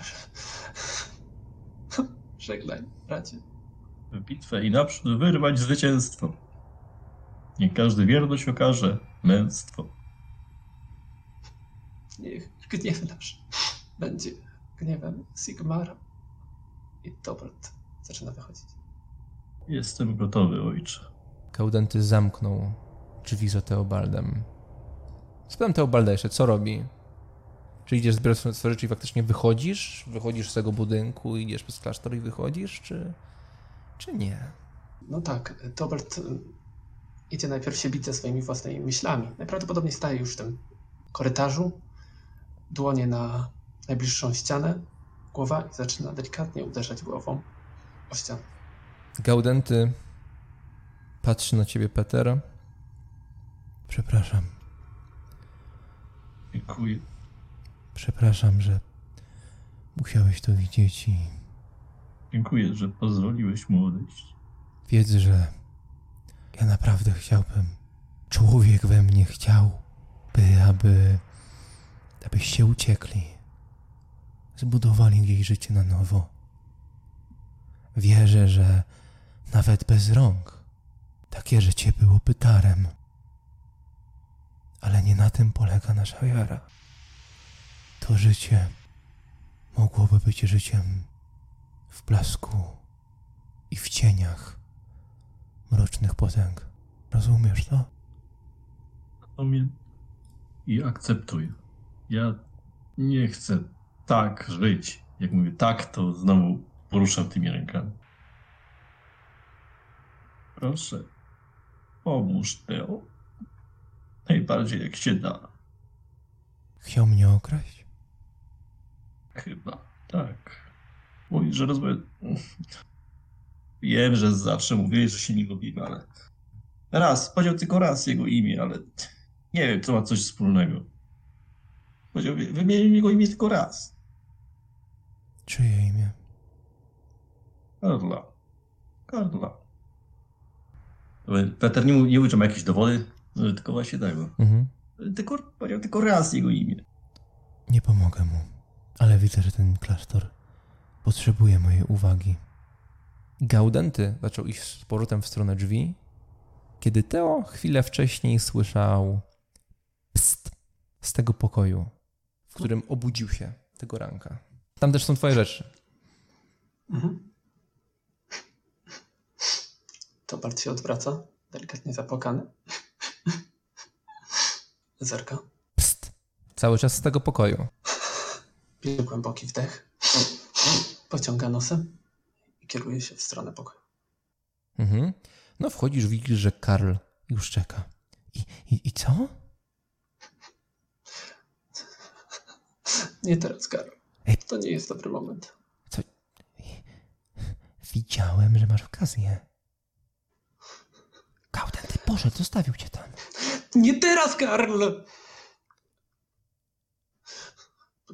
Żegnaj, bracie. Bitwę i naprzód wyrwać zwycięstwo. Niech każdy wierność okaże męstwo. Niech gniew nasz będzie gniewem Sigmara. I Tobart zaczyna wychodzić. Jestem gotowy, ojcze. Gaudenty zamknął drzwi za Teobaldem. Spytam Teobalda jeszcze, co robi? Czy idziesz zbierać swoje rzeczy i faktycznie wychodzisz? Wychodzisz z tego budynku, idziesz przez klasztor i wychodzisz, czy nie? No tak, Tobalt idzie najpierw się bić ze swoimi własnymi myślami. Najprawdopodobniej staje już w tym korytarzu, dłonie na najbliższą ścianę, głowa i zaczyna delikatnie uderzać głową o ścianę. Gaudenty patrzy na ciebie, Peter. Przepraszam. Dziękuję. Przepraszam, że musiałeś to widzieć i... Dziękuję, że pozwoliłeś mu odejść. Wiedz, że ja naprawdę chciałbym, człowiek we mnie chciał, abyście uciekli, zbudowali jej życie na nowo, Wierzę, że nawet bez rąk takie życie było pytarem. Ale nie na tym polega nasza wiara. To życie mogłoby być życiem w blasku i w cieniach mrocznych potęg. Rozumiesz to? Rozumiem i akceptuję. Ja nie chcę tak żyć. Jak mówię tak, to znowu poruszam tymi rękami. Proszę, pomóż Theo. Najbardziej jak się da. Chciał mnie okraść? Chyba tak. Mówisz, że rozmawiam... Wiem, że zawsze mówiłeś, że się nie lubimy, ale... Raz, powiedział tylko raz jego imię, ale... Nie wiem, to ma coś wspólnego. Powiedział, wymienił jego imię tylko raz. Czyje imię? Karla. Peter nie mówił, że ma jakieś dowody, tylko właśnie tego. Mhm. Tylko raz jego imię. Nie pomogę mu, ale widzę, że ten klasztor potrzebuje mojej uwagi. Gaudenty zaczął iść z powrotem w stronę drzwi, kiedy Theo chwilę wcześniej słyszał pst z tego pokoju, w którym obudził się tego ranka. Tam też są twoje rzeczy. Mhm. Tobart się odwraca, delikatnie zapłakany. Zerka. Pst. Cały czas z tego pokoju. Bierze głęboki wdech. Pociąga nosem i kieruje się w stronę pokoju. Mhm. No wchodzisz, widzisz, że Karl już czeka. I co? Nie teraz, Karl. To nie jest dobry moment. Co? Widziałem, że masz okazję. Gaudenty poszedł, zostawił cię tam. Nie teraz, Karl!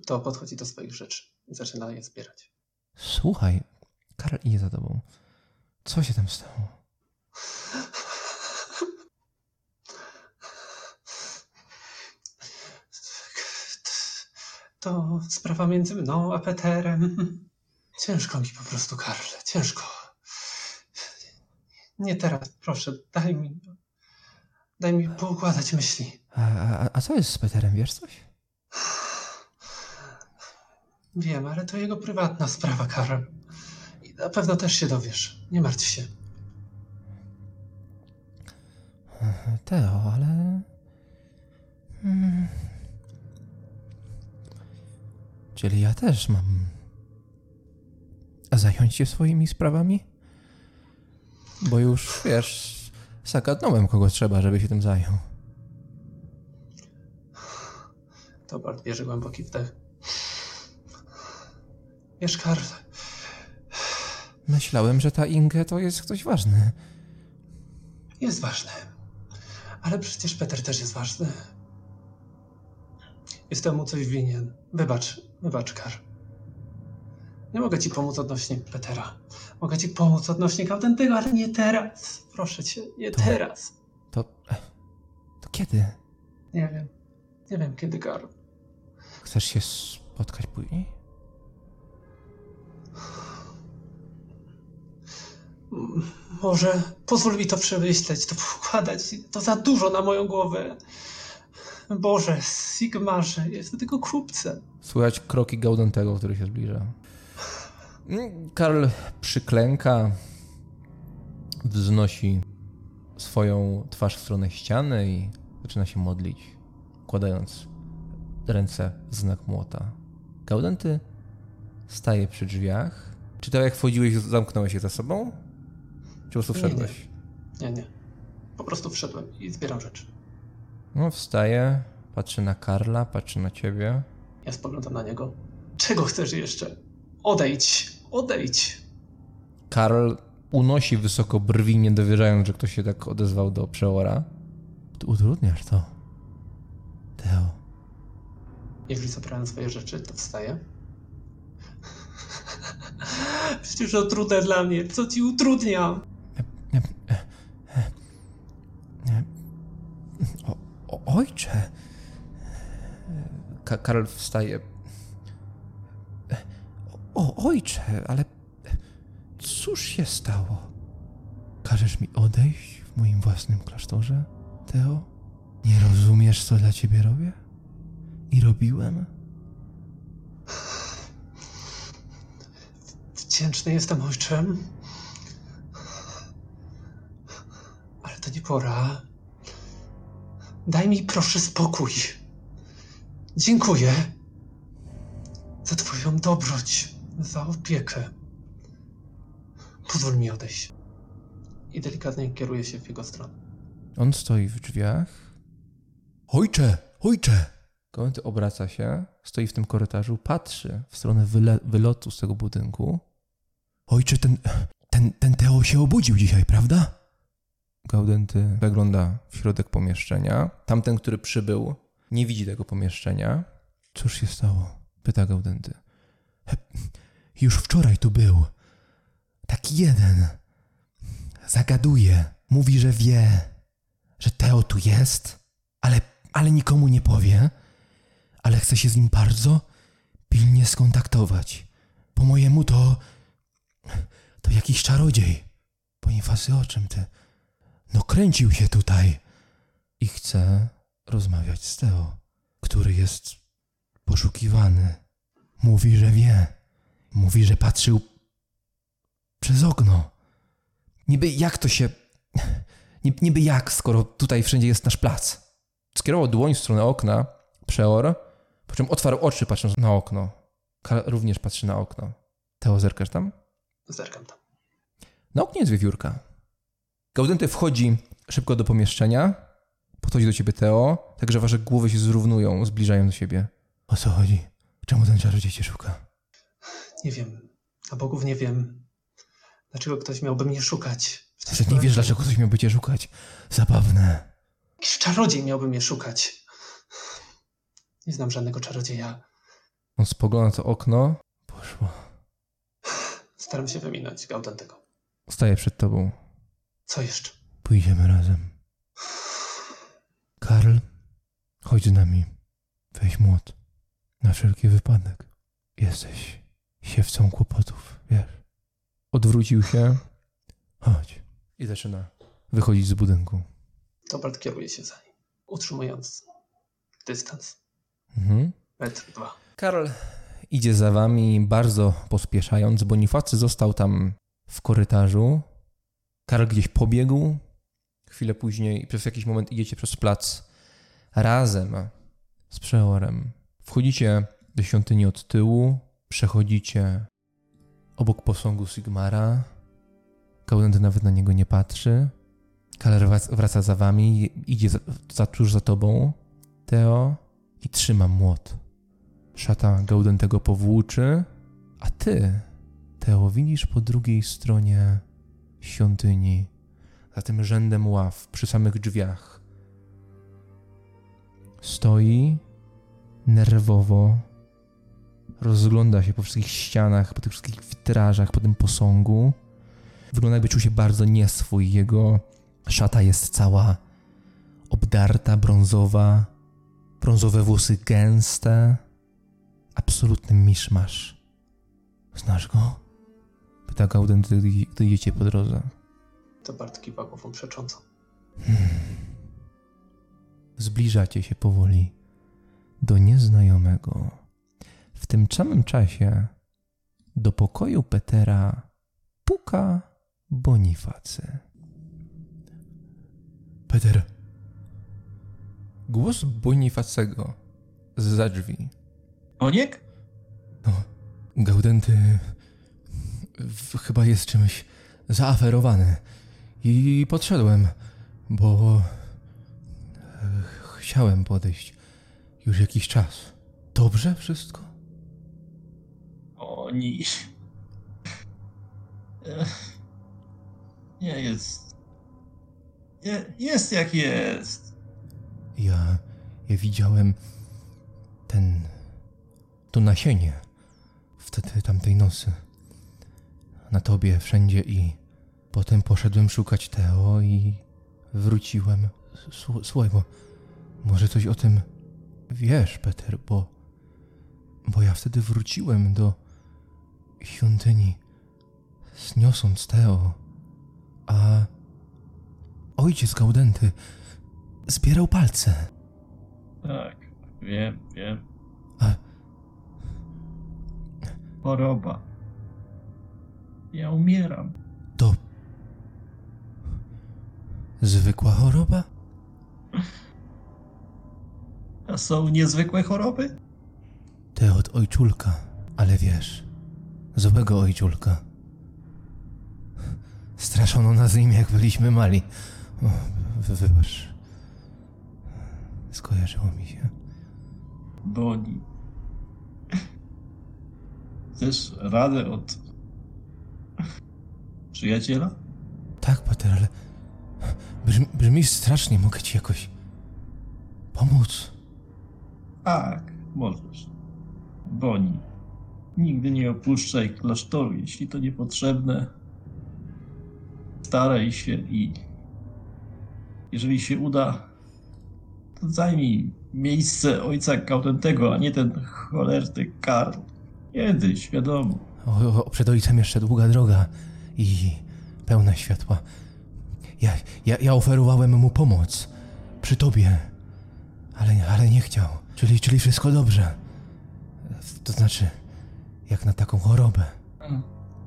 To podchodzi do swoich rzeczy i zaczyna je zbierać. Słuchaj, Karl idzie za tobą. Co się tam stało? To sprawa między mną a Peterem. Ciężko mi po prostu, Karle, ciężko. Nie teraz, proszę, daj mi poukładać myśli. A co jest z Peterem, wiesz coś? Wiem, ale to jego prywatna sprawa, Karl. I na pewno też się dowiesz, nie martw się. Theo, ale... Czyli ja też mam zająć się swoimi sprawami? Bo już, wiesz, zagadnąłem kogo trzeba, żeby się tym zajął. Tobart bierze głęboki wdech. Wiesz, Karl... Myślałem, że ta Inge to jest ktoś ważny. Jest ważny. Ale przecież Peter też jest ważny. Jestem mu coś winien. Wybacz, Karl. Nie mogę ci pomóc odnośnie Petera. Mogę ci pomóc odnośnie Gaudentego, ale nie teraz. Proszę cię, nie teraz. To kiedy? Nie wiem kiedy, Karl. Chcesz się spotkać później? Może pozwól mi to przemyśleć, to poukładać. To za dużo na moją głowę. Boże, Sigmarze, jestem tylko krupcem. Słychać kroki Gaudentego, który się zbliża. Karl przyklęka, wznosi swoją twarz w stronę ściany i zaczyna się modlić, kładając ręce w znak młota. Gaudenty staje przy drzwiach. Czy to jak wchodziłeś, zamknąłeś je za sobą? Czy po prostu wszedłeś? Nie. Po prostu wszedłem i zbieram rzeczy. No, wstaje, patrzy na Karla, patrzy na ciebie. Ja spoglądam na niego. Czego chcesz jeszcze? Odejdź! Karl unosi wysoko brwi, nie dowierzając, że ktoś się tak odezwał do przeora. Ty utrudniasz to, Theo. Jeżeli zabrałem swoje rzeczy, to wstaję. Przecież to trudne dla mnie. Co ci utrudniam? Ojcze! Karl wstaje. Ojcze, ale Cóż się stało? Każesz mi odejść w moim własnym klasztorze, Theo? Nie rozumiesz, co dla ciebie robię? I robiłem? Wdzięczny jestem, ojczym. Ale to nie pora. Daj mi proszę spokój. Dziękuję za twoją dobroć, za opiekę. Pozwól mi odejść. I delikatnie kieruje się w jego stronę. On stoi w drzwiach. Ojcze! Ojcze! Gaudenty obraca się, stoi w tym korytarzu, patrzy w stronę wylotu z tego budynku. Ojcze, ten Theo się obudził dzisiaj, prawda? Gaudenty zagląda w środek pomieszczenia. Tamten, który przybył, nie widzi tego pomieszczenia. Cóż się stało? Pyta Gaudenty. Już wczoraj tu był. Taki jeden. Zagaduje. Mówi, że wie, że Theo tu jest, ale nikomu nie powie. Ale chce się z nim bardzo pilnie skontaktować. Po mojemu to jakiś czarodziej. Bonifacy, o czym ty? No kręcił się tutaj. I chce rozmawiać z Theo, który jest poszukiwany. Mówi, że wie. Mówi, że patrzył przez okno. Niby jak, skoro tutaj wszędzie jest nasz plac. Skierował dłoń w stronę okna, przeor, po czym otwarł oczy, patrząc na okno. Karl również patrzy na okno. Theo, zerkasz tam? Zerkam tam. Na oknie jest wiewiórka. Gaudenty wchodzi szybko do pomieszczenia. Podchodzi do ciebie Theo, także wasze głowy się zrównują, zbliżają do siebie. O co chodzi? Czemu ten czarodziej cię szuka? Nie wiem. A bogów nie wiem. Dlaczego ktoś miałby mnie szukać? Nie wiesz, dlaczego ktoś miałby cię szukać? Zabawne. Jakiś czarodziej miałby mnie szukać. Nie znam żadnego czarodzieja. On spogląda to okno. Poszło. Staram się wyminąć Gaudentego. Staję przed tobą. Co jeszcze? Pójdziemy razem. Karl, chodź z nami. Weź młot. Na wszelki wypadek. Jesteś siewcą kłopotów, wiesz. Odwrócił się. Chodź. I zaczyna wychodzić z budynku. Tobald kieruje się za nim, utrzymując dystans. Metr 2. Karl idzie za wami, bardzo pospieszając. Bonifacy został tam w korytarzu. Karl gdzieś pobiegł. Chwilę później, przez jakiś moment idziecie przez plac razem z przeorem. Wchodzicie do świątyni od tyłu, przechodzicie obok posągu Sigmara. Gaudenty nawet na niego nie patrzy. Karl wraca za wami, idzie tuż za tobą, Theo, i trzyma młot. Szata Gaudentego powłóczy, a ty, Theo, widzisz po drugiej stronie świątyni, za tym rzędem ław, przy samych drzwiach. Stoi nerwowo, rozgląda się po wszystkich ścianach, po tych wszystkich witrażach, po tym posągu. Wygląda, jakby czuł się bardzo nieswój. Jego szata jest cała obdarta, brązowa, brązowe włosy gęste. Absolutny miszmasz. Znasz go? Pyta Gaudenty, gdy idziecie po drodze. To Bart kiwa głową przecząco. Zbliżacie się powoli do nieznajomego. W tym samym czasie do pokoju Petera puka Bonifacy. Peter. Głos Bonifacego zza drzwi. Oniek? No, Gaudenty chyba jest czymś zaaferowany. I podszedłem, bo chciałem podejść już jakiś czas. Dobrze wszystko? Oni... Nie jest... Jest jak jest. Ja widziałem to nasienie wtedy tamtej nocy. Na tobie wszędzie i potem poszedłem szukać Theo i wróciłem. Słuchaj, bo może coś o tym wiesz, Peter, bo ja wtedy wróciłem do świątyni zniosąc Theo, a ojciec Gaudenty zbierał palce. Tak, wiem. Choroba. Ja umieram. To... zwykła choroba? A są niezwykłe choroby? Te od ojczulka, ale wiesz, złego ojczulka. Straszono nas nim, jak byliśmy mali. O, wybacz. Skojarzyło mi się. Boni. Chcesz radę od przyjaciela? Tak, Peter, ale brzmi strasznie. Mogę ci jakoś pomóc? Tak, możesz. Boni, nigdy nie opuszczaj klasztoru, jeśli to niepotrzebne. Staraj się i jeżeli się uda, to zajmij miejsce ojca Gaudentego, a nie ten cholerny Karl. Kiedyś, wiadomo. Przed ojcem jeszcze długa droga i pełna światła. Ja oferowałem mu pomoc przy tobie, ale nie chciał. Czyli wszystko dobrze. To znaczy, jak na taką chorobę.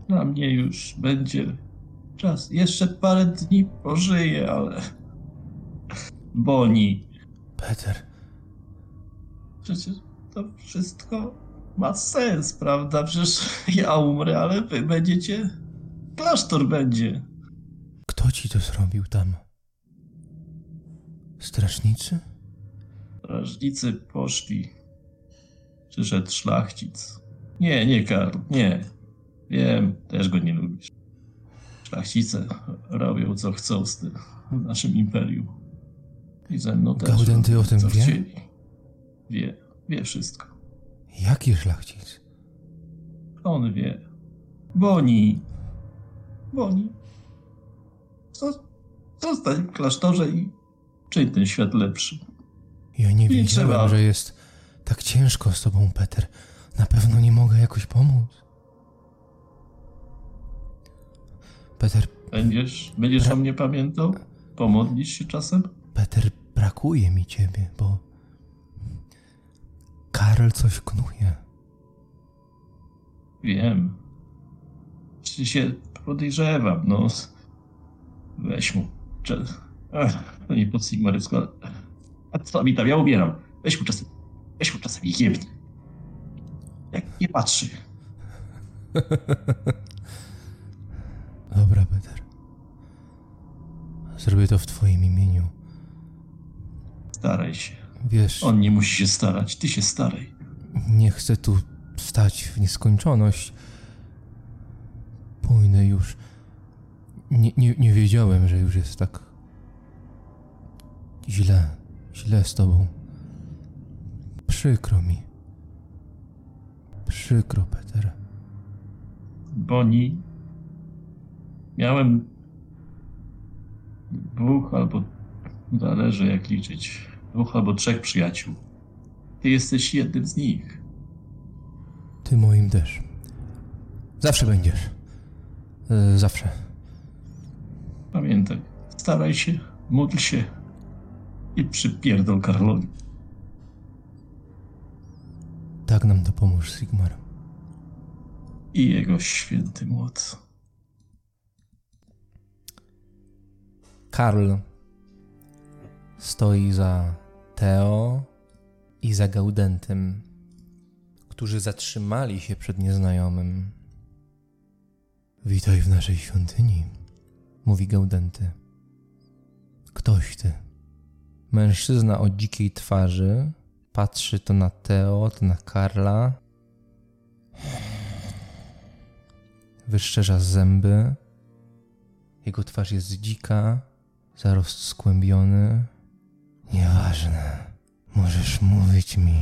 Dla mnie już będzie czas. Jeszcze parę dni pożyję, ale... Boni. Peter. Przecież to wszystko ma sens, prawda? Przecież ja umrę, ale wy będziecie... Klasztor będzie. Kto ci to zrobił tam? Strażnicy? Strażnicy poszli. Przyszedł szlachcic. Nie, Karl, nie. Wiem, też go nie lubisz. Szlachcice robią, co chcą z tym w naszym imperium. I ze mną też. Gaudenty o tym wie? Chcieli. Wie wszystko. Jaki szlachcic? On wie. Boni. Zostań w klasztorze i czyń ten świat lepszy. Ja nie wiedziałem, że jest... tak ciężko z tobą, Peter. Na pewno nie mogę jakoś pomóc. Peter... Będziesz o mnie pamiętał? Pomodlisz się czasem? Peter, brakuje mi ciebie, bo... Karl coś knuje. Wiem. Czy się podejrzewam, no... Weź mu... To nie pod Sigmarysko. A co mi tam? Ja umieram. Weź mu czasem i jebnie. Jak nie patrzy. Dobra, Peter. Zrobię to w twoim imieniu. Staraj się. Wiesz... On nie musi się starać, ty się staraj. Nie chcę tu stać w nieskończoność. Pójdę już. Nie wiedziałem, że już jest tak... źle z tobą. Przykro mi. Przykro, Peter. Boni, miałem 2 albo 3 przyjaciół. Ty jesteś jednym z nich. Ty moim też. Zawsze będziesz. Zawsze. Pamiętaj, staraj się, módl się i przypierdol Karlowi. Tak nam to pomóż, Sigmar. I jego święty młot. Karl stoi za Theo i za Gaudentym, którzy zatrzymali się przed nieznajomym. Witaj w naszej świątyni, mówi Gaudenty. Ktoś ty. Mężczyzna o dzikiej twarzy patrzy to na Theo, to na Karla. Wyszczerza zęby. Jego twarz jest dzika. Zarost skłębiony. Nieważne. Możesz mówić mi.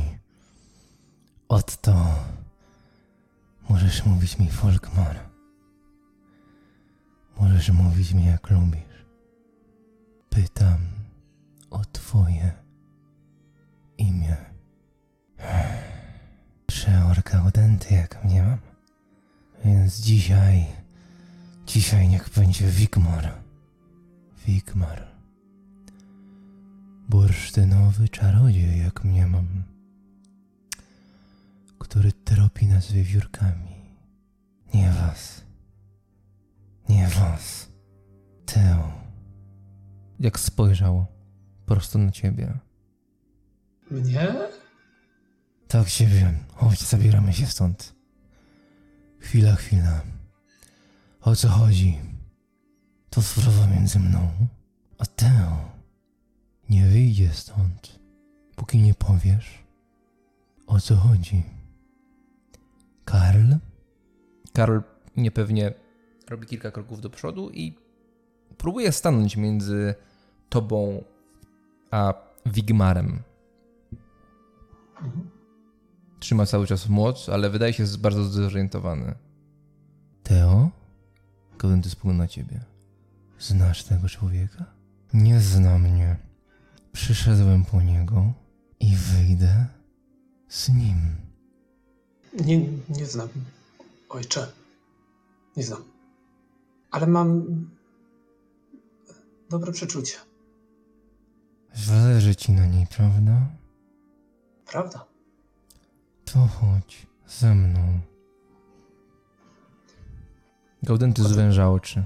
Otto. Możesz mówić mi, Folkmar. Możesz mówić mi, jak lubisz. Pytam o twoje imię. Przeorka Gaudenty, jak mnie mam. Więc dzisiaj Dzisiaj niech będzie Wigmar. Wigmar. Bursztynowy czarodziej, jak mnie mam, który tropi nas wiewiórkami. Nie was. Nie was. Theo. Jak spojrzał prosto na ciebie. Mnie? Tak, ciebie. Chodź, zabieramy się stąd. Chwila, chwila. O co chodzi? To sprawa między mną a Theo. Nie wyjdzie stąd, póki nie powiesz, o co chodzi. Karl? Karl niepewnie robi kilka kroków do przodu i próbuje stanąć między tobą a Wigmarem. Trzyma cały czas młot, ale wydaje się bardzo zdezorientowany. Theo? Gaudenty spogląda na ciebie. Znasz tego człowieka? Nie zna mnie. Przyszedłem po niego i wyjdę z nim. Nie znam, ojcze. Nie znam. Ale mam dobre przeczucie. Zależy ci na niej, prawda? Prawda. To chodź ze mną. Gaudenty zwęża oczy.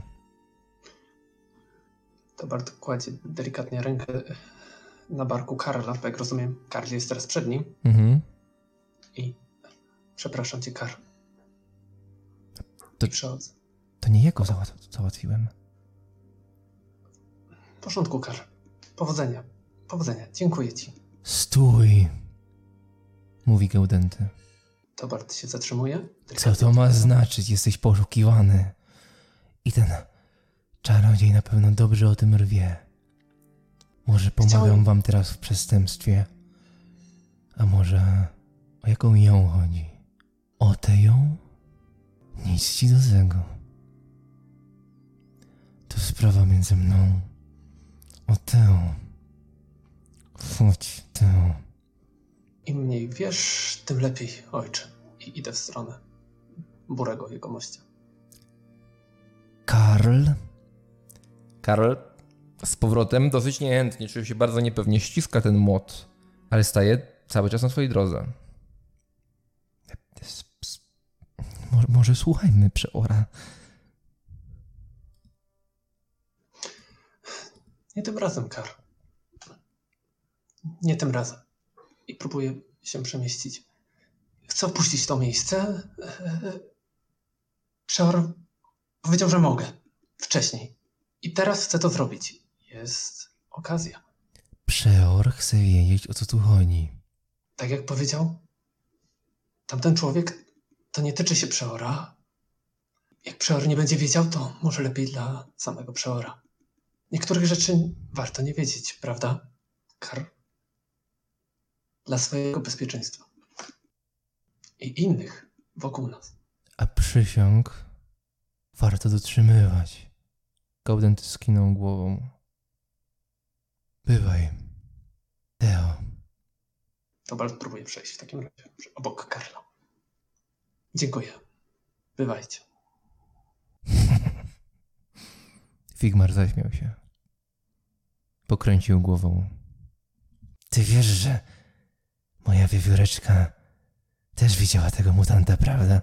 To bardzo kładzie delikatnie rękę na barku Karla, bo jak rozumiem, Karl jest teraz przed nim. Mhm. I przepraszam cię, Karl. To nie jego załatwiłem. W porządku, Karl. Powodzenia. Powodzenia. Dziękuję ci. Stój. Mówi Gaudenty. Tobart się zatrzymuje. Co to ma znaczyć? Jesteś poszukiwany. I ten czarodziej na pewno dobrze o tym rwie. Może pomagam wam teraz w przestępstwie. A może o jaką ją chodzi? O tę ją? Nic ci do tego. To sprawa między mną o tę. Chodź, tę. Im mniej wiesz, tym lepiej, ojcze. I idę w stronę Burego, jego mościa. Karl? Karl z powrotem dosyć niechętnie, czuje się bardzo niepewnie, ściska ten młot, ale staje cały czas na swojej drodze. Może słuchajmy przeora. Nie tym razem, Karl. Nie tym razem. I próbuję się przemieścić. Chcę opuścić to miejsce. Przeor powiedział, że mogę. Wcześniej. I teraz chcę to zrobić. Jest okazja. Przeor chce wiedzieć, o co tu chodzi. Tak jak powiedział, tamten człowiek to nie tyczy się przeora. Jak przeor nie będzie wiedział, to może lepiej dla samego przeora. Niektórych rzeczy warto nie wiedzieć, prawda, Karl? Dla swojego bezpieczeństwa. I innych wokół nas. A przysiąg warto dotrzymywać. Gaudenty skinął głową. Bywaj, Theo. Dobra, próbuję przejść w takim razie obok Karla. Dziękuję. Bywajcie. Wigmar zaśmiał się. Pokręcił głową. Ty wiesz, że moja wiewióreczka też widziała tego mutanta, prawda?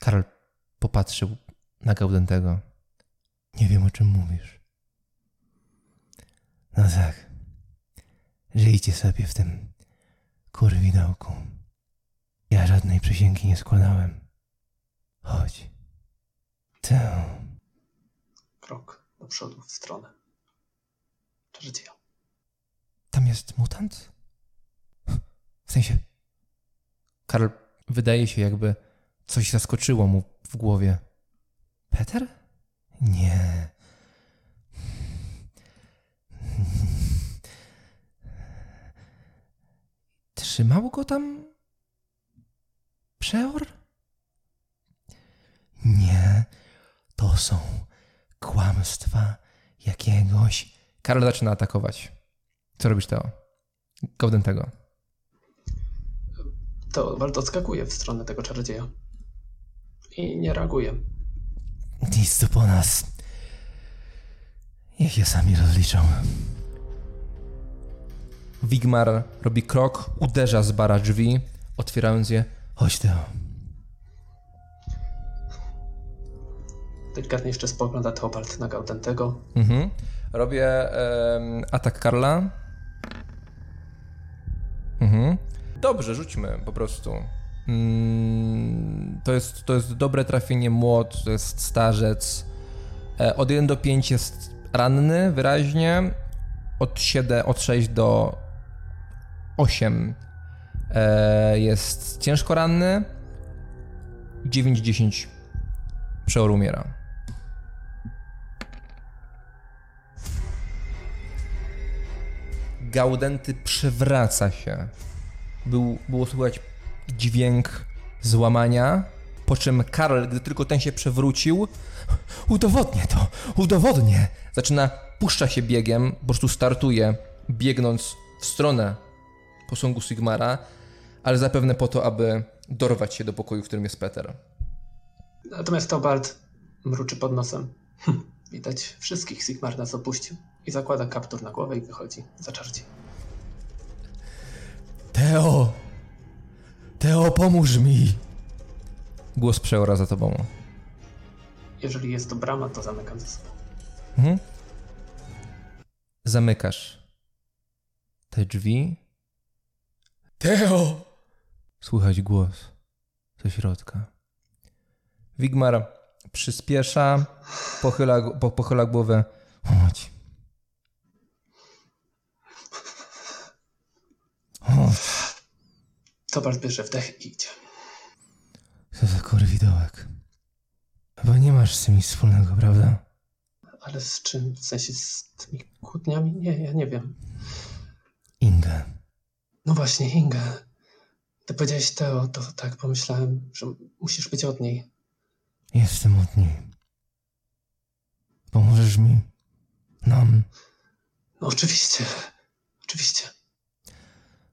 Karl popatrzył na Gaudentego. Nie wiem, o czym mówisz. No tak. Żyjcie sobie w tym kurwidołku. Ja żadnej przysięgi nie składałem. Chodź. Tę. Krok do przodu w stronę czarodzieja. Tam jest mutant? W sensie... Karl wydaje się, jakby coś zaskoczyło mu w głowie. Peter? Nie. Trzymał go tam... przeor? Nie. To są kłamstwa jakiegoś... Karl zaczyna atakować. Co robisz, Theo? Gaudentego. To bardzo odskakuje w stronę tego czarodzieja. I nie reaguje. Nic po nas. Niech je sami rozliczą. Wigmar robi krok, uderza z bara drzwi, otwierając je. Chodź, Theo. Delikatnie jeszcze spogląda Theobald na Gaudentego. Mhm. Robię atak Karla. Mhm. Dobrze, rzućmy po prostu. To jest dobre trafienie, młot, to jest starzec. Od 1 do 5 jest ranny wyraźnie. Od 6 do 8 jest ciężko ranny. 9-10 przeor umiera. Gaudenty przewraca się. Było słychać dźwięk złamania, po czym Karl, gdy tylko ten się przewrócił, udowodnię, puszcza się biegiem, po prostu startuje, biegnąc w stronę posągu Sigmara, ale zapewne po to, aby dorwać się do pokoju, w którym jest Peter. Natomiast Theobald mruczy pod nosem. Widać, wszystkich Sigmar nas opuścił. I zakłada kaptur na głowę i wychodzi za czarcie. Theo, pomóż mi! Głos przeora za tobą. Jeżeli jest to brama, to zamykam ze sobą. Mhm. Zamykasz te drzwi. Theo! Słychać głos ze środka. Wigmar przyspiesza, pochyla głowę. Chodź. Tobart bierze wdech i idzie. Co za kurwidołek. Chyba nie masz z tym nic wspólnego, prawda? Ale z czym? W sensie z tymi kłótniami? Nie, ja nie wiem. Inge. No właśnie, Inge. Ty powiedziałeś Theo, to tak pomyślałem, że musisz być od niej. Jestem od niej. Pomożesz mi? Nam? No oczywiście.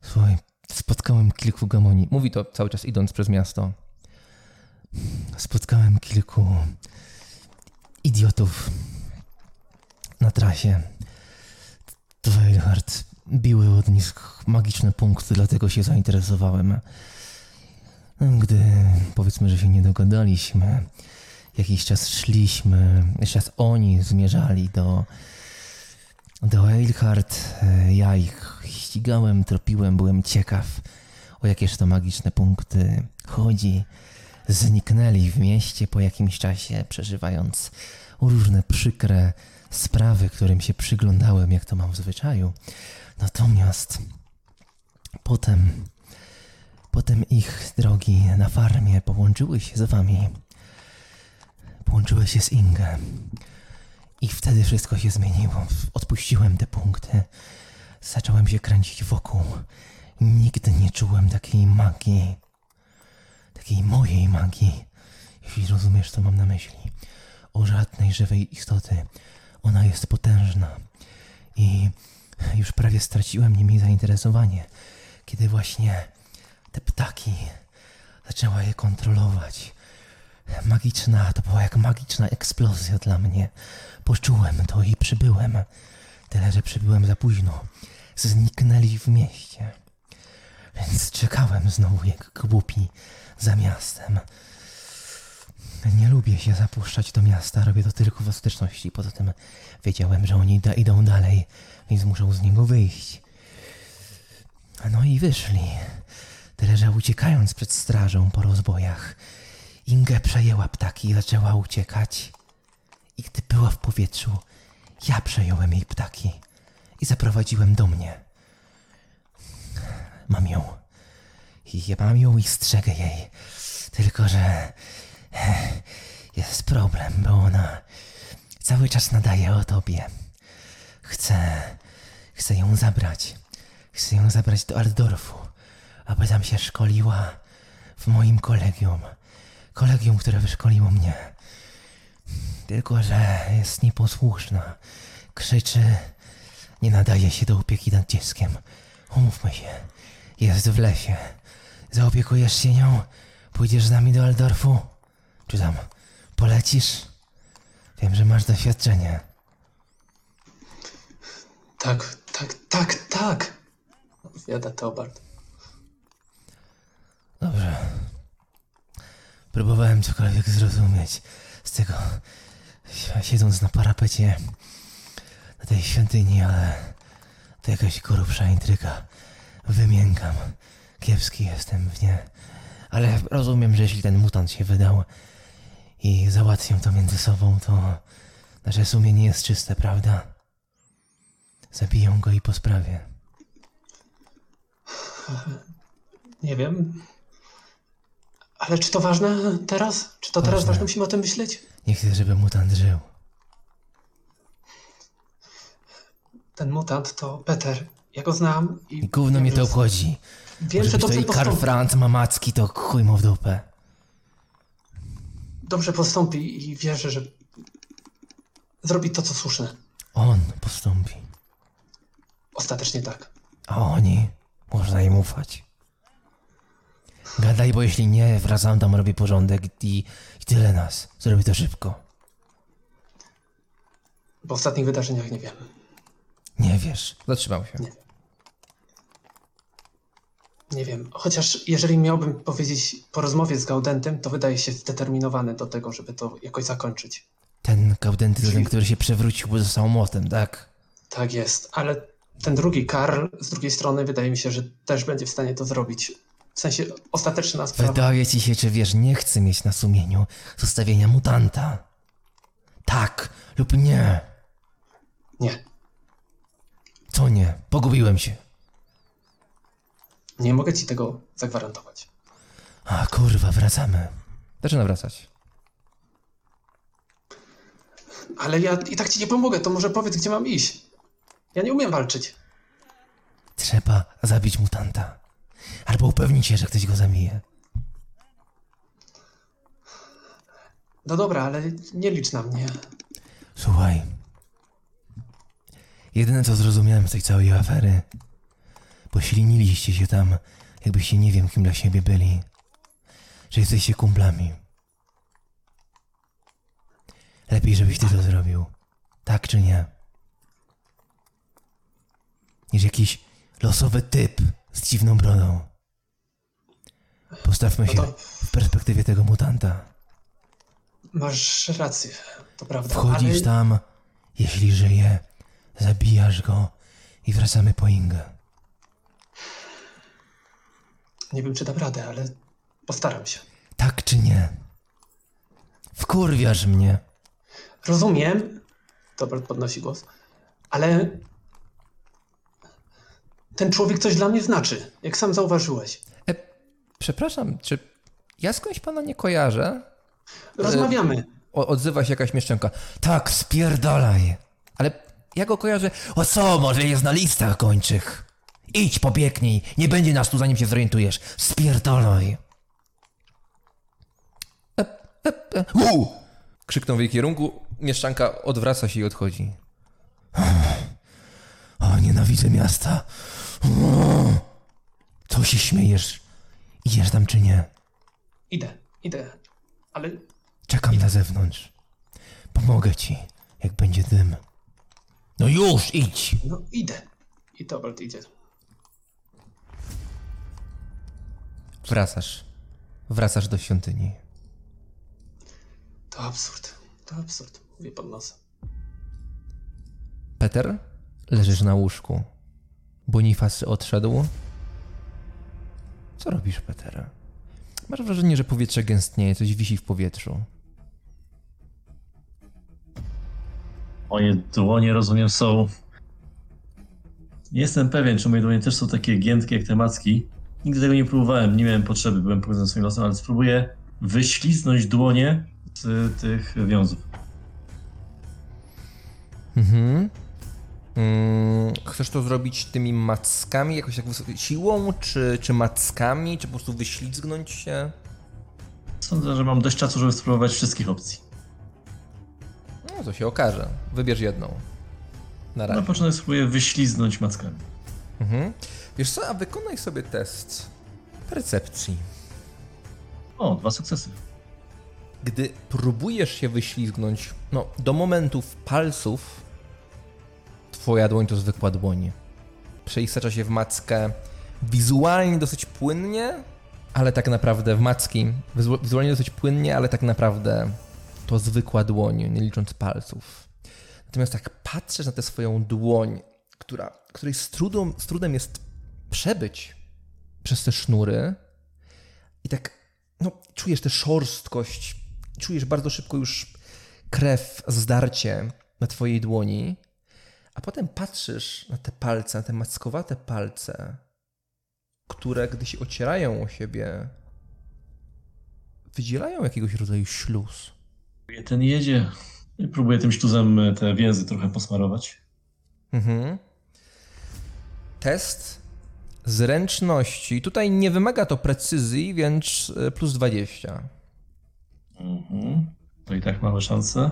Słuchaj, spotkałem kilku gamoni. Mówi to cały czas idąc przez miasto. Spotkałem kilku idiotów na trasie. To Eilhart biły od nich magiczne punkty, dlatego się zainteresowałem. Gdy powiedzmy, że się nie dogadaliśmy, jakiś czas szliśmy, jakiś czas oni zmierzali do Eilhart, ja ich ścigałem, tropiłem, byłem ciekaw, o jakież to magiczne punkty chodzi. Zniknęli w mieście po jakimś czasie, przeżywając różne przykre sprawy, którym się przyglądałem, jak to mam w zwyczaju. Natomiast potem ich drogi na farmie połączyły się z wami. Połączyły się z Inge. I wtedy wszystko się zmieniło. Odpuściłem te punkty. Zacząłem się kręcić wokół. Nigdy nie czułem takiej magii. Takiej mojej magii. Jeśli rozumiesz, co mam na myśli. O żadnej żywej istoty. Ona jest potężna. I już prawie straciłem nimi zainteresowanie. Kiedy właśnie te ptaki zaczęła je kontrolować. To była jak magiczna eksplozja dla mnie. Poczułem to i przybyłem. Tyle, że przybyłem za późno. Zniknęli w mieście. Więc czekałem znowu jak głupi za miastem. Nie lubię się zapuszczać do miasta. Robię to tylko w ostateczności. Poza tym wiedziałem, że oni idą dalej, więc muszą z niego wyjść. No i wyszli. Tyle, że uciekając przed strażą po rozbojach, Inge przejęła ptaki i zaczęła uciekać. I gdy była w powietrzu, ja przejąłem jej ptaki i zaprowadziłem do mnie. Mam ją. I strzegę jej. Tylko, że jest problem, bo ona cały czas nadaje o tobie. Chcę ją zabrać. Chcę ją zabrać do Aldorfu, aby tam się szkoliła w moim kolegium. Kolegium, które wyszkoliło mnie. Tylko, że jest nieposłuszna. Krzyczy. Nie nadaje się do opieki nad dzieckiem. Umówmy się. Jest w lesie. Zaopiekujesz się nią? Pójdziesz z nami do Aldorfu? Czy tam polecisz? Wiem, że masz doświadczenie. Tak. Odpowiada Teobald. Dobrze. Próbowałem cokolwiek zrozumieć z tego, siedząc na parapecie na tej świątyni, ale to jakaś korupsza intryga. Wymiękam. Kiepski jestem w nie. Ale rozumiem, że jeśli ten mutant się wydał i załatwią to między sobą, to nasze sumienie jest czyste, prawda? Zabiją go i po sprawie. Nie wiem. Ale czy to ważne teraz? Czy to ważne. Teraz ważne? Musimy o tym myśleć? Nie chcę, żeby mutant żył. Ten mutant to Peter. Ja go znam i... Gówno mnie to obchodzi. Wiem, że dobrze postąpi. Karl Franz Mamacki to chuj mu w dupę. Dobrze postąpi i wierzę, że zrobi to, co słuszne. On postąpi. Ostatecznie tak. A oni? Można im ufać. Gadaj, bo jeśli nie, wracam tam, robię porządek i tyle nas. Zrobi to szybko. Po ostatnich wydarzeniach nie wiem. Nie wiesz. Zatrzymał się. Nie wiem. Chociaż jeżeli miałbym powiedzieć po rozmowie z Gaudentym, to wydaje się zdeterminowany do tego, żeby to jakoś zakończyć. Ten Gaudenty, ten, który się przewrócił, bo został młotem, tak? Tak jest, ale ten drugi Karl z drugiej strony wydaje mi się, że też będzie w stanie to zrobić. W sensie ostateczna sprawa. Wydaje ci się, czy wiesz, nie chcę mieć na sumieniu zostawienia mutanta. Tak lub nie. Nie. Co nie? Pogubiłem się. Nie mogę ci tego zagwarantować. A kurwa, wracamy. Zaczyna wracać. Ale ja i tak ci nie pomogę, to może powiedz, gdzie mam iść. Ja nie umiem walczyć. Trzeba zabić mutanta. Albo upewnić się, że ktoś go zabije. No dobra, ale nie licz na mnie. Słuchaj. Jedyne, co zrozumiałem z tej całej afery, pośliniliście się tam, jakbyście nie wiem kim dla siebie byli, że jesteście kumplami. Lepiej, żebyś ty to zrobił. Tak czy nie? Niż jakiś losowy typ z dziwną brodą. Postawmy się w perspektywie tego mutanta. Masz rację, to prawda. Wchodzisz tam, jeśli żyje, zabijasz go i wracamy po Ingę. Nie wiem, czy dam radę, ale postaram się. Tak czy nie? Wkurwiasz mnie. Rozumiem. Dobrold podnosi głos. Ale... ten człowiek coś dla mnie znaczy, jak sam zauważyłeś. Przepraszam, czy ja skądś pana nie kojarzę? Rozmawiamy. Odzywa się jakaś mieszczanka. Tak, spierdalaj. Ale ja go kojarzę. O co, może jest na listach gończych. Idź, pobiegnij. Nie będzie nas tu, zanim się zorientujesz. Spierdalaj. Krzyknął w jej kierunku. Mieszczanka odwraca się i odchodzi. O, nienawidzę miasta. Co się śmiejesz? Idziesz tam czy nie? Idę, ale... Czekam na zewnątrz. Pomogę ci, jak będzie dym. No już, idź! No idę. I Tobald idzie. Wracasz do świątyni. To absurd, mówię pod nosem. Peter? Leżysz na łóżku. Bonifacy odszedł. Co robisz, Petera? Masz wrażenie, że powietrze gęstnieje, coś wisi w powietrzu. Moje dłonie, rozumiem, są... Nie jestem pewien, czy moje dłonie też są takie giętkie jak te macki. Nigdy tego nie próbowałem, nie miałem potrzeby, byłem pogodzony swoim losem, ale spróbuję wyśliznąć dłonie z tych wiązów. Chcesz to zrobić tymi mackami, jakoś tak siłą, czy mackami, czy po prostu wyślizgnąć się? Sądzę, że mam dość czasu, żeby spróbować wszystkich opcji. No to się okaże. Wybierz jedną. Na razie. Na początek spróbuję wyśliznąć mackami. Wiesz co, a wykonaj sobie test percepcji. O, 2 sukcesy. gdy próbujesz się wyślizgnąć, no, do momentów palców, twoja dłoń to zwykła dłoń. Przeistacza się w mackę wizualnie dosyć płynnie, ale tak naprawdę w macki wizualnie dosyć płynnie, ale tak naprawdę to zwykła dłoń, nie licząc palców. Natomiast jak patrzysz na tę swoją dłoń, której z trudem jest przebyć przez te sznury i tak, no, czujesz tę szorstkość, czujesz bardzo szybko już krew, zdarcie na twojej dłoni, a potem patrzysz na te palce, na te mackowate palce, które, gdy się ocierają o siebie, wydzielają jakiegoś rodzaju śluz. Ten jedzie. Próbuję tym śluzem te więzy trochę posmarować. Mhm. Test zręczności. Tutaj nie wymaga to precyzji, więc plus 20. Mhm. To i tak mamy szansę.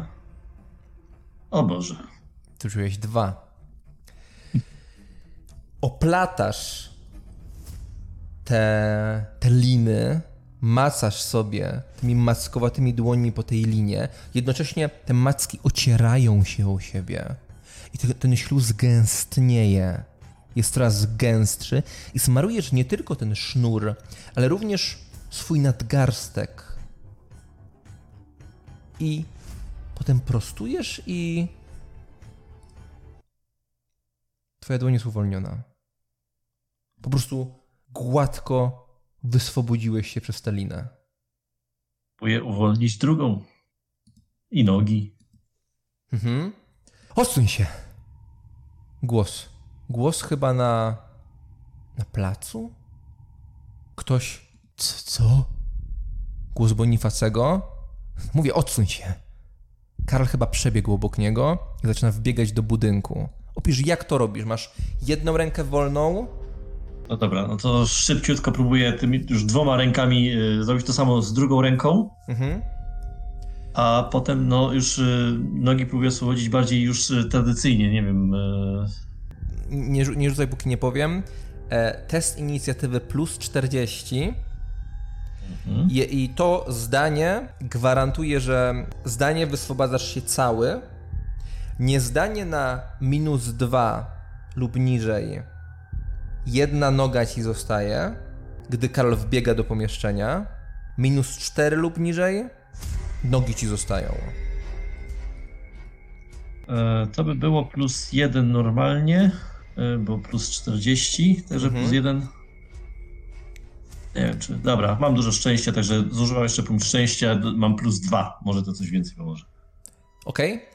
O Boże. Ty czułeś 2. Oplatasz te liny, macasz sobie tymi mackowatymi dłońmi po tej linie. Jednocześnie te macki ocierają się o siebie. I ten śluz gęstnieje. Jest coraz gęstszy. I smarujesz nie tylko ten sznur, ale również swój nadgarstek. I potem prostujesz i... Twoja dłoń jest uwolniona. Po prostu gładko wyswobodziłeś się przez tę linę. Próbuję uwolnić drugą. I nogi. Mhm. Odsuń się! Głos. Głos chyba na placu? Ktoś... Co? Głos Bonifacego. Mówię, odsuń się. Karl chyba przebiegł obok niego i zaczyna wbiegać do budynku. Opisz, jak to robisz. Masz jedną rękę wolną. No dobra, no to szybciutko próbuję tymi już 2 rękami zrobić to samo z drugą ręką. Mhm. A potem no już nogi próbuję oswobodzić bardziej już tradycyjnie, nie wiem. Nie rzucaj, póki nie powiem. Test inicjatywy plus 40. Mhm. I to zdanie gwarantuje, że zdanie wyswobadzasz się cały. Niezdanie na minus 2 lub niżej. Jedna noga ci zostaje, gdy Karol wbiega do pomieszczenia. Minus 4 lub niżej, nogi ci zostają. To by było plus 1 normalnie, bo plus 40, także plus 1. Nie wiem czy... Dobra, mam dużo szczęścia, także zużywam jeszcze punkt szczęścia, mam plus 2. Może to coś więcej pomoże. Okej. Okay.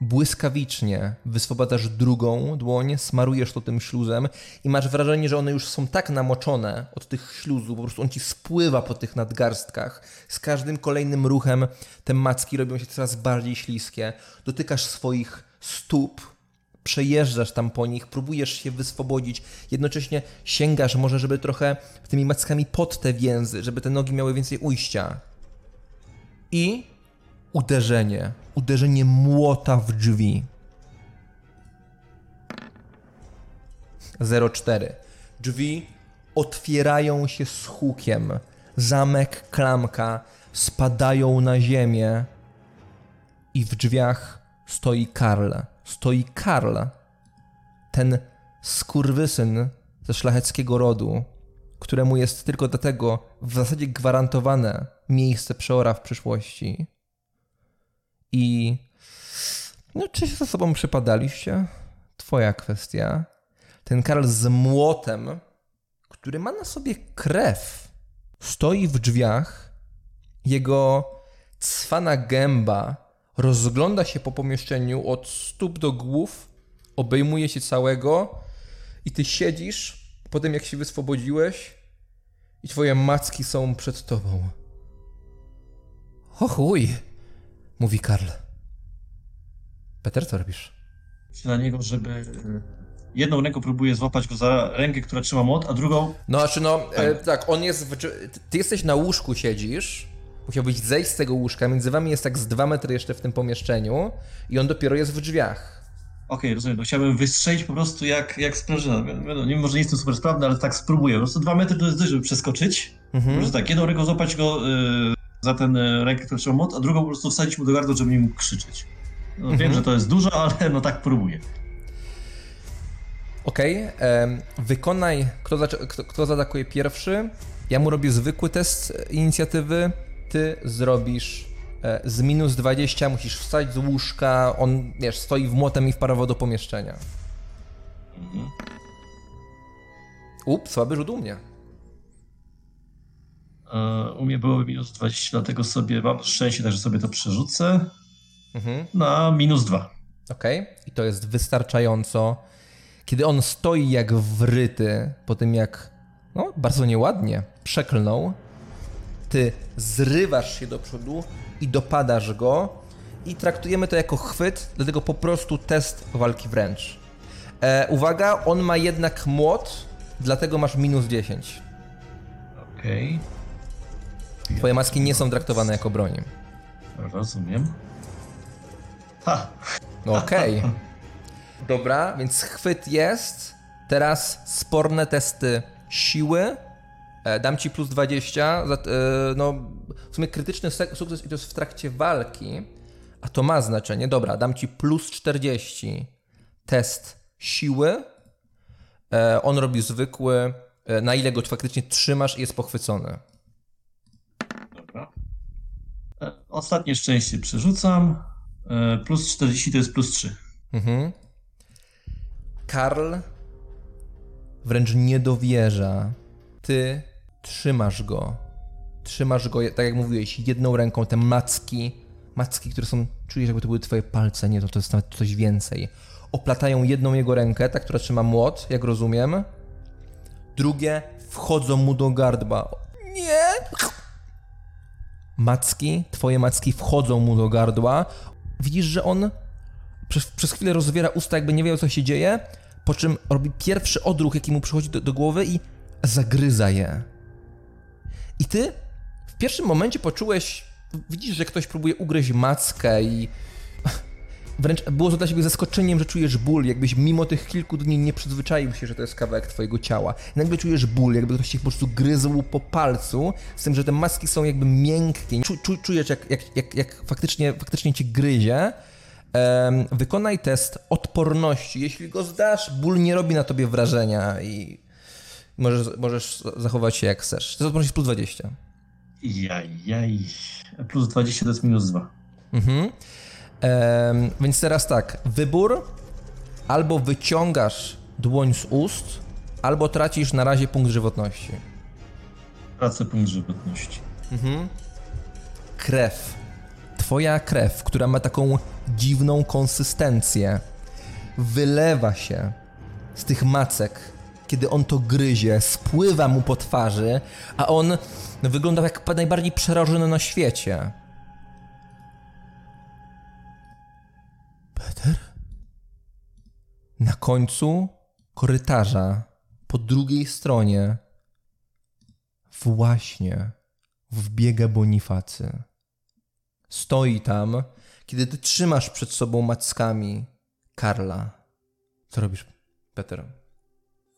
Błyskawicznie wyswobadasz drugą dłoń, smarujesz to tym śluzem i masz wrażenie, że one już są tak namoczone od tych śluzów, po prostu on ci spływa po tych nadgarstkach. Z każdym kolejnym ruchem te macki robią się coraz bardziej śliskie. Dotykasz swoich stóp, przejeżdżasz tam po nich, próbujesz się wyswobodzić, jednocześnie sięgasz może, żeby trochę tymi mackami pod te więzy, żeby te nogi miały więcej ujścia. I... Uderzenie młota w drzwi. 0,4. Drzwi otwierają się z hukiem. Zamek, klamka spadają na ziemię i w drzwiach stoi Karl. Ten skurwysyn ze szlacheckiego rodu, któremu jest tylko dlatego w zasadzie gwarantowane miejsce przeora w przyszłości. I no, czy się za sobą przepadaliście? Twoja kwestia. Ten Karl z młotem, który ma na sobie krew, stoi w drzwiach. Jego cwana gęba rozgląda się po pomieszczeniu od stóp do głów, obejmuje się całego i ty siedzisz po tym, jak się wyswobodziłeś i twoje macki są przed tobą. O chuj! Mówi Karl. Peter, co robisz? Na niego, żeby... Jedną ręką próbuję złapać go za rękę, która trzyma młot, a drugą... Tak, on jest... Ty jesteś na łóżku, siedzisz. Musiałbyś zejść z tego łóżka. Między wami jest tak z 2 metry jeszcze w tym pomieszczeniu i on dopiero jest w drzwiach. Okej, rozumiem. No, chciałbym wystrzelić po prostu jak sprężyna. Nie, może nie jestem super sprawny, ale tak spróbuję. Po prostu 2 metry to jest dość, żeby przeskoczyć. Mhm. Może tak, jedną ręką złapać go... za tę rękę, którą trzeba móc, a drugą po prostu wsadzić mu do gardła, żeby nie mógł krzyczeć. No, wiem, że to jest dużo, ale no tak próbuję. Okej, wykonaj, kto zaatakuje pierwszy. Ja mu robię zwykły test inicjatywy, ty zrobisz z minus 20, musisz wstać z łóżka, on, wiesz, stoi w młotem i wparował do pomieszczenia. Mhm. Up, słaby rzut u mnie. U mnie było minus 20, dlatego sobie mam szczęście, także sobie to przerzucę na minus 2. Okej, i to jest wystarczająco. Kiedy on stoi jak wryty, po tym jak, no, bardzo nieładnie przeklnął, ty zrywasz się do przodu i dopadasz go i traktujemy to jako chwyt, dlatego po prostu test walki wręcz. Uwaga, on ma jednak młot, dlatego masz minus 10. Okej. Twoje maski nie są traktowane jako broń. Rozumiem. Ha! Okej. Dobra, więc chwyt jest. Teraz sporne testy siły. Dam ci plus 20. No, w sumie krytyczny sukces i to jest w trakcie walki. A to ma znaczenie. Dobra, dam ci plus 40. Test siły. On robi zwykły. Na ile go faktycznie trzymasz i jest pochwycony. Dobra. Ostatnie szczęście przerzucam. Plus 40 to jest plus 3. Mhm. Karl wręcz nie dowierza. Ty trzymasz go. Trzymasz go, tak jak mówiłeś, jedną ręką, te macki, które są, czujesz jakby to były twoje palce, nie, to jest nawet coś więcej. Oplatają jedną jego rękę, ta, która trzyma młot, jak rozumiem. Drugie wchodzą mu do gardła. Nie! Twoje macki wchodzą mu do gardła. Widzisz, że on przez chwilę rozwiera usta, jakby nie wiedział, co się dzieje, po czym robi pierwszy odruch, jaki mu przychodzi do głowy i zagryza je. I ty w pierwszym momencie poczułeś, widzisz, że ktoś próbuje ugryźć mackę i wręcz było to dla ciebie zaskoczeniem, że czujesz ból, jakbyś mimo tych kilku dni nie przyzwyczaił się, że to jest kawałek twojego ciała. Nagle czujesz ból, jakby ktoś cię po prostu gryzł po palcu, z tym, że te maski są jakby miękkie. Czujesz, jak faktycznie cię gryzie. Wykonaj test odporności. Jeśli go zdasz, ból nie robi na tobie wrażenia i możesz zachować się jak chcesz. To jest odporność plus 20. Jaj. Plus 20 to jest minus 2. Więc teraz tak, wybór. Albo wyciągasz dłoń z ust, albo tracisz na razie punkt żywotności. Tracę punkt żywotności. Krew. Twoja krew, która ma taką dziwną konsystencję, wylewa się z tych macek, kiedy on to gryzie, spływa mu po twarzy, a on wygląda jak najbardziej przerażony na świecie. Peter? Na końcu korytarza, po drugiej stronie, właśnie wbiega Bonifacy. Stoi tam, kiedy ty trzymasz przed sobą mackami Karla. Co robisz, Peter?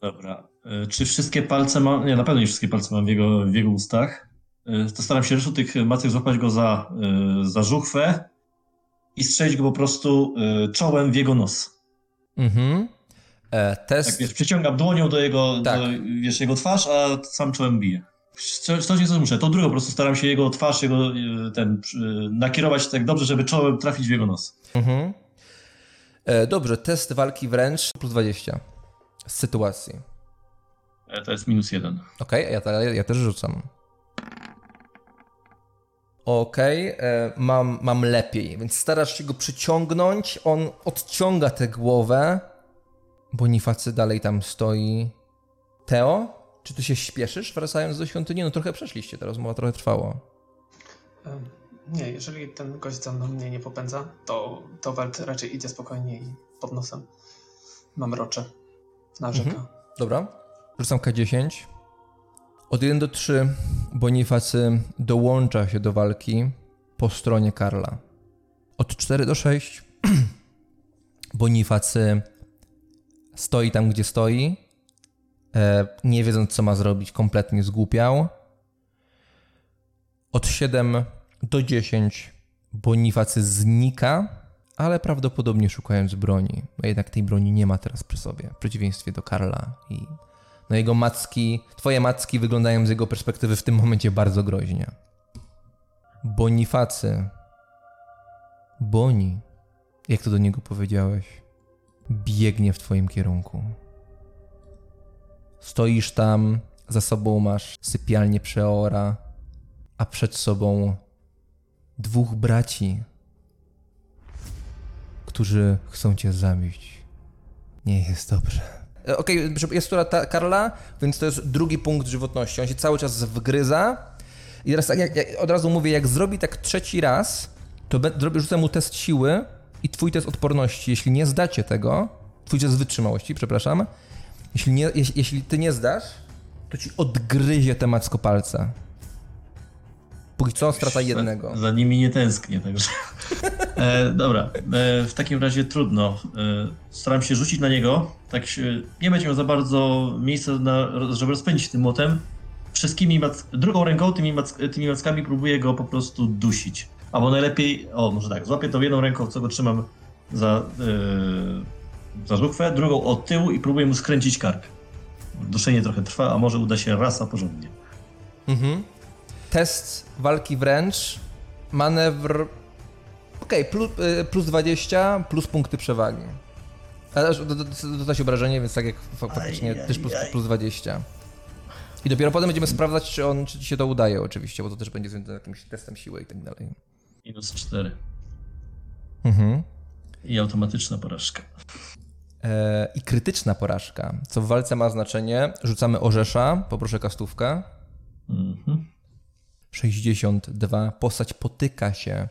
Dobra. Czy wszystkie palce mam? Nie, na pewno nie wszystkie palce mam w jego ustach. To staram się resztą tych macek złapać go za żuchwę i strzelić go po prostu czołem w jego nos. Test... Tak, wiesz, przyciągam dłonią do jego, tak, do, wiesz, jego twarz, a sam czołem biję. Coś nie muszę, to drugo, po prostu staram się jego twarz, jego ten nakierować tak dobrze, żeby czołem trafić w jego nos. Dobrze, test walki wręcz plus 20 z sytuacji. To jest minus 1. Okej, ja też rzucam. Okej, mam lepiej, więc starasz się go przyciągnąć, on odciąga tę głowę. Bonifacy dalej tam stoi. Theo? Czy ty się śpieszysz, wracając do świątyni? No trochę przeszliście, ta rozmowa trochę trwała. Nie, jeżeli ten gość za mną mnie nie popędza, to Welt raczej idzie spokojnie i pod nosem. Mam rocze. Narzeka. Dobra, rzucam K10. Od 1 do 3 Bonifacy dołącza się do walki po stronie Karla. Od 4 do 6 Bonifacy stoi tam, gdzie stoi. Nie wiedząc, co ma zrobić, kompletnie zgłupiał. Od 7 do 10 Bonifacy znika, ale prawdopodobnie szukając broni. No jednak tej broni nie ma teraz przy sobie, w przeciwieństwie do Karla i no jego macki, twoje macki wyglądają z jego perspektywy w tym momencie bardzo groźnie. Bonifacy. Boni, jak to do niego powiedziałeś, biegnie w twoim kierunku. Stoisz tam, za sobą masz sypialnię przeora, a przed sobą dwóch braci, którzy chcą cię zabić. Nie jest dobrze. Okej, jest tura Karla, więc to jest drugi punkt żywotności. On się cały czas wgryza. I teraz tak, jak od razu mówię, jak zrobi tak trzeci raz, to rzucę mu test siły i twój test odporności. Jeśli nie zdacie tego, twój test wytrzymałości, przepraszam. Jeśli ty nie zdasz, to ci odgryzie te macko palca. Póki co strata jednego. Za nimi nie tęsknię, także. Dobra, w takim razie trudno. Staram się rzucić na niego. Tak się, nie będzie miał za bardzo miejsca, żeby rozpędzić tym młotem. Wszystkimi drugą ręką tymi mackami próbuję go po prostu dusić. Albo najlepiej, może tak, złapię tą jedną ręką, co go trzymam za żuchwę, drugą od tyłu i próbuję mu skręcić kark. Duszenie trochę trwa, a może uda się raz, a porządnie. Mhm. Test walki wręcz, manewr, plus 20, plus punkty przewagi. Dodać obrażenie, więc tak jak faktycznie też plus 20. I dopiero potem będziemy sprawdzać, czy ci się to udaje oczywiście, bo to też będzie związane z jakimś testem siły i tak dalej. Minus 4. Mhm. I automatyczna porażka. I krytyczna porażka, co w walce ma znaczenie. Rzucamy orzesza, poproszę kastówkę. Mhm. 62. Postać potyka się,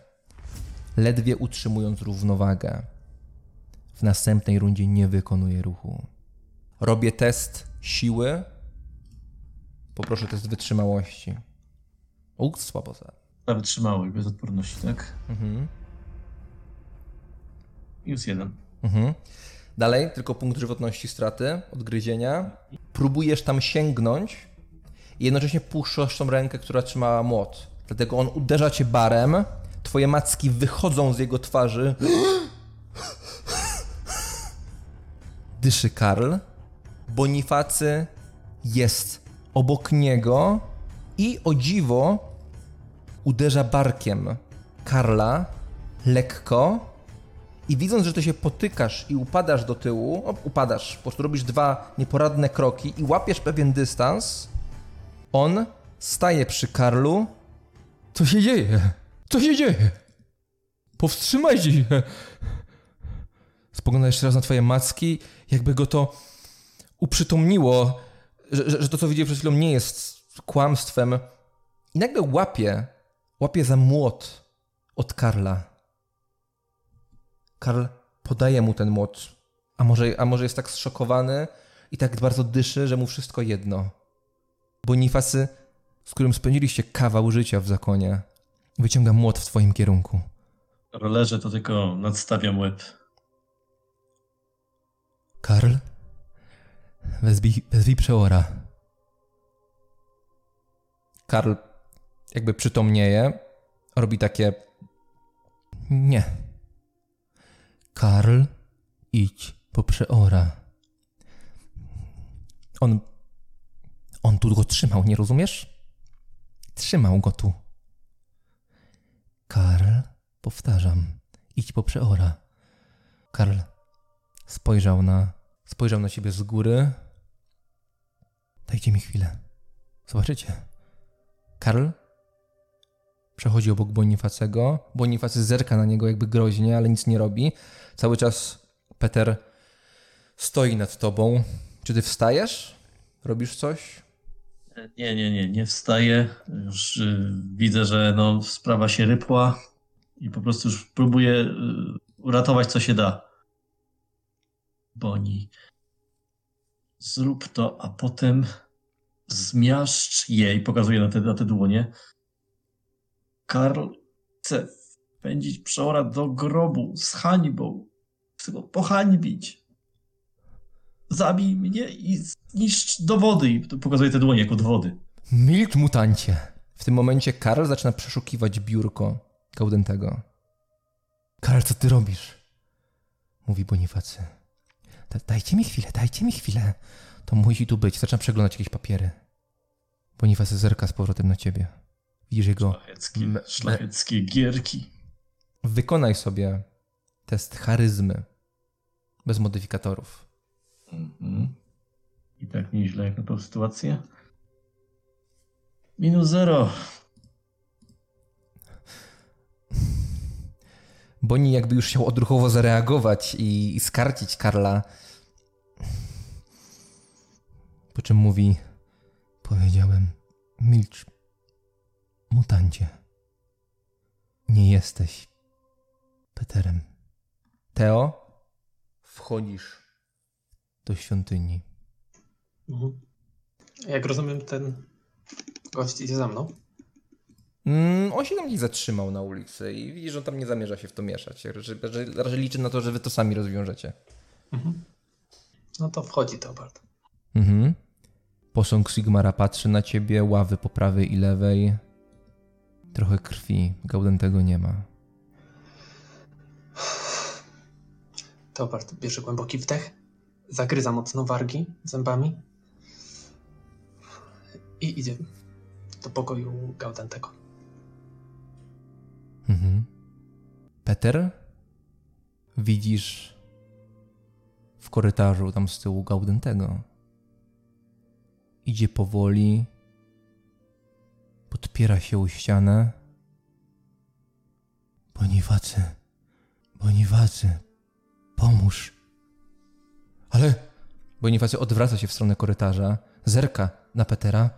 ledwie utrzymując równowagę. W następnej rundzie nie wykonuje ruchu. Robię test siły. Poproszę test wytrzymałości. Słabo za. Na wytrzymałość, bez odporności, tak? Mhm. Już 1. Mhm. Dalej, tylko punkt żywotności straty, odgryzienia. Próbujesz tam sięgnąć i jednocześnie puszczasz tą rękę, która trzymała młot. Dlatego on uderza cię barem, twoje macki wychodzą z jego twarzy. Dyszy Karl. Bonifacy jest obok niego i o dziwo uderza barkiem Karla lekko i widząc, że ty się potykasz i upadasz do tyłu, po prostu robisz 2 nieporadne kroki i łapiesz pewien dystans, on staje przy Karlu. Co się dzieje? Co się dzieje? Powstrzymajcie się! Spogląda jeszcze raz na twoje macki, jakby go to uprzytomniło. Że to, co widzieli przed chwilą, nie jest kłamstwem. I nagle łapie za młot od Karla. Karl podaje mu ten młot, a może jest tak zszokowany i tak bardzo dyszy, że mu wszystko jedno. Bonifacy, z którym spędziliście kawał życia w zakonie, wyciąga młot w twoim kierunku. Rolerze, to tylko nadstawiam łeb. Karl? Wezwij przeora. Karl jakby przytomnieje, robi takie... Nie. Karl, idź po przeora. On tu go trzymał, nie rozumiesz? Trzymał go tu. Karl, powtarzam, idź po przeora. Karl spojrzał na ciebie z góry. Dajcie mi chwilę. Zobaczycie. Karl przechodzi obok Bonifacego. Bonifacy zerka na niego jakby groźnie, ale nic nie robi. Cały czas Peter stoi nad tobą. Czy ty wstajesz? Robisz coś? Nie wstaję. Już widzę, że sprawa się rypła i po prostu już próbuję uratować co się da. Boni, zrób to, a potem zmiażdż jej, pokazuje na te dłonie. Karl chce wpędzić przeora do grobu z hańbą. Chcę go pohańbić. Zabij mnie i zniszcz dowody. I pokazuje te dłonie jako dowody. Milcz, mutancie. W tym momencie Karl zaczyna przeszukiwać biurko Gaudentego. Karl, co ty robisz? Mówi Bonifacy. Dajcie mi chwilę. To musi tu być. Zaczyna przeglądać jakieś papiery. Bonifacy zerka z powrotem na ciebie. Widzisz jego... Szlacheckie gierki. Wykonaj sobie test charyzmy. Bez modyfikatorów. Mm-hmm. I tak nieźle jak na tą sytuację. -0. Boni jakby już chciał odruchowo zareagować i skarcić Karla. Po czym mówi, powiedziałem, milcz, mutancie. Nie jesteś Peterem. Theo, wchodzisz do świątyni. Mhm. Jak rozumiem, ten gość idzie za mną? On się tam gdzieś zatrzymał na ulicy i widzisz, że on tam nie zamierza się w to mieszać. Raczej liczy na to, że wy to sami rozwiążecie. Mhm. No to wchodzi Tobart. Mhm. Posąg Sigmara patrzy na ciebie, ławy po prawej i lewej. Trochę krwi. Gaudentego nie ma. Tobart bierze głęboki wdech, zagryza mocno wargi zębami i idzie do pokoju Gaudentego. Mhm. Peter? Widzisz w korytarzu tam z tyłu Gaudentego. Idzie powoli, podpiera się u ścianę. Bonifacy, pomóż. Ale... Bonifacy odwraca się w stronę korytarza, zerka na Petera.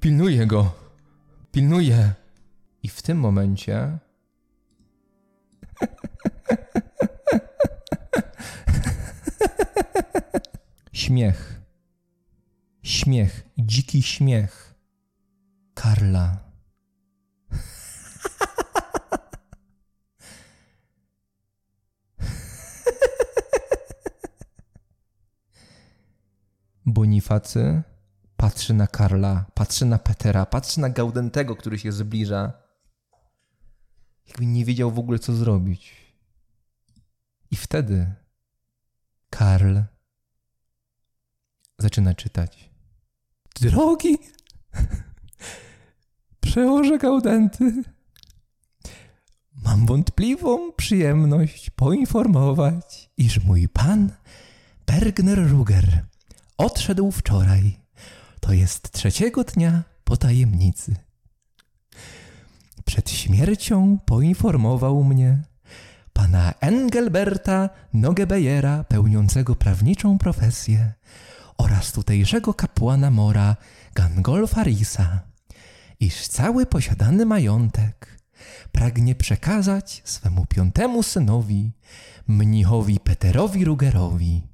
Pilnuje go! Pilnuje! I w tym momencie... Śmiech. Dziki śmiech. Karla. Bonifacy patrzy na Karla, patrzy na Petera, patrzy na Gaudentego, który się zbliża. Jakby nie wiedział w ogóle, co zrobić. I wtedy Karl zaczyna czytać. Drogi przełoże Gaudenty, mam wątpliwą przyjemność poinformować, iż mój pan Bergner Ruger odszedł wczoraj, to jest 3 dnia po tajemnicy. Przed śmiercią poinformował mnie pana Engelberta Nogebejera, pełniącego prawniczą profesję, oraz tutejszego kapłana Mora, Gangolfarisa, iż cały posiadany majątek pragnie przekazać swemu 5. synowi, mnichowi Peterowi Rugerowi,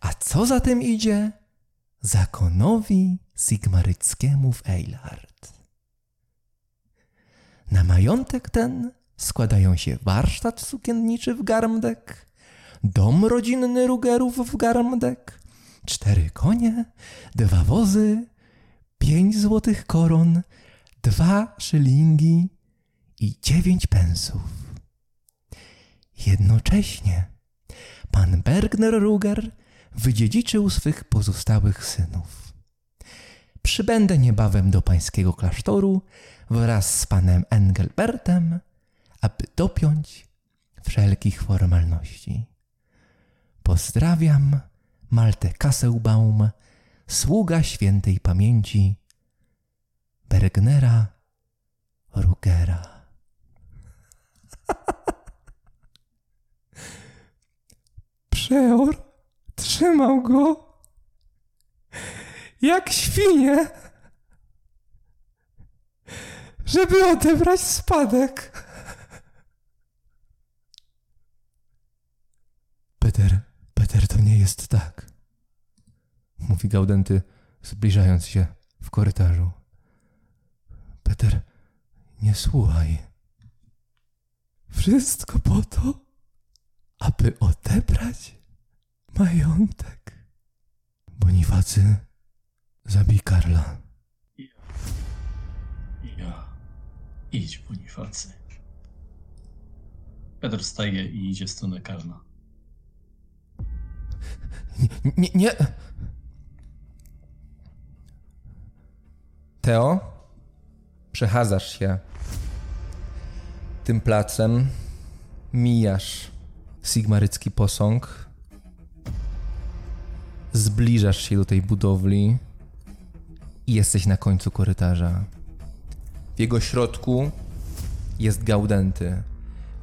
a co za tym idzie, zakonowi sigmaryckiemu w Eilhart. Na majątek ten składają się warsztat sukienniczy w Garmdek, dom rodzinny Rugerów w Garmdek, 4 konie, 2 wozy, 5 złotych koron, 2 szylingi i 9 pensów. Jednocześnie pan Bergner Ruger wydziedziczył swych pozostałych synów. Przybędę niebawem do pańskiego klasztoru wraz z panem Engelbertem, aby dopiąć wszelkich formalności. Pozdrawiam, Malte Kasselbaum, sługa świętej pamięci Bergnera Rugera. Przeor trzymał go jak świnie, żeby odebrać spadek. Peter, to nie jest tak, mówi Gaudenty, zbliżając się w korytarzu. Peter, nie słuchaj. Wszystko po to, aby odebrać majątek. Bonifacy, zabij Karla. Ja. Idź, Bonifacy. Peter staje i idzie w stronę Karla. Nie. Theo, przechadzasz się tym placem, mijasz sigmarycki posąg, zbliżasz się do tej budowli i jesteś na końcu korytarza. W jego środku jest Gaudenty.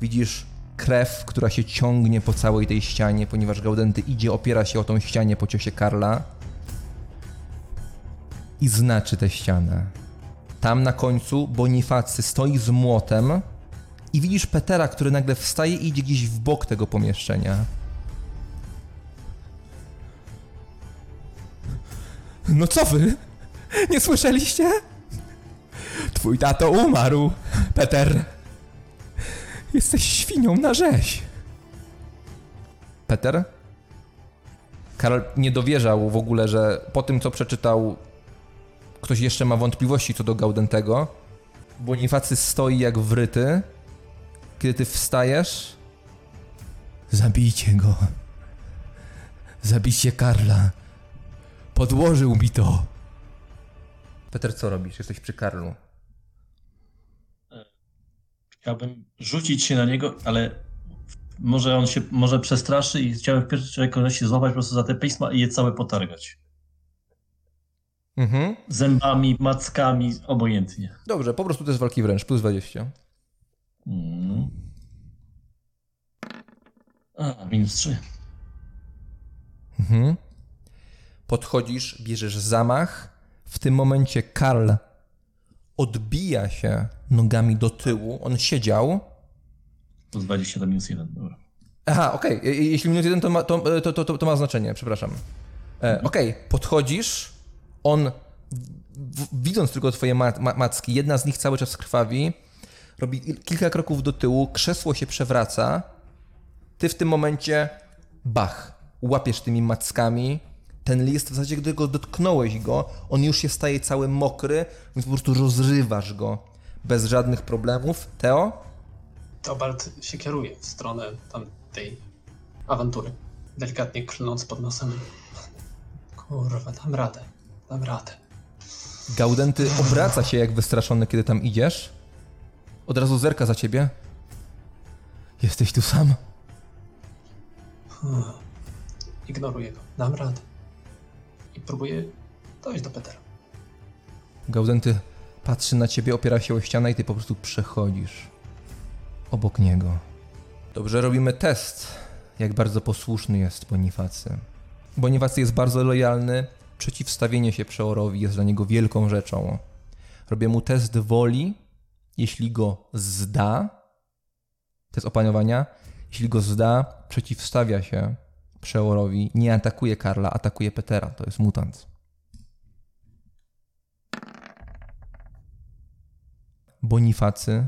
Widzisz krew, która się ciągnie po całej tej ścianie, ponieważ Gaudenty idzie, opiera się o tą ścianę po ciosie Karla i znaczy tę ścianę. Tam na końcu Bonifacy stoi z młotem i widzisz Petera, który nagle wstaje i idzie gdzieś w bok tego pomieszczenia. No co wy? Nie słyszeliście? Twój tato umarł, Peter. Jesteś świnią na rzeź. Peter? Karl nie dowierzał w ogóle, że po tym, co przeczytał, ktoś jeszcze ma wątpliwości co do Gaudentego. Bonifacy stoi jak wryty. Kiedy ty wstajesz... Zabijcie go. Zabijcie Karla. Podłożył mi to. Peter, co robisz? Jesteś przy Karlu. Chciałbym rzucić się na niego, ale może on się może przestraszy i chciałbym w pierwszej kolejności złapać po prostu za te pisma i je całe potargać. Mhm. Zębami, mackami, obojętnie. Dobrze, po prostu to jest walki wręcz, plus 20. Minus 3. Mhm. Podchodzisz, bierzesz zamach. W tym momencie Karl odbija się nogami do tyłu. On siedział. To 20 do minus 1. Dobra. Aha, okej. Okay. Jeśli minus 1 to ma znaczenie, przepraszam. Okej, okay. Podchodzisz. On, widząc tylko twoje macki, jedna z nich cały czas krwawi, robi kilka kroków do tyłu, krzesło się przewraca. Ty w tym momencie, bach, łapiesz tymi mackami. Ten list, w zasadzie gdy go dotknąłeś go, on już się staje cały mokry, więc po prostu rozrywasz go bez żadnych problemów. Theo? Teobald się kieruje w stronę tamtej awantury, delikatnie klnąc pod nosem. Kurwa, dam radę. Gaudenty obraca się jak wystraszony, kiedy tam idziesz. Od razu zerka za ciebie. Jesteś tu sam? Ignoruję go. Dam radę. I próbuję dojść do Petera. Gaudenty patrzy na ciebie, opiera się o ścianę i ty po prostu przechodzisz obok niego. Dobrze, robimy test, jak bardzo posłuszny jest Bonifacy. Bonifacy jest bardzo lojalny. Przeciwstawienie się przeorowi jest dla niego wielką rzeczą. Robię mu test woli. Jeśli go zda, test opanowania, jeśli go zda, przeciwstawia się przeorowi, nie atakuje Karla, atakuje Petera. To jest mutant. Bonifacy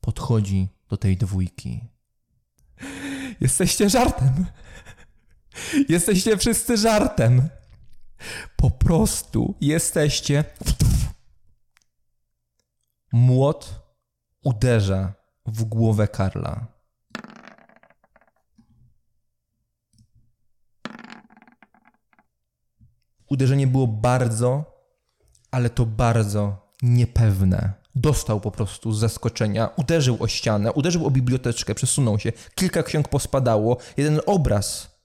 podchodzi do tej dwójki. Jesteście żartem. Jesteście wszyscy żartem. Po prostu jesteście... Młot uderza w głowę Karla. Uderzenie było bardzo, ale to bardzo niepewne. Dostał po prostu z zaskoczenia, uderzył o ścianę, uderzył o biblioteczkę, przesunął się, kilka ksiąg pospadało, jeden obraz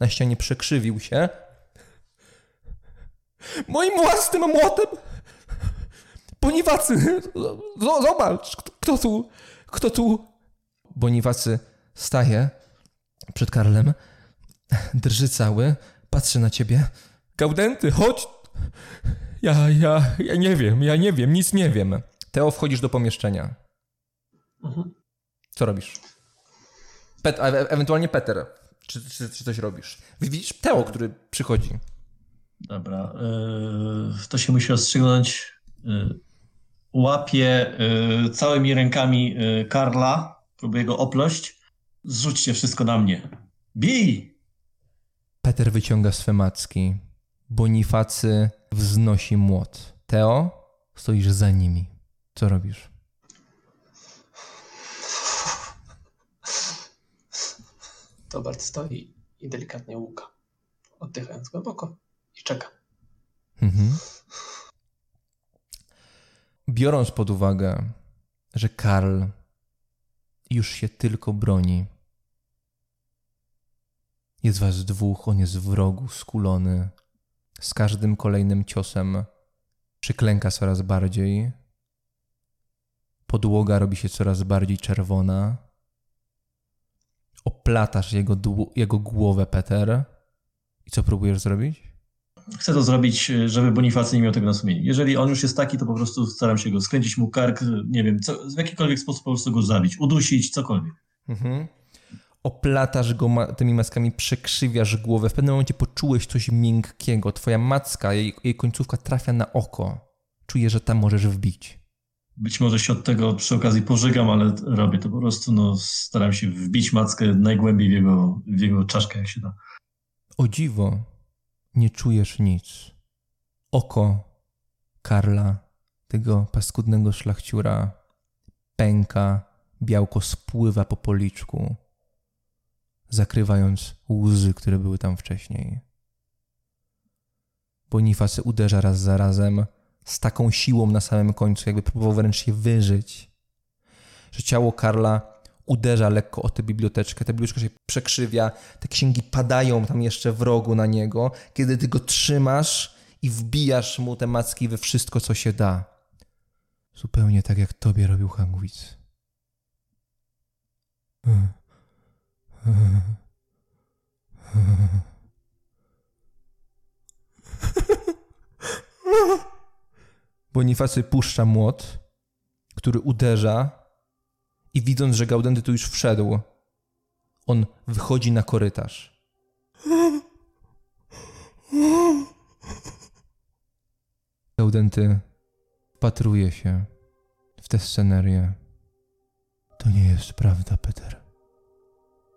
na ścianie przekrzywił się. Moim własnym młotem! Bonifacy! Zobacz! Kto tu? Bonifacy staje przed Karlem, drży cały, patrzy na ciebie. Gaudenty, chodź! Ja nie wiem, nic nie wiem. Theo, wchodzisz do pomieszczenia. Mhm. Co robisz? Ewentualnie Peter. Czy coś robisz? Widzisz Theo, który przychodzi. Dobra. To się musi rozstrzygnąć. Łapię całymi rękami Karla. Próbuję go oplość. Zrzućcie wszystko na mnie. Bij! Peter wyciąga swe macki. Bonifacy wznosi młot. Theo, stoisz za nimi. Co robisz? Tobart stoi i delikatnie łuka, oddychając głęboko i czeka. Mhm. Biorąc pod uwagę, że Karl już się tylko broni, jest was dwóch, on jest w rogu skulony. Z każdym kolejnym ciosem przyklęka coraz bardziej. Podłoga robi się coraz bardziej czerwona. Oplatasz jego głowę, Peter. I co próbujesz zrobić? Chcę to zrobić, żeby Bonifacy nie miał tego na sumieniu. Jeżeli on już jest taki, to po prostu staram się go skręcić mu kark, nie wiem, w jakikolwiek sposób po prostu go zabić, udusić, cokolwiek. Mhm. Oplatasz go tymi mackami, przekrzywiasz głowę. W pewnym momencie poczułeś coś miękkiego. Twoja macka, jej końcówka trafia na oko. Czujesz, że tam możesz wbić. Być może się od tego przy okazji pożygam, ale robię to po prostu. No, staram się wbić mackę najgłębiej w jego czaszkę, jak się da. O dziwo, nie czujesz nic. Oko Karla, tego paskudnego szlachciura, pęka, białko spływa po policzku, zakrywając łzy, które były tam wcześniej. Bonifacy uderza raz za razem z taką siłą na samym końcu, jakby próbował wręcz je wyżyć, że ciało Karla uderza lekko o tę biblioteczkę. Ta biblioteczka się przekrzywia, te księgi padają tam jeszcze w rogu na niego, kiedy ty go trzymasz i wbijasz mu te macki we wszystko, co się da. Zupełnie tak, jak tobie robił Haugwitz. Bonifacy puszcza młot, który uderza, i widząc, że Gaudenty tu już wszedł, on wychodzi na korytarz. Gaudenty patruje się w tę scenerię. To nie jest prawda, Peter.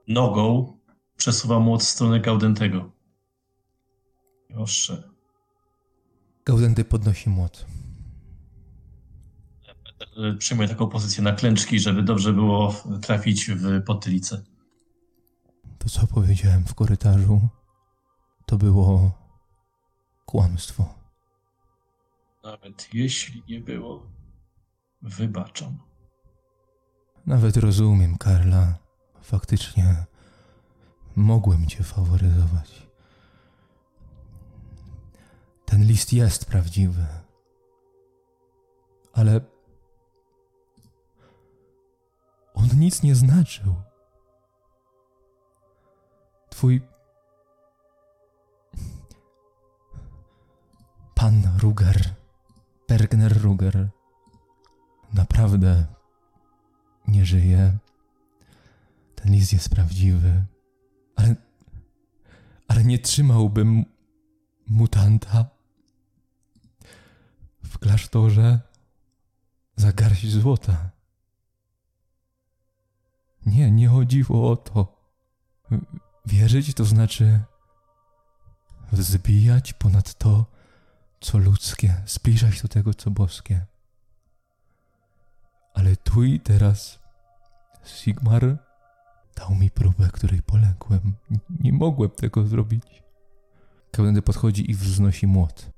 Nogą przesuwa młot w stronę Gaudentego. Proszę. Gaudenty podnosi młot. Przyjmuję taką pozycję na klęczki, żeby dobrze było trafić w potylicę. To, co powiedziałem w korytarzu, to było kłamstwo. Nawet jeśli nie było, wybaczam. Nawet rozumiem, Karla. Faktycznie mogłem cię faworyzować. Ten list jest prawdziwy. Ale on nic nie znaczył. Twój pan Ruger, Bergner Ruger, naprawdę nie żyje. Ten list jest prawdziwy, ale nie trzymałbym mutanta w klasztorze za garść złota. Nie chodziło o to. Wierzyć to znaczy wzbijać ponad to, co ludzkie, zbliżać do tego, co boskie. Ale tu i teraz Sigmar dał mi próbę, której poległem. Nie mogłem tego zrobić. Gaudenty podchodzi i wznosi młot.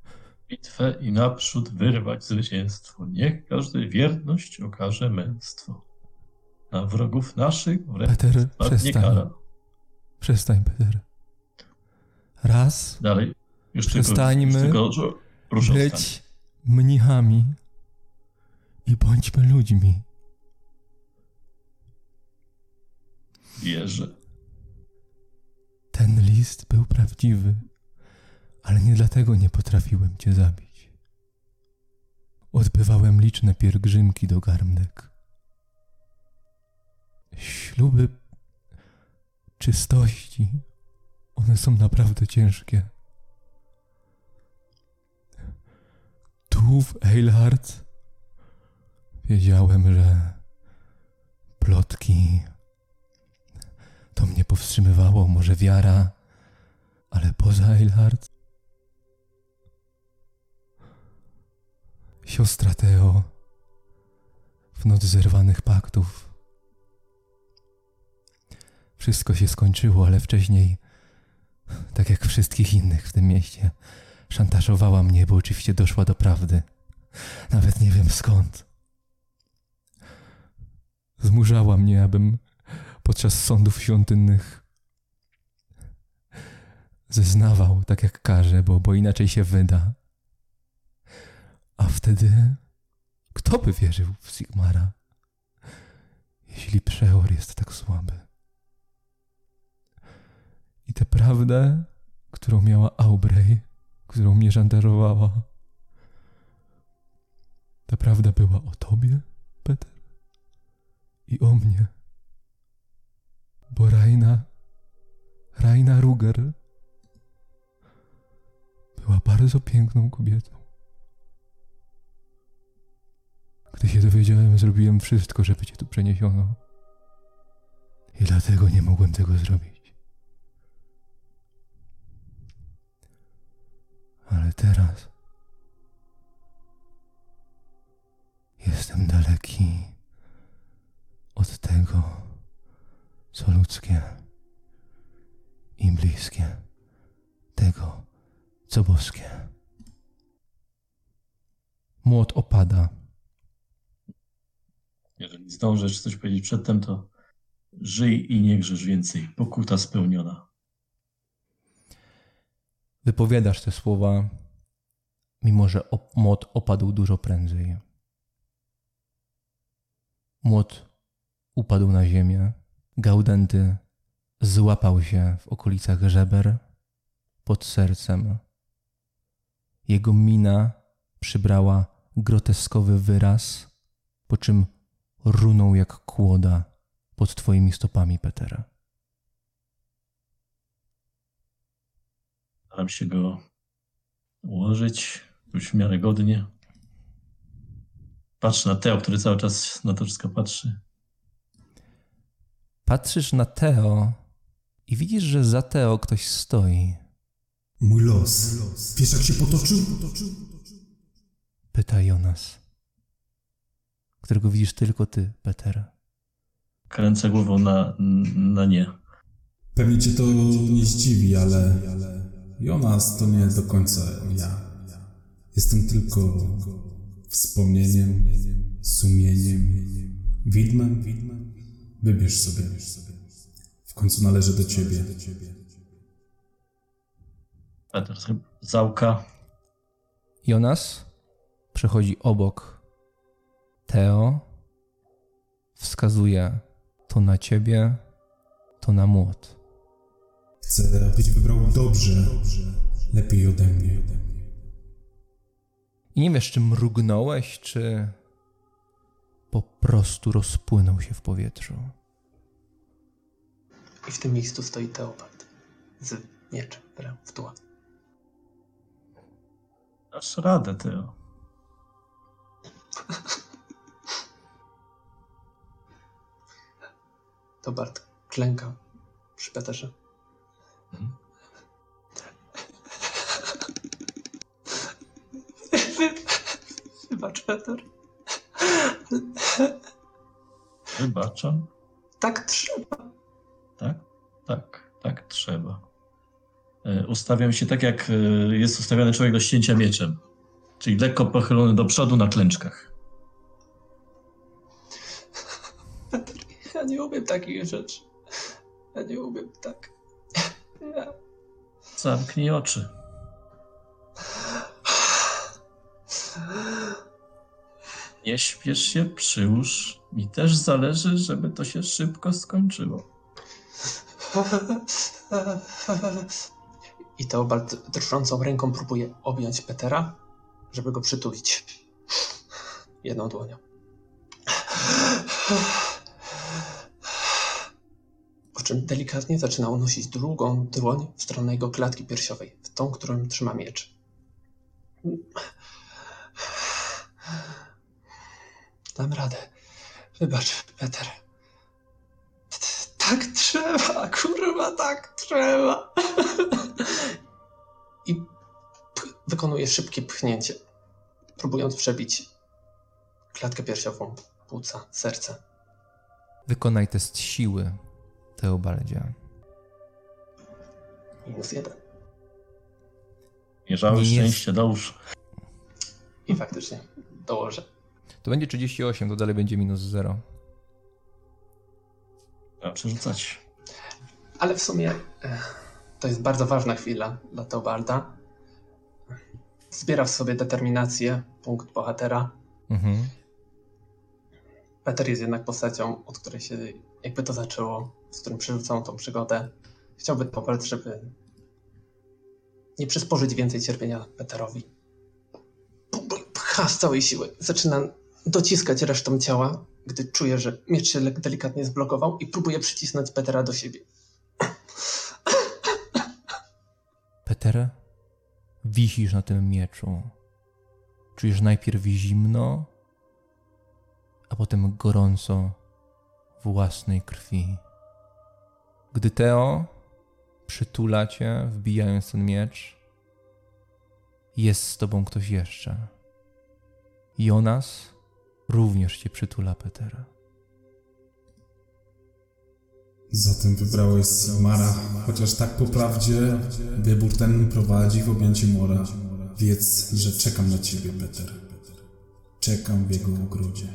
Bitwę i naprzód wyrwać zwycięstwo. Niech każdy wierność okaże męstwo. Na wrogów naszych wręcz spadnie kara. Przestań, Peter. Raz. Dalej. Już przestańmy być mnichami i bądźmy ludźmi. Wierzę. Ten list był prawdziwy, ale nie dlatego nie potrafiłem cię zabić. Odbywałem liczne pielgrzymki do Garmdek. Śluby czystości, one są naprawdę ciężkie. Tu w Eilhart wiedziałem, że plotki to mnie powstrzymywało, może wiara, ale poza Eilhart siostra Theo w noc zerwanych paktów. Wszystko się skończyło, ale wcześniej, tak jak wszystkich innych w tym mieście, szantażowała mnie, bo oczywiście doszła do prawdy. Nawet nie wiem skąd. Zmuszała mnie, abym podczas sądów świątynnych zeznawał, tak jak każe, bo inaczej się wyda. A wtedy kto by wierzył w Sigmara, jeśli przeor jest tak słaby? I tę prawdę, którą miała Aubrey, którą mnie szantażowała, ta prawda była o tobie, Peter, i o mnie. Bo Raina Ruger była bardzo piękną kobietą. Gdy się dowiedziałem, zrobiłem wszystko, żeby cię tu przeniesiono. I dlatego nie mogłem tego zrobić. Ale teraz jestem daleki od tego, co ludzkie i bliskie tego, co boskie. Młot opada. Jeżeli zdążysz coś powiedzieć przedtem, to żyj i nie grzesz więcej. Pokuta spełniona. Wypowiadasz te słowa, mimo że młot opadł dużo prędzej. Młot upadł na ziemię. Gaudenty złapał się w okolicach żeber pod sercem. Jego mina przybrała groteskowy wyraz, po czym runął jak kłoda pod twoimi stopami, Petera. Staram się go ułożyć już w miarę godnie. Patrz na Theo, który cały czas na to wszystko patrzy. Patrzysz na Theo i widzisz, że za Theo ktoś stoi. Mój los. Wiesz, jak się potoczył? Pyta Jonas, którego widzisz tylko ty, Peter. Kręcę głową na nie. Pewnie cię to nie zdziwi, ale Jonas to nie do końca ja. Jestem tylko wspomnieniem, sumieniem, widmem. Wybierz sobie. W końcu należy do ciebie. Peter załka. Jonas przechodzi obok. Theo wskazuje to na ciebie, to na młot. Chcę, abyś wybrał dobrze, lepiej ode mnie. I nie wiesz, czy mrugnąłeś, czy po prostu rozpłynął się w powietrzu. I w tym miejscu stoi Theopard z mieczem w dłoni. Dasz radę, Theo. To Bart klęka przy Peterze. Wybacz, Peter. Wybaczam. Tak trzeba. Tak trzeba. Ustawiam się tak, jak jest ustawiany człowiek do ścięcia mieczem. Czyli lekko pochylony do przodu na klęczkach. Ja nie umiem takich rzeczy. Ja nie umiem tak. Ja. Zamknij oczy. Nie śpiesz się, przyłóż. Mi też zależy, żeby to się szybko skończyło. I Theobald drżącą ręką próbuje objąć Petera, żeby go przytulić jedną dłonią. Po czym delikatnie zaczyna unosić drugą dłoń w stronę jego klatki piersiowej, w tą, którą trzyma miecz. Dam radę. Wybacz, Peter. Tak trzeba, kurwa, tak trzeba. I wykonuje szybkie pchnięcie, próbując przebić klatkę piersiową płuca, serce. Wykonaj test siły, Teobaldzie. -1. Nie żałuj szczęścia, dołóż. I faktycznie, dołożę. To będzie 38, to dalej będzie -0. Trzeba przerzucać. Ale w sumie to jest bardzo ważna chwila dla Teobalda. Zbiera w sobie determinację, punkt bohatera. Mhm. Peter jest jednak postacią, od której się jakby to zaczęło, z którym przerzucą tą przygodę. Chciałby Teobald, żeby nie przysporzyć więcej cierpienia Peterowi. Pcha z całej siły. Zaczyna dociskać resztą ciała, gdy czuje, że miecz się delikatnie zblokował i próbuje przycisnąć Petera do siebie. Peter, wisisz na tym mieczu. Czujesz najpierw zimno, a potem gorąco własnej krwi. Gdy Theo przytula cię, wbijając ten miecz, jest z tobą ktoś jeszcze. Jonas również cię przytula, Petera. Zatem wybrałeś Sigmara, chociaż tak po prawdzie wybór ten prowadzi w objęcie mora. Wiedz, że czekam na ciebie, Peter. Czekam w jego ogrodzie.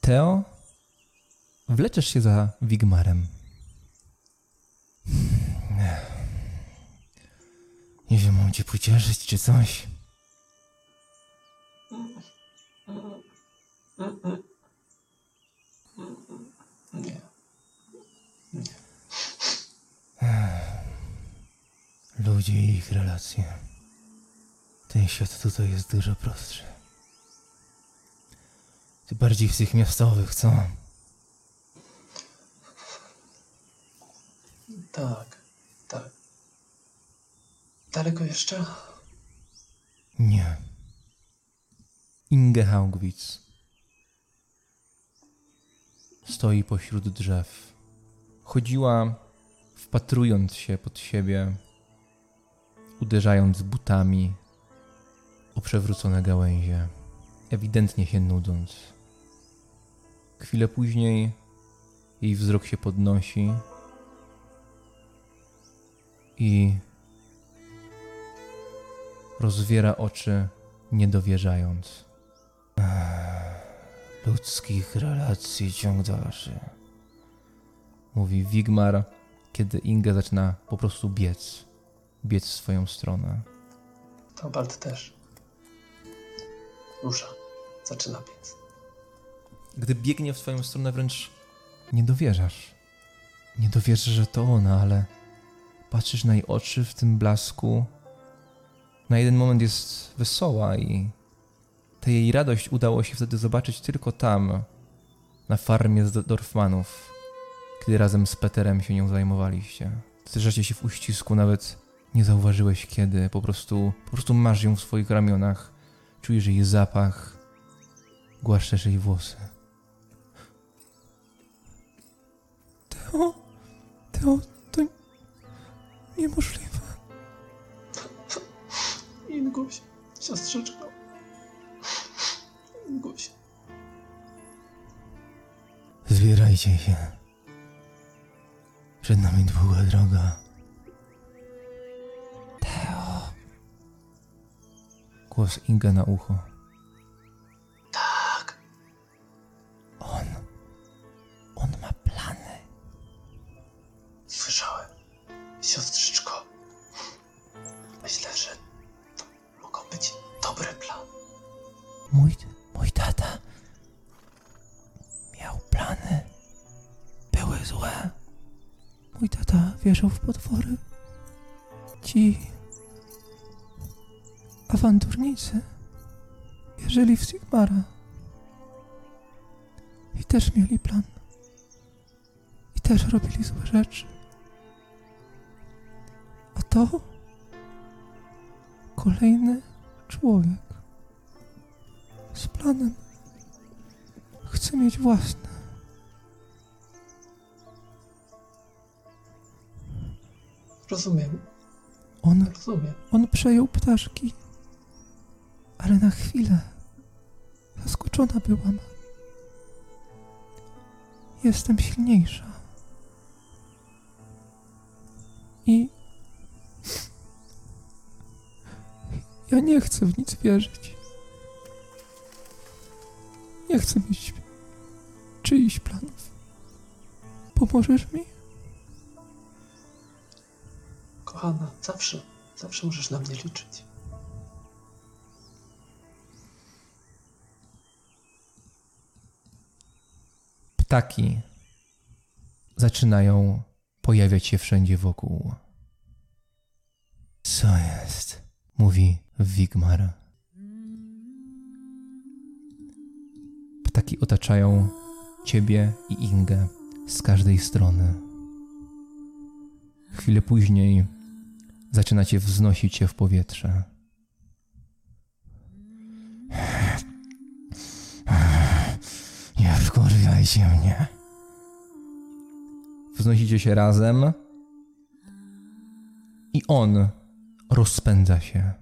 Theo, wleczesz się za Wigmarem. Nie wiem, mam cię pocieszyć czy coś. Nie. Nie. Ludzie i ich relacje. Ten świat tutaj jest dużo prostszy. Ty bardziej w tych miastowych, co? Tak, tak. Daleko jeszcze? Nie. Inge Haugwitz stoi pośród drzew. Chodziła, wpatrując się pod siebie, uderzając butami o przewrócone gałęzie, ewidentnie się nudząc. Chwilę później jej wzrok się podnosi i rozwiera oczy, nie dowierzając. Ludzkich relacji ciąg dalszy, mówi Wigmar, kiedy Inga zaczyna po prostu biec w swoją stronę. Teobald też rusza, zaczyna biec. Gdy biegnie w swoją stronę, wręcz nie dowierzasz, że to ona, ale patrzysz na jej oczy w tym blasku. Na jeden moment jest wesoła i tę jej radość udało się wtedy zobaczyć tylko tam, na farmie z Dorfmanów, kiedy razem z Peterem się nią zajmowaliście. Zderzacie się w uścisku, nawet nie zauważyłeś kiedy, po prostu masz ją w swoich ramionach, czujesz jej zapach, głaszczesz jej włosy. Theo, to niemożliwe. Inguś, siostrzyczko. Inguś. Zbierajcie się. Przed nami długa droga. Theo. Głos Inga na ucho. Tak. On ma plany. Słyszałem. Siostrzyczko. Myślę, że dobry plan. Mój tata miał plany. Były złe. Mój tata wierzył w potwory. Ci awanturnicy wierzyli w Sigmara. I też mieli plan. I też robili złe rzeczy. A to kolejny człowiek z planem chce mieć własne. Rozumiem. On przejął ptaszki, ale na chwilę zaskoczona byłam. Jestem silniejsza. I ja nie chcę w nic wierzyć. Nie chcę mieć czyichś planów. Pomożesz mi? Kochana, zawsze możesz na mnie liczyć. Ptaki zaczynają pojawiać się wszędzie wokół. Co jest? Mówi Wigmar. Ptaki otaczają ciebie i Ingę z każdej strony. Chwilę później zaczynacie wznosić się w powietrze. Nie wkurwiaj się mnie. Wznosicie się razem i on rozpędza się.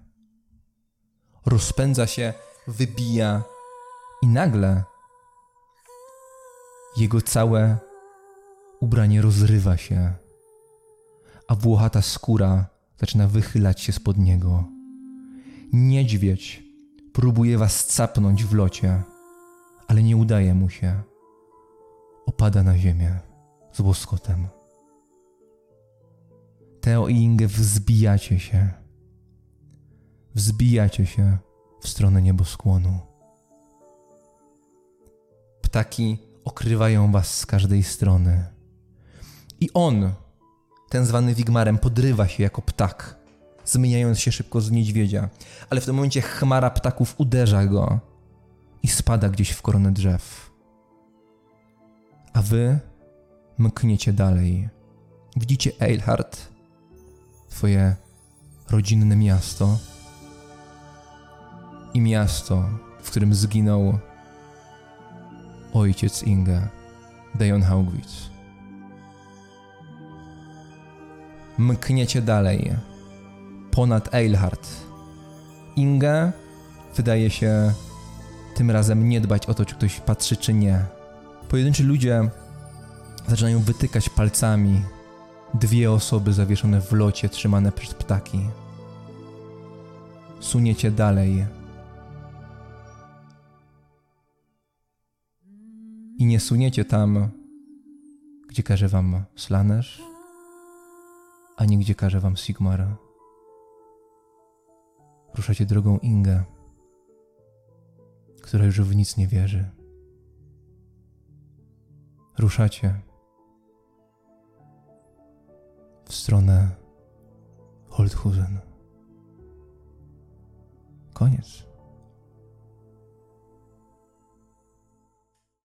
Rozpędza się, wybija i nagle jego całe ubranie rozrywa się, a włochata skóra zaczyna wychylać się spod niego. Niedźwiedź próbuje was capnąć w locie, ale nie udaje mu się. Opada na ziemię z łoskotem. Theo i Inge wzbijacie się. Wzbijacie się w stronę nieboskłonu. Ptaki okrywają was z każdej strony. I on, ten zwany Wigmarem, podrywa się jako ptak, zmieniając się szybko z niedźwiedzia, ale w tym momencie chmara ptaków uderza go i spada gdzieś w koronę drzew. A wy mkniecie dalej. Widzicie Eilhart, twoje rodzinne miasto i miasto, w którym zginął ojciec Inge, Dejon Haugwitz. Mkniecie dalej, ponad Eilhart. Inge wydaje się tym razem nie dbać o to, czy ktoś patrzy, czy nie. Pojedynczy ludzie zaczynają wytykać palcami dwie osoby zawieszone w locie, trzymane przez ptaki. Suniecie dalej. I nie suniecie tam, gdzie każe wam Slanerz, ani gdzie każe wam Sigmar. Ruszacie drogą Inge, która już w nic nie wierzy. Ruszacie w stronę Holthusen. Koniec.